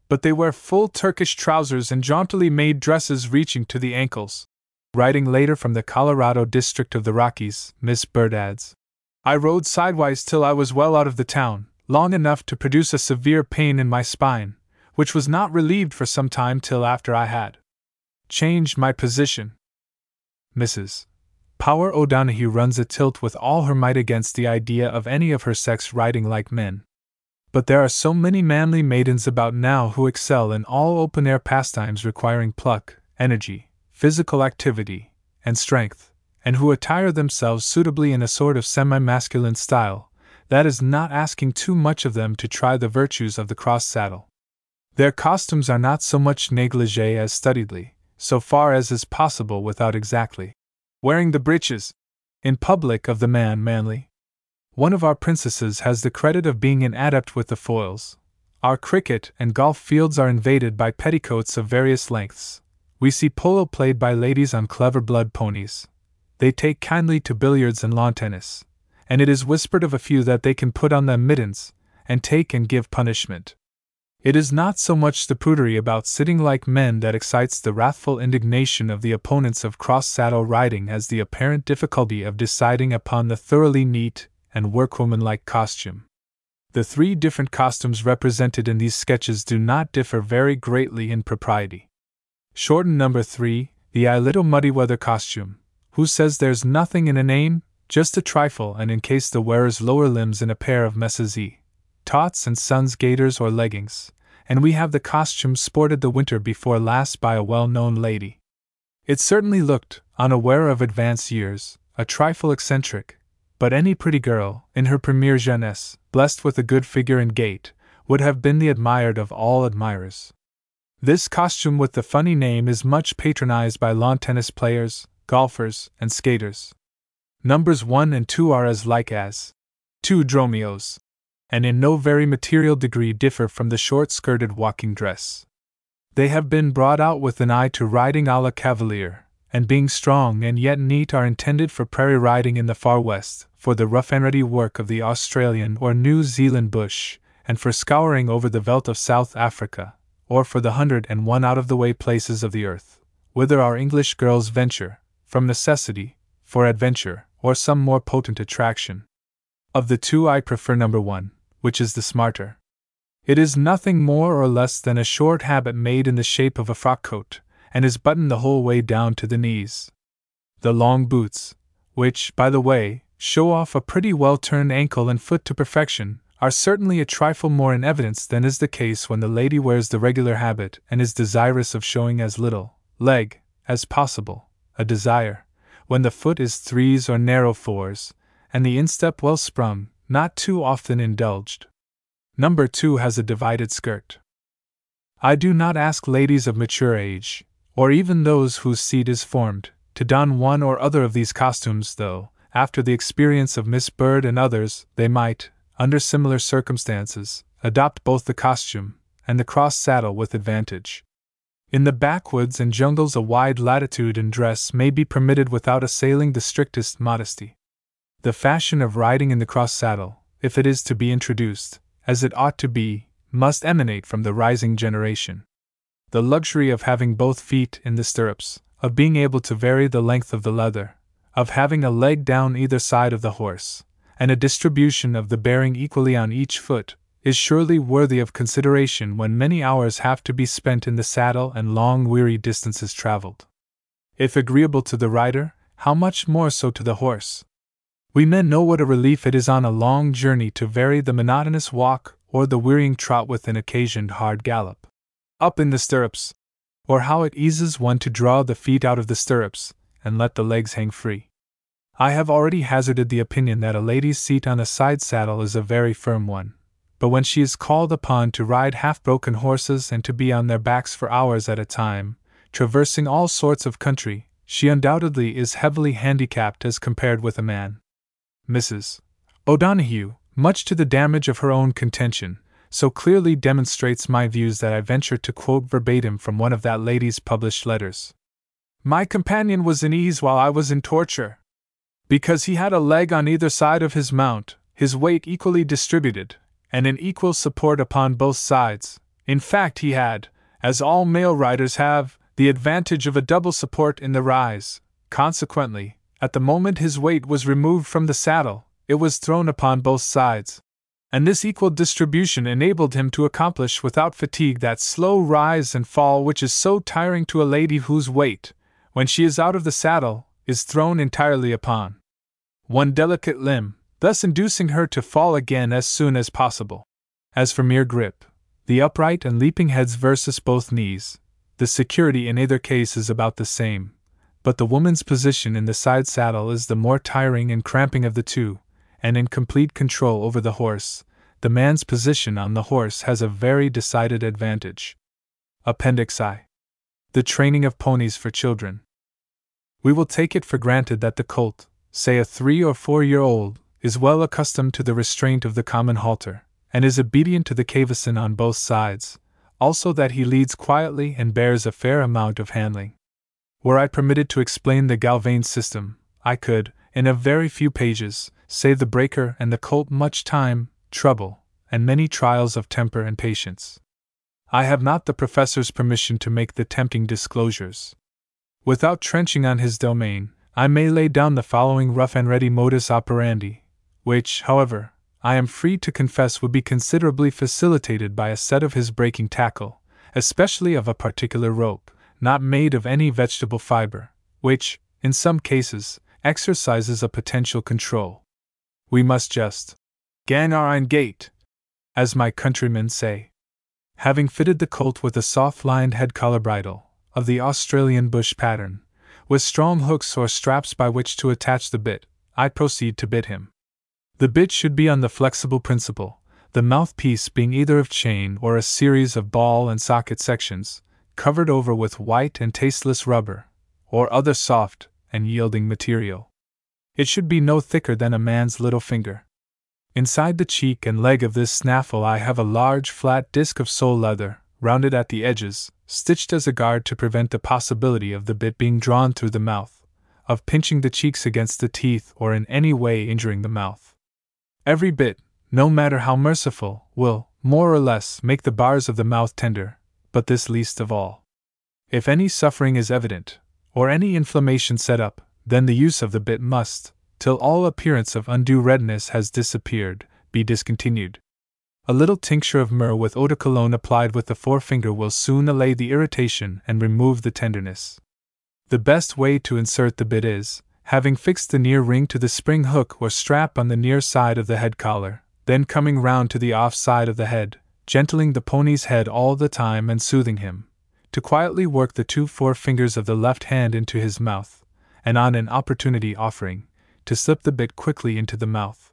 but they wear full Turkish trousers and jauntily made dresses reaching to the ankles." Writing later from the Colorado district of the Rockies, Miss Bird adds, "I rode sidewise till I was well out of the town, long enough to produce a severe pain in my spine, which was not relieved for some time till after I had changed my position." Missus Power O'Donohue runs a tilt with all her might against the idea of any of her sex riding like men. But there are so many manly maidens about now who excel in all open-air pastimes requiring pluck, energy, physical activity, and strength, and who attire themselves suitably in a sort of semi-masculine style, that is not asking too much of them to try the virtues of the cross-saddle. Their costumes are not so much negligee as studiedly, so far as is possible without exactly wearing the breeches in public of the man manly. One of our princesses has the credit of being an adept with the foils. Our cricket and golf fields are invaded by petticoats of various lengths. We see polo played by ladies on clever blood ponies. They take kindly to billiards and lawn tennis, and it is whispered of a few that they can put on them mittens, and take and give punishment. It is not so much the prudery about sitting like men that excites the wrathful indignation of the opponents of cross-saddle riding as the apparent difficulty of deciding upon the thoroughly neat and workwoman-like costume. The three different costumes represented in these sketches do not differ very greatly in propriety. Shorten number three, the I Little Muddyweather costume. Who says there's nothing in a name? Just a trifle, and encase the wearer's lower limbs in a pair of Messrs E. Tots and Sons gaiters or leggings, and we have the costume sported the winter before last by a well-known lady. It certainly looked, on a wearer of advanced years, a trifle eccentric, but any pretty girl, in her premiere jeunesse, blessed with a good figure and gait, would have been the admired of all admirers. This costume with the funny name is much patronized by lawn tennis players, golfers, and skaters. Numbers one and two are as like as two dromios, and in no very material degree differ from the short-skirted walking dress. They have been brought out with an eye to riding a la cavalier, and being strong and yet neat are intended for prairie riding in the far west, for the rough and ready work of the Australian or New Zealand bush, and for scouring over the veldt of South Africa, or for the hundred and one out-of-the-way places of the earth, whither our English girls venture, from necessity, for adventure, or some more potent attraction. Of the two I prefer number one, which is the smarter. It is nothing more or less than a short habit made in the shape of a frock coat, and is buttoned the whole way down to the knees. The long boots, which, by the way, show off a pretty well-turned ankle and foot to perfection, are certainly a trifle more in evidence than is the case when the lady wears the regular habit and is desirous of showing as little leg as possible, a desire, when the foot is threes or narrow fours, and the instep well sprung, not too often indulged. Number two has a divided skirt. I do not ask ladies of mature age, or even those whose seat is formed, to don one or other of these costumes, though, after the experience of Miss Bird and others, they might, under similar circumstances, adopt both the costume and the cross saddle with advantage. In the backwoods and jungles a wide latitude in dress may be permitted without assailing the strictest modesty. The fashion of riding in the cross saddle, if it is to be introduced, as it ought to be, must emanate from the rising generation. The luxury of having both feet in the stirrups, of being able to vary the length of the leather, of having a leg down either side of the horse, and a distribution of the bearing equally on each foot, is surely worthy of consideration when many hours have to be spent in the saddle and long weary distances traveled. If agreeable to the rider, how much more so to the horse? We men know what a relief it is on a long journey to vary the monotonous walk or the wearying trot with an occasioned hard gallop. Up in the stirrups, or how it eases one to draw the feet out of the stirrups and let the legs hang free. I have already hazarded the opinion that a lady's seat on a side saddle is a very firm one, but when she is called upon to ride half-broken horses and to be on their backs for hours at a time, traversing all sorts of country, she undoubtedly is heavily handicapped as compared with a man. Missus O'Donohue, much to the damage of her own contention, so clearly demonstrates my views that I venture to quote verbatim from one of that lady's published letters. "My companion was in ease while I was in torture. Because he had a leg on either side of his mount, his weight equally distributed, and an equal support upon both sides, in fact he had, as all male riders have, the advantage of a double support in the rise, consequently, at the moment his weight was removed from the saddle, it was thrown upon both sides, and this equal distribution enabled him to accomplish without fatigue that slow rise and fall which is so tiring to a lady whose weight, when she is out of the saddle, is thrown entirely upon one delicate limb, thus inducing her to fall again as soon as possible. As for mere grip, the upright and leaping heads versus both knees, the security in either case is about the same. But the woman's position in the side saddle is the more tiring and cramping of the two, and in complete control over the horse, the man's position on the horse has a very decided advantage. Appendix I. The training of ponies for children. We will take it for granted that the colt, say a three or four-year-old, is well accustomed to the restraint of the common halter, and is obedient to the cavesson on both sides, also that he leads quietly and bears a fair amount of handling. Were I permitted to explain the Galvain system, I could, in a very few pages, save the breaker and the colt much time, trouble, and many trials of temper and patience. I have not the professor's permission to make the tempting disclosures. Without trenching on his domain, I may lay down the following rough and ready modus operandi, which, however, I am free to confess, would be considerably facilitated by a set of his breaking tackle, especially of a particular rope, not made of any vegetable fiber, which, in some cases, exercises a potential control. We must just gan our own gait, as my countrymen say. Having fitted the colt with a soft-lined head-collar bridle, of the Australian bush pattern, with strong hooks or straps by which to attach the bit, I proceed to bit him. The bit should be on the flexible principle, the mouthpiece being either of chain or a series of ball and socket sections, covered over with white and tasteless rubber, or other soft and yielding material. It should be no thicker than a man's little finger. Inside the cheek and leg of this snaffle I have a large flat disc of sole leather, rounded at the edges, stitched as a guard to prevent the possibility of the bit being drawn through the mouth, of pinching the cheeks against the teeth or in any way injuring the mouth. Every bit, no matter how merciful, will, more or less, make the bars of the mouth tender, but this least of all. If any suffering is evident, or any inflammation set up, then the use of the bit must, till all appearance of undue redness has disappeared, be discontinued. A little tincture of myrrh with eau de cologne applied with the forefinger will soon allay the irritation and remove the tenderness. The best way to insert the bit is, having fixed the near ring to the spring hook or strap on the near side of the head collar, then coming round to the off side of the head, gentling the pony's head all the time and soothing him, to quietly work the two forefingers of the left hand into his mouth, and on an opportunity offering, to slip the bit quickly into the mouth.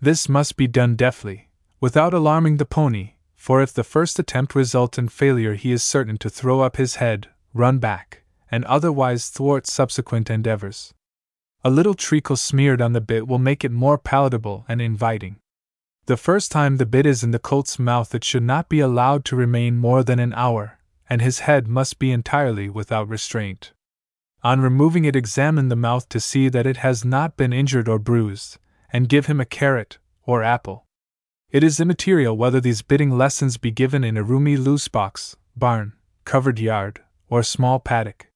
This must be done deftly, without alarming the pony, for if the first attempt result in failure he is certain to throw up his head, run back, and otherwise thwart subsequent endeavors. A little treacle smeared on the bit will make it more palatable and inviting. The first time the bit is in the colt's mouth it should not be allowed to remain more than an hour, and his head must be entirely without restraint. On removing it, examine the mouth to see that it has not been injured or bruised, and give him a carrot or apple. It is immaterial whether these biting lessons be given in a roomy loose box, barn, covered yard, or small paddock.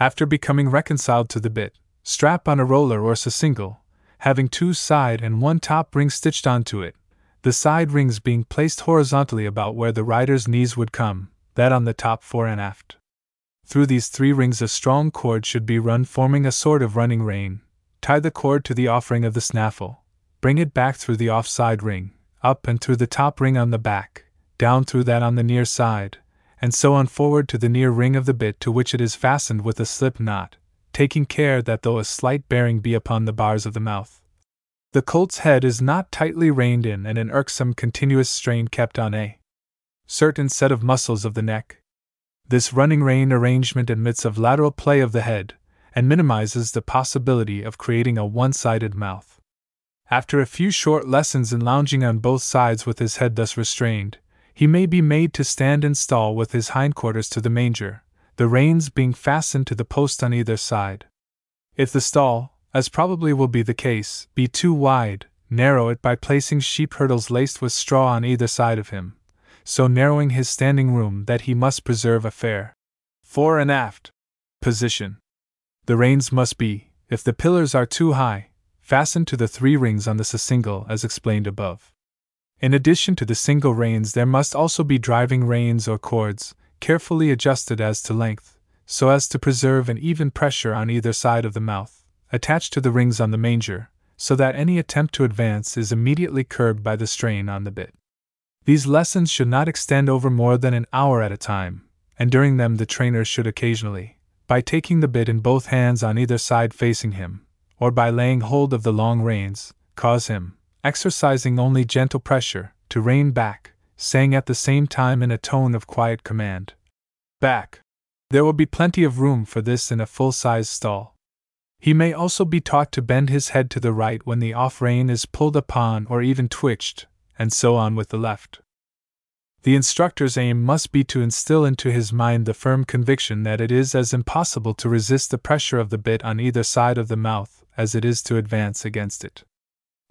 After becoming reconciled to the bit, strap on a roller or sasingle, having two side and one top rings stitched onto it, the side rings being placed horizontally about where the rider's knees would come, that on the top fore and aft. Through these three rings a strong cord should be run, forming a sort of running rein. Tie the cord to the offering of the snaffle. Bring it back through the offside ring, up and through the top ring on the back, down through that on the near side, and so on forward to the near ring of the bit, to which it is fastened with a slip knot, taking care that though a slight bearing be upon the bars of the mouth, the colt's head is not tightly reined in and an irksome continuous strain kept on a certain set of muscles of the neck. This running rein arrangement admits of lateral play of the head, and minimizes the possibility of creating a one-sided mouth. After a few short lessons in lounging on both sides with his head thus restrained, he may be made to stand and stall with his hindquarters to the manger, the reins being fastened to the post on either side. If the stall, as probably will be the case, be too wide, narrow it by placing sheep hurdles laced with straw on either side of him, so narrowing his standing room that he must preserve a fair fore and aft position. The reins must be, if the pillars are too high, fastened to the three rings on the sasingle as explained above. In addition to the single reins there must also be driving reins or cords, carefully adjusted as to length, so as to preserve an even pressure on either side of the mouth, attached to the rings on the manger, so that any attempt to advance is immediately curbed by the strain on the bit. These lessons should not extend over more than an hour at a time, and during them the trainer should occasionally, by taking the bit in both hands on either side facing him, or by laying hold of the long reins, cause him, exercising only gentle pressure, to rein back, saying at the same time in a tone of quiet command, "Back!" There will be plenty of room for this in a full-sized stall. He may also be taught to bend his head to the right when the off rein is pulled upon or even twitched, and so on with the left. The instructor's aim must be to instill into his mind the firm conviction that it is as impossible to resist the pressure of the bit on either side of the mouth as it is to advance against it.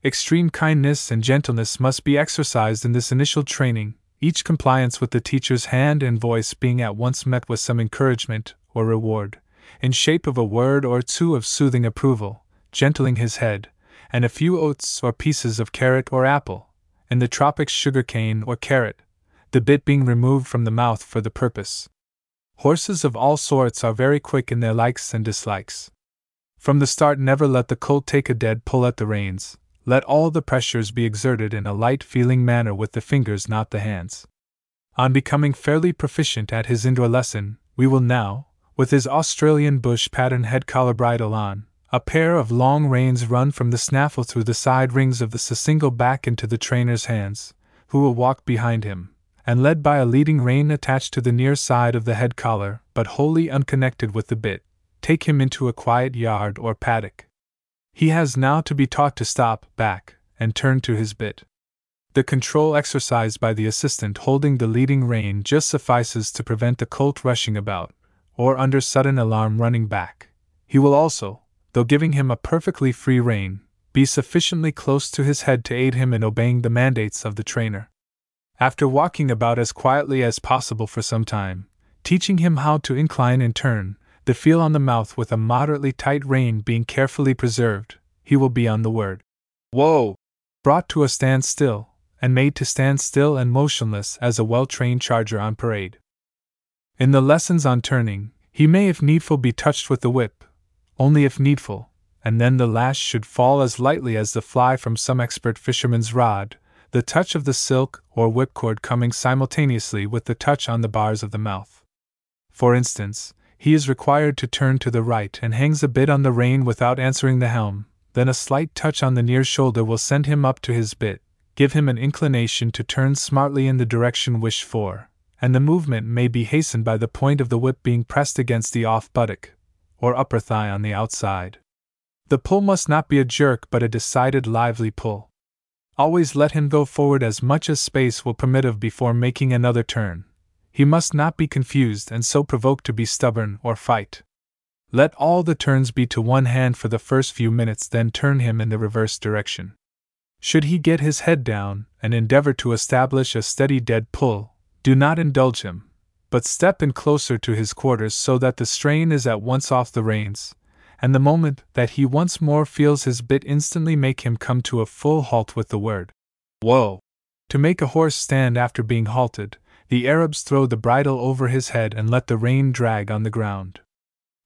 Extreme kindness and gentleness must be exercised in this initial training, each compliance with the teacher's hand and voice being at once met with some encouragement or reward, in shape of a word or two of soothing approval, gentling his head, and a few oats or pieces of carrot or apple, in the tropics sugarcane or carrot, the bit being removed from the mouth for the purpose. Horses of all sorts are very quick in their likes and dislikes. From the start, never let the colt take a dead pull at the reins, let all the pressures be exerted in a light feeling manner with the fingers, not the hands. On becoming fairly proficient at his indoor lesson, we will now, with his Australian bush pattern head collar bridle on, a pair of long reins run from the snaffle through the side rings of the sasingle back into the trainer's hands, who will walk behind him, and led by a leading rein attached to the near side of the head collar, but wholly unconnected with the bit, take him into a quiet yard or paddock. He has now to be taught to stop, back, and turn to his bit. The control exercised by the assistant holding the leading rein just suffices to prevent the colt rushing about, or under sudden alarm running back. He will also, though giving him a perfectly free rein, be sufficiently close to his head to aid him in obeying the mandates of the trainer. After walking about as quietly as possible for some time, teaching him how to incline and turn, the feel on the mouth with a moderately tight rein being carefully preserved, he will be on the word "Whoa!" brought to a standstill, and made to stand still and motionless as a well-trained charger on parade. In the lessons on turning, he may if needful be touched with the whip, only if needful, and then the lash should fall as lightly as the fly from some expert fisherman's rod, the touch of the silk or whipcord coming simultaneously with the touch on the bars of the mouth. For instance, he is required to turn to the right and hangs a bit on the rein without answering the helm, then a slight touch on the near shoulder will send him up to his bit, give him an inclination to turn smartly in the direction wished for, and the movement may be hastened by the point of the whip being pressed against the off buttock, or upper thigh on the outside. The pull must not be a jerk but a decided lively pull. Always let him go forward as much as space will permit of before making another turn. He must not be confused and so provoked to be stubborn or fight. Let all the turns be to one hand for the first few minutes, then turn him in the reverse direction. Should he get his head down and endeavor to establish a steady dead pull, do not indulge him, but step in closer to his quarters so that the strain is at once off the reins, and the moment that he once more feels his bit instantly make him come to a full halt with the word "Whoa!" To make a horse stand after being halted, the Arabs throw the bridle over his head and let the rein drag on the ground.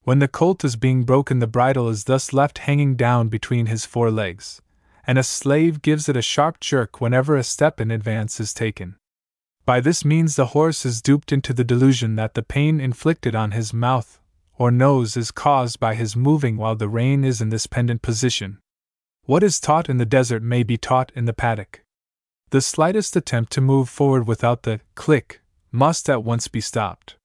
When the colt is being broken, the bridle is thus left hanging down between his four legs, and a slave gives it a sharp jerk whenever a step in advance is taken. By this means the horse is duped into the delusion that the pain inflicted on his mouth or nose is caused by his moving while the rein is in this pendant position. What is taught in the desert may be taught in the paddock. The slightest attempt to move forward without the click must at once be stopped.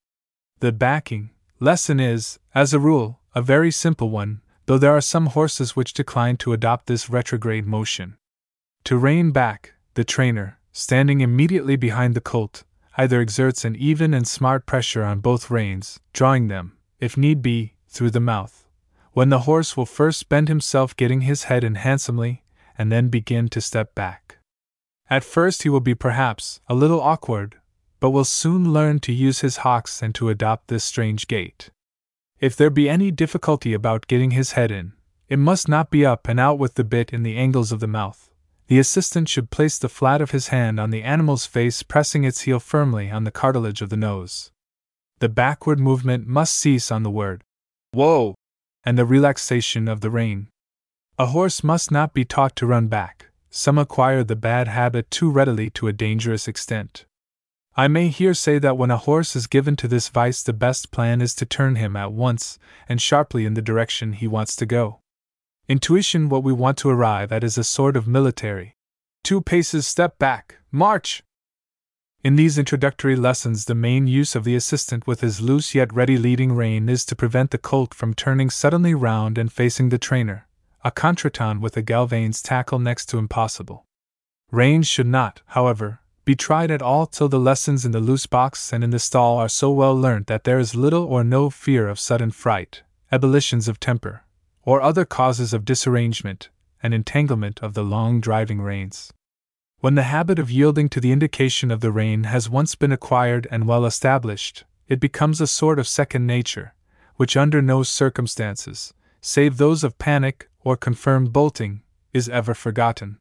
The backing lesson is, as a rule, a very simple one, though there are some horses which decline to adopt this retrograde motion. To rein back, the trainer, standing immediately behind the colt, either exerts an even and smart pressure on both reins, drawing them, if need be, through the mouth, when the horse will first bend himself, getting his head in handsomely, and then begin to step back. At first he will be perhaps a little awkward, but will soon learn to use his hocks and to adopt this strange gait. If there be any difficulty about getting his head in, it must not be up and out with the bit in the angles of the mouth. The assistant should place the flat of his hand on the animal's face, pressing its heel firmly on the cartilage of the nose. The backward movement must cease on the word "Whoa!" and the relaxation of the rein. A horse must not be taught to run back. Some acquire the bad habit too readily to a dangerous extent. I may here say that when a horse is given to this vice, the best plan is to turn him at once and sharply in the direction he wants to go. In tuition, what we want to arrive at is a sort of military two paces, step back, march. In these introductory lessons, the main use of the assistant with his loose yet ready leading rein is to prevent the colt from turning suddenly round and facing the trainer, a contretemps with a galvane's tackle next to impossible. Reins should not, however, be tried at all till the lessons in the loose box and in the stall are so well learnt that there is little or no fear of sudden fright, ebullitions of temper, or other causes of disarrangement and entanglement of the long driving reins. When the habit of yielding to the indication of the rein has once been acquired and well established, it becomes a sort of second nature, which under no circumstances, save those of panic or confirmed bolting, is ever forgotten.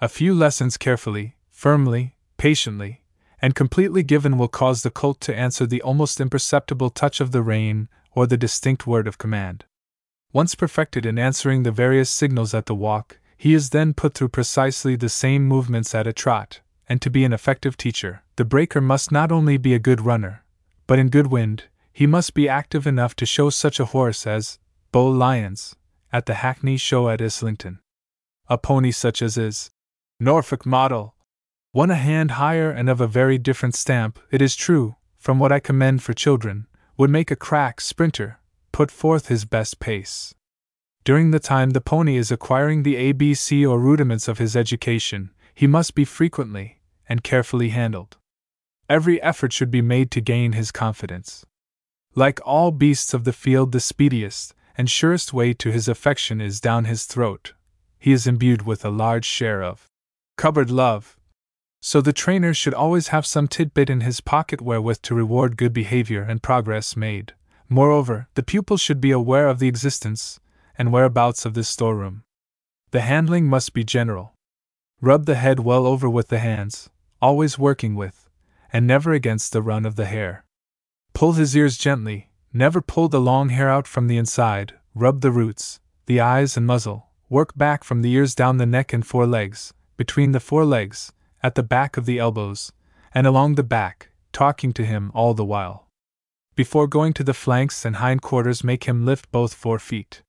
A few lessons carefully, firmly, patiently, and completely given will cause the colt to answer the almost imperceptible touch of the rein or the distinct word of command. Once perfected in answering the various signals at the walk, he is then put through precisely the same movements at a trot, and to be an effective teacher, the breaker must not only be a good runner, but in good wind, he must be active enough to show such a horse as Beau Lyons at the Hackney Show at Islington. A pony such as is Norfolk model, one a hand higher and of a very different stamp, it is true, from what I commend for children, would make a crack sprinter, put forth his best pace. During the time the pony is acquiring the A B C or rudiments of his education, he must be frequently and carefully handled. Every effort should be made to gain his confidence. Like all beasts of the field, the speediest and surest way to his affection is down his throat. He is imbued with a large share of cupboard love. So the trainer should always have some tidbit in his pocket wherewith to reward good behavior and progress made. Moreover, the pupil should be aware of the existence and whereabouts of this storeroom. The handling must be general. Rub the head well over with the hands, always working with, and never against the run of the hair. Pull his ears gently, never pull the long hair out from the inside, rub the roots, the eyes and muzzle, work back from the ears down the neck and forelegs, between the forelegs, at the back of the elbows, and along the back, talking to him all the while. Before going to the flanks and hindquarters, make him lift both forefeet.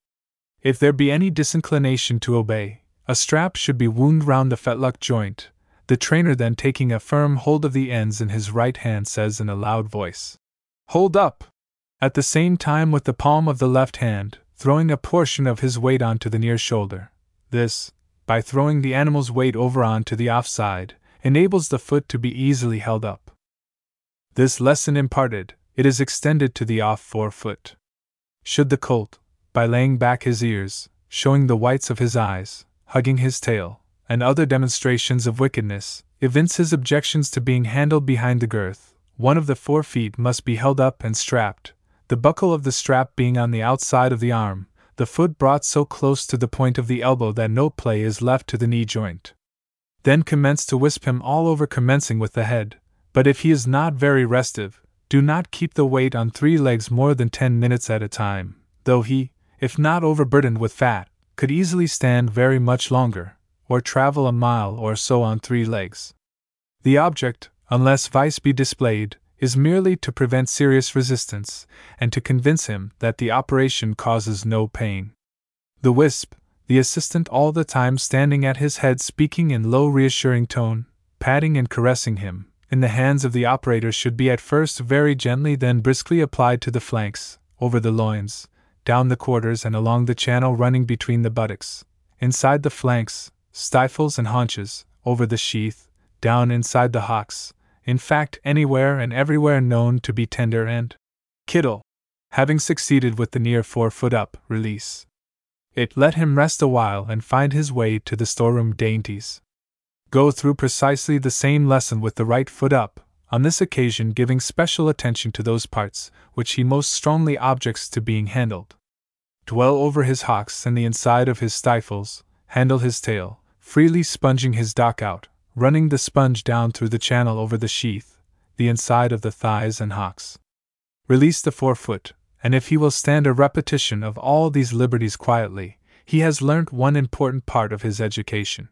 If there be any disinclination to obey, a strap should be wound round the fetlock joint, the trainer then taking a firm hold of the ends in his right hand says in a loud voice, "Hold up!" at the same time with the palm of the left hand, throwing a portion of his weight onto the near shoulder. This, by throwing the animal's weight over onto the offside, enables the foot to be easily held up. This lesson imparted, it is extended to the off forefoot. Should the colt, by laying back his ears, showing the whites of his eyes, hugging his tail, and other demonstrations of wickedness, evince his objections to being handled behind the girth, one of the forefeet must be held up and strapped, the buckle of the strap being on the outside of the arm, the foot brought so close to the point of the elbow that no play is left to the knee joint. Then commence to wisp him all over, commencing with the head, but if he is not very restive, do not keep the weight on three legs more than ten minutes at a time, though he, if not overburdened with fat, could easily stand very much longer, or travel a mile or so on three legs. The object, unless vice be displayed, is merely to prevent serious resistance, and to convince him that the operation causes no pain. The wisp, the assistant all the time standing at his head speaking in low reassuring tone, patting and caressing him, in the hands of the operator should be at first very gently then briskly applied to the flanks, over the loins, down the quarters and along the channel running between the buttocks, inside the flanks, stifles and haunches, over the sheath, down inside the hocks, in fact anywhere and everywhere known to be tender and kittle. Having succeeded with the near forefoot up, release it, let him rest a while and find his way to the storeroom dainties. Go through precisely the same lesson with the right foot up, on this occasion giving special attention to those parts which he most strongly objects to being handled. Dwell over his hocks and the inside of his stifles, handle his tail, freely sponging his dock out, running the sponge down through the channel over the sheath, the inside of the thighs and hocks. Release the forefoot, and if he will stand a repetition of all these liberties quietly, he has learnt one important part of his education.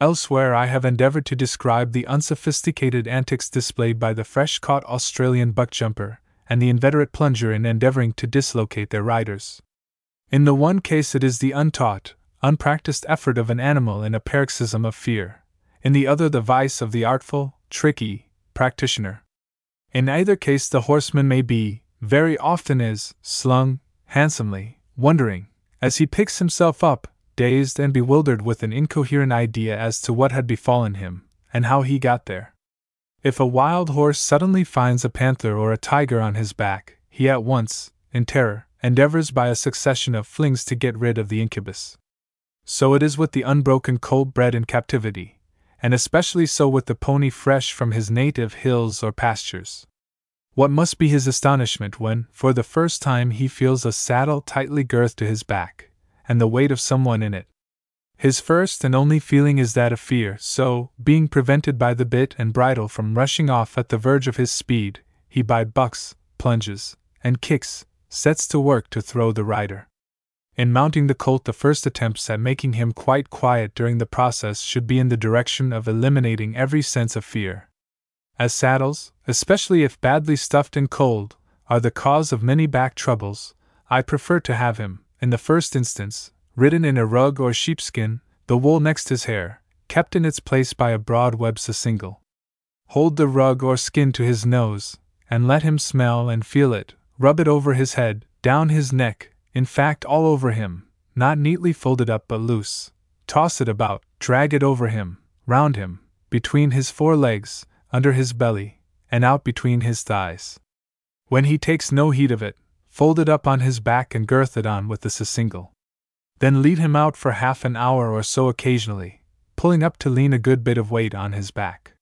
Elsewhere I have endeavoured to describe the unsophisticated antics displayed by the fresh-caught Australian buck-jumper and the inveterate plunger in endeavouring to dislocate their riders. In the one case it is the untaught, unpractised effort of an animal in a paroxysm of fear, in the other the vice of the artful, tricky practitioner. In either case the horseman may be, very often is, slung, handsomely, wondering, as he picks himself up, dazed and bewildered with an incoherent idea as to what had befallen him, and how he got there. If a wild horse suddenly finds a panther or a tiger on his back, he at once, in terror, endeavors by a succession of flings to get rid of the incubus. So it is with the unbroken colt bred in captivity, and especially so with the pony fresh from his native hills or pastures. What must be his astonishment when, for the first time, he feels a saddle tightly girthed to his back, and the weight of someone in it. His first and only feeling is that of fear, so, being prevented by the bit and bridle from rushing off at the verge of his speed, he by bucks, plunges, and kicks, sets to work to throw the rider. In mounting the colt, the first attempts at making him quite quiet during the process should be in the direction of eliminating every sense of fear. As saddles, especially if badly stuffed and cold, are the cause of many back troubles, I prefer to have him, in the first instance, ridden in a rug or sheepskin, the wool next his hair, kept in its place by a broad web single. Hold the rug or skin to his nose, and let him smell and feel it, rub it over his head, down his neck, in fact all over him, not neatly folded up but loose. Toss it about, drag it over him, round him, between his forelegs, under his belly, and out between his thighs. When he takes no heed of it, fold it up on his back and girth it on with the sasingle. Then lead him out for half an hour or so occasionally, pulling up to lean a good bit of weight on his back.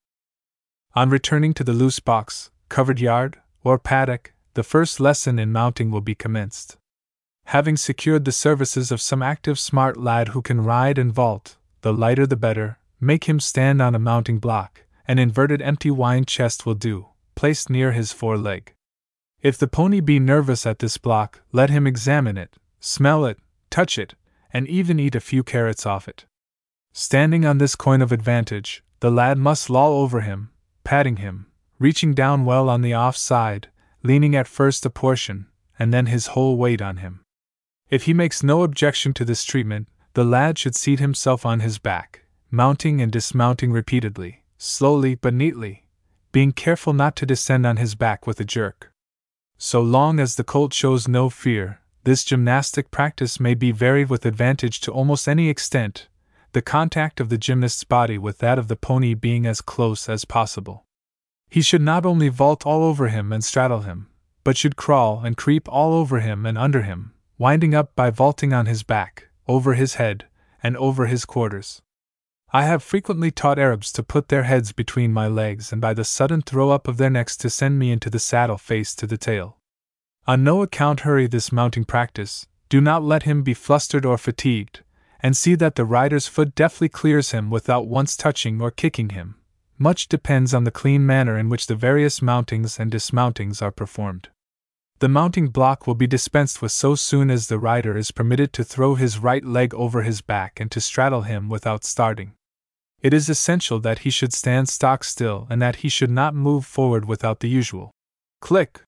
On returning to the loose box, covered yard, or paddock, the first lesson in mounting will be commenced. Having secured the services of some active smart lad who can ride and vault, the lighter the better, make him stand on a mounting block, an inverted empty wine chest will do, placed near his foreleg. If the pony be nervous at this block, let him examine it, smell it, touch it, and even eat a few carrots off it. Standing on this coin of advantage, the lad must loll over him, patting him, reaching down well on the off side, leaning at first a portion, and then his whole weight on him. If he makes no objection to this treatment, the lad should seat himself on his back, mounting and dismounting repeatedly, slowly but neatly, being careful not to descend on his back with a jerk. So long as the colt shows no fear, this gymnastic practice may be varied with advantage to almost any extent, the contact of the gymnast's body with that of the pony being as close as possible. He should not only vault all over him and straddle him, but should crawl and creep all over him and under him, winding up by vaulting on his back, over his head, and over his quarters. I have frequently taught Arabs to put their heads between my legs and by the sudden throw up of their necks to send me into the saddle face to the tail. On no account hurry this mounting practice, do not let him be flustered or fatigued, and see that the rider's foot deftly clears him without once touching or kicking him. Much depends on the clean manner in which the various mountings and dismountings are performed. The mounting block will be dispensed with so soon as the rider is permitted to throw his right leg over his back and to straddle him without starting. It is essential that he should stand stock still and that he should not move forward without the usual click.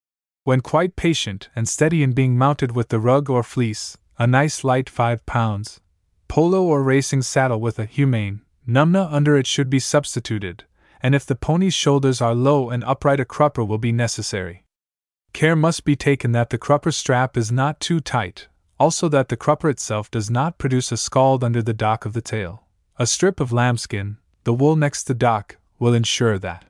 When quite patient and steady in being mounted with the rug or fleece, a nice light five pounds, polo or racing saddle with a humane, numna under it should be substituted, and if the pony's shoulders are low and upright a crupper will be necessary. Care must be taken that the crupper strap is not too tight, also that the crupper itself does not produce a scald under the dock of the tail. A strip of lambskin, the wool next the dock, will ensure that.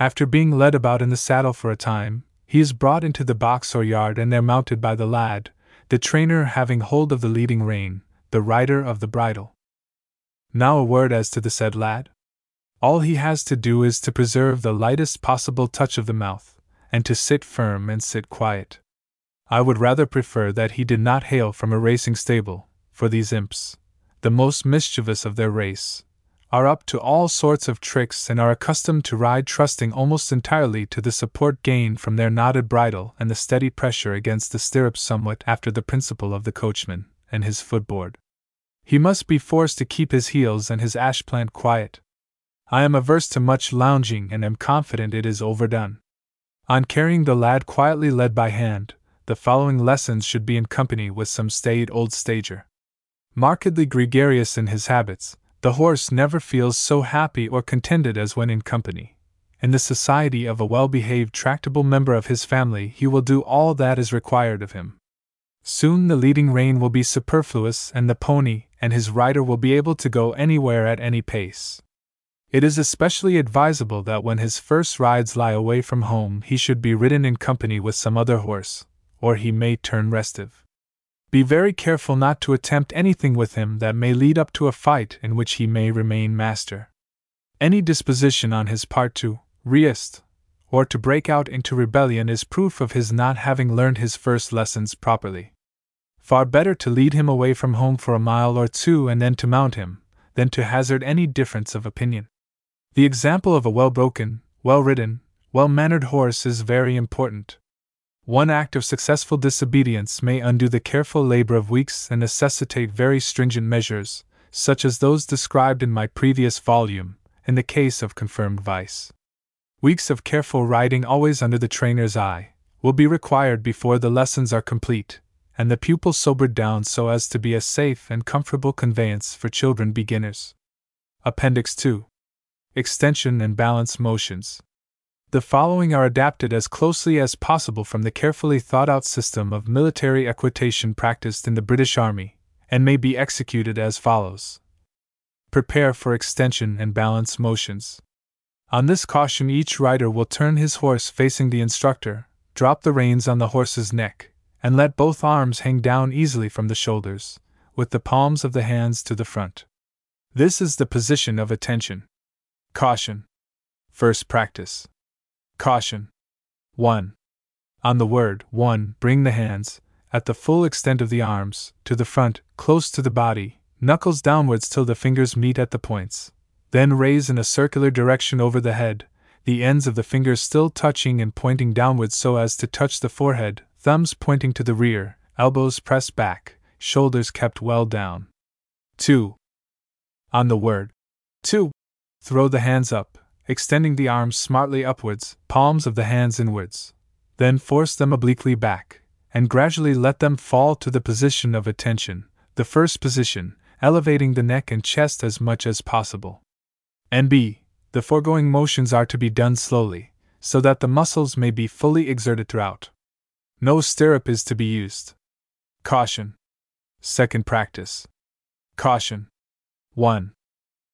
After being led about in the saddle for a time, he is brought into the box or yard and there mounted by the lad, the trainer having hold of the leading rein, the rider of the bridle. Now a word as to the said lad. All he has to do is to preserve the lightest possible touch of the mouth, and to sit firm and sit quiet. I would rather prefer that he did not hail from a racing stable, for these imps, the most mischievous of their race, are up to all sorts of tricks and are accustomed to ride trusting almost entirely to the support gained from their knotted bridle and the steady pressure against the stirrup somewhat after the principle of the coachman and his footboard. He must be forced to keep his heels and his ash plant quiet. I am averse to much lounging and am confident it is overdone. On carrying the lad quietly led by hand, the following lessons should be in company with some staid old stager. Markedly gregarious in his habits, the horse never feels so happy or contented as when in company. In the society of a well-behaved tractable member of his family he will do all that is required of him. Soon the leading rein will be superfluous and the pony and his rider will be able to go anywhere at any pace. It is especially advisable that when his first rides lie away from home he should be ridden in company with some other horse, or he may turn restive. Be very careful not to attempt anything with him that may lead up to a fight in which he may remain master. Any disposition on his part to resist, or to break out into rebellion is proof of his not having learned his first lessons properly. Far better to lead him away from home for a mile or two and then to mount him, than to hazard any difference of opinion. The example of a well-broken, well-ridden, well-mannered horse is very important. One act of successful disobedience may undo the careful labor of weeks and necessitate very stringent measures, such as those described in my previous volume, in the case of confirmed vice. Weeks of careful riding, always under the trainer's eye, will be required before the lessons are complete, and the pupil sobered down so as to be a safe and comfortable conveyance for children beginners. Appendix two. Extension and balance motions. The following are adapted as closely as possible from the carefully thought-out system of military equitation practiced in the British Army, and may be executed as follows. Prepare for extension and balance motions. On this caution, each rider will turn his horse facing the instructor, drop the reins on the horse's neck, and let both arms hang down easily from the shoulders, with the palms of the hands to the front. This is the position of attention. Caution. First practice. Caution. one. On the word one, bring the hands, at the full extent of the arms, to the front, close to the body, knuckles downwards till the fingers meet at the points. Then raise in a circular direction over the head, the ends of the fingers still touching and pointing downwards so as to touch the forehead, thumbs pointing to the rear, elbows pressed back, shoulders kept well down. two. On the word two, throw the hands up, extending the arms smartly upwards, palms of the hands inwards. Then force them obliquely back, and gradually let them fall to the position of attention, the first position, elevating the neck and chest as much as possible. N B. The foregoing motions are to be done slowly, so that the muscles may be fully exerted throughout. No stirrup is to be used. Caution. Second practice. Caution. one.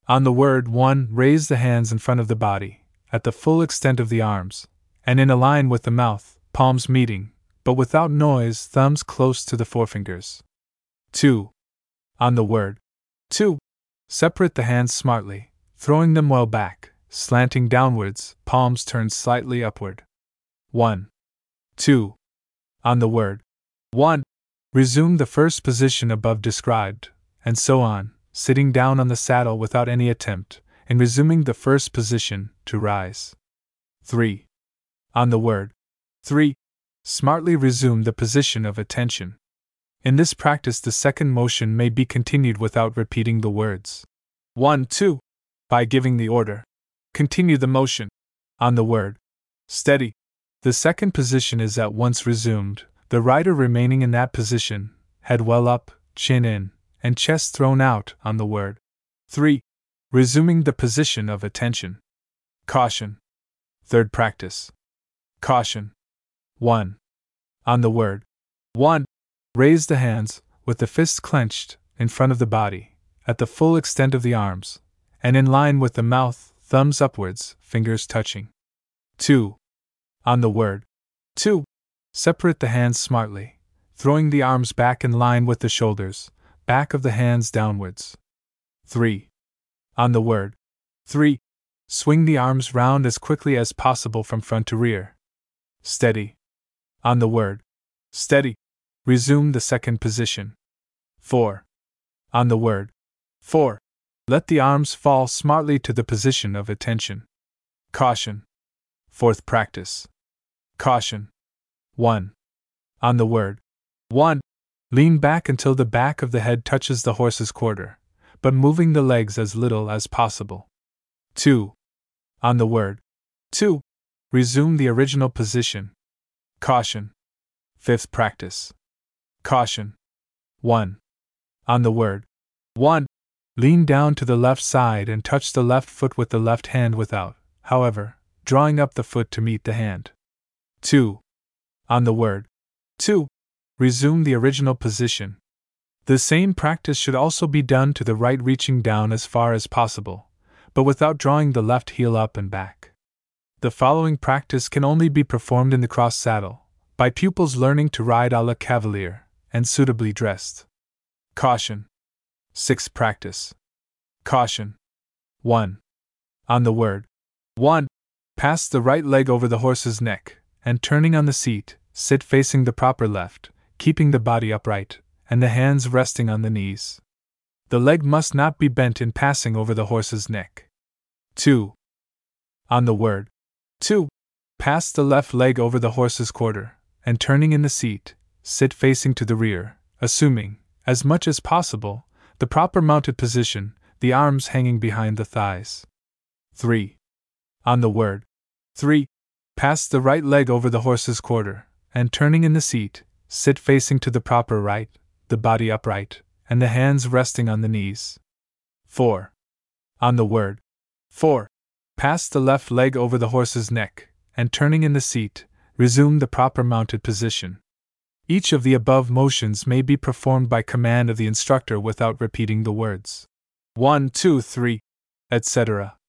On the word one, raise the hands in front of the body, at the full extent of the arms, and in a line with the mouth, palms meeting, but without noise, thumbs close to the forefingers. two. On the word two, separate the hands smartly, throwing them well back, slanting downwards, palms turned slightly upward. one. two. On the word one, resume the first position above described, and so on, sitting down on the saddle without any attempt, and resuming the first position, to rise. three. On the word three, smartly resume the position of attention. In this practice, the second motion may be continued without repeating the words. one. two. By giving the order, continue the motion. On the word steady, the second position is at once resumed, the rider remaining in that position, head well up, chin in, and chest thrown out. On the word three, resuming the position of attention. Caution. Third practice. Caution. one. On the word one, raise the hands, with the fists clenched, in front of the body, at the full extent of the arms, and in line with the mouth, thumbs upwards, fingers touching. two. On the word two, separate the hands smartly, throwing the arms back in line with the shoulders, back of the hands downwards. three. On the word three, swing the arms round as quickly as possible from front to rear. Steady. On the word steady, resume the second position. four. On the word four, let the arms fall smartly to the position of attention. Caution. Fourth practice. Caution. one. On the word one, lean back until the back of the head touches the horse's quarter, but moving the legs as little as possible. two. On the word two, resume the original position. Caution. Fifth practice. Caution. one. On the word one, lean down to the left side and touch the left foot with the left hand without, however, drawing up the foot to meet the hand. two. On the word two, resume the original position. The same practice should also be done to the right, reaching down as far as possible, but without drawing the left heel up and back. The following practice can only be performed in the cross saddle, by pupils learning to ride a la cavalier, and suitably dressed. Caution. Sixth practice. Caution. one. On the word one, pass the right leg over the horse's neck, and turning on the seat, sit facing the proper left, keeping the body upright, and the hands resting on the knees. The leg must not be bent in passing over the horse's neck. two. On the word two, pass the left leg over the horse's quarter, and turning in the seat, sit facing to the rear, assuming, as much as possible, the proper mounted position, the arms hanging behind the thighs. three. On the word three, pass the right leg over the horse's quarter, and turning in the seat, sit facing to the proper right, the body upright, and the hands resting on the knees. four. On the word four, pass the left leg over the horse's neck, and turning in the seat, resume the proper mounted position. Each of the above motions may be performed by command of the instructor without repeating the words one, two, three, et cetera,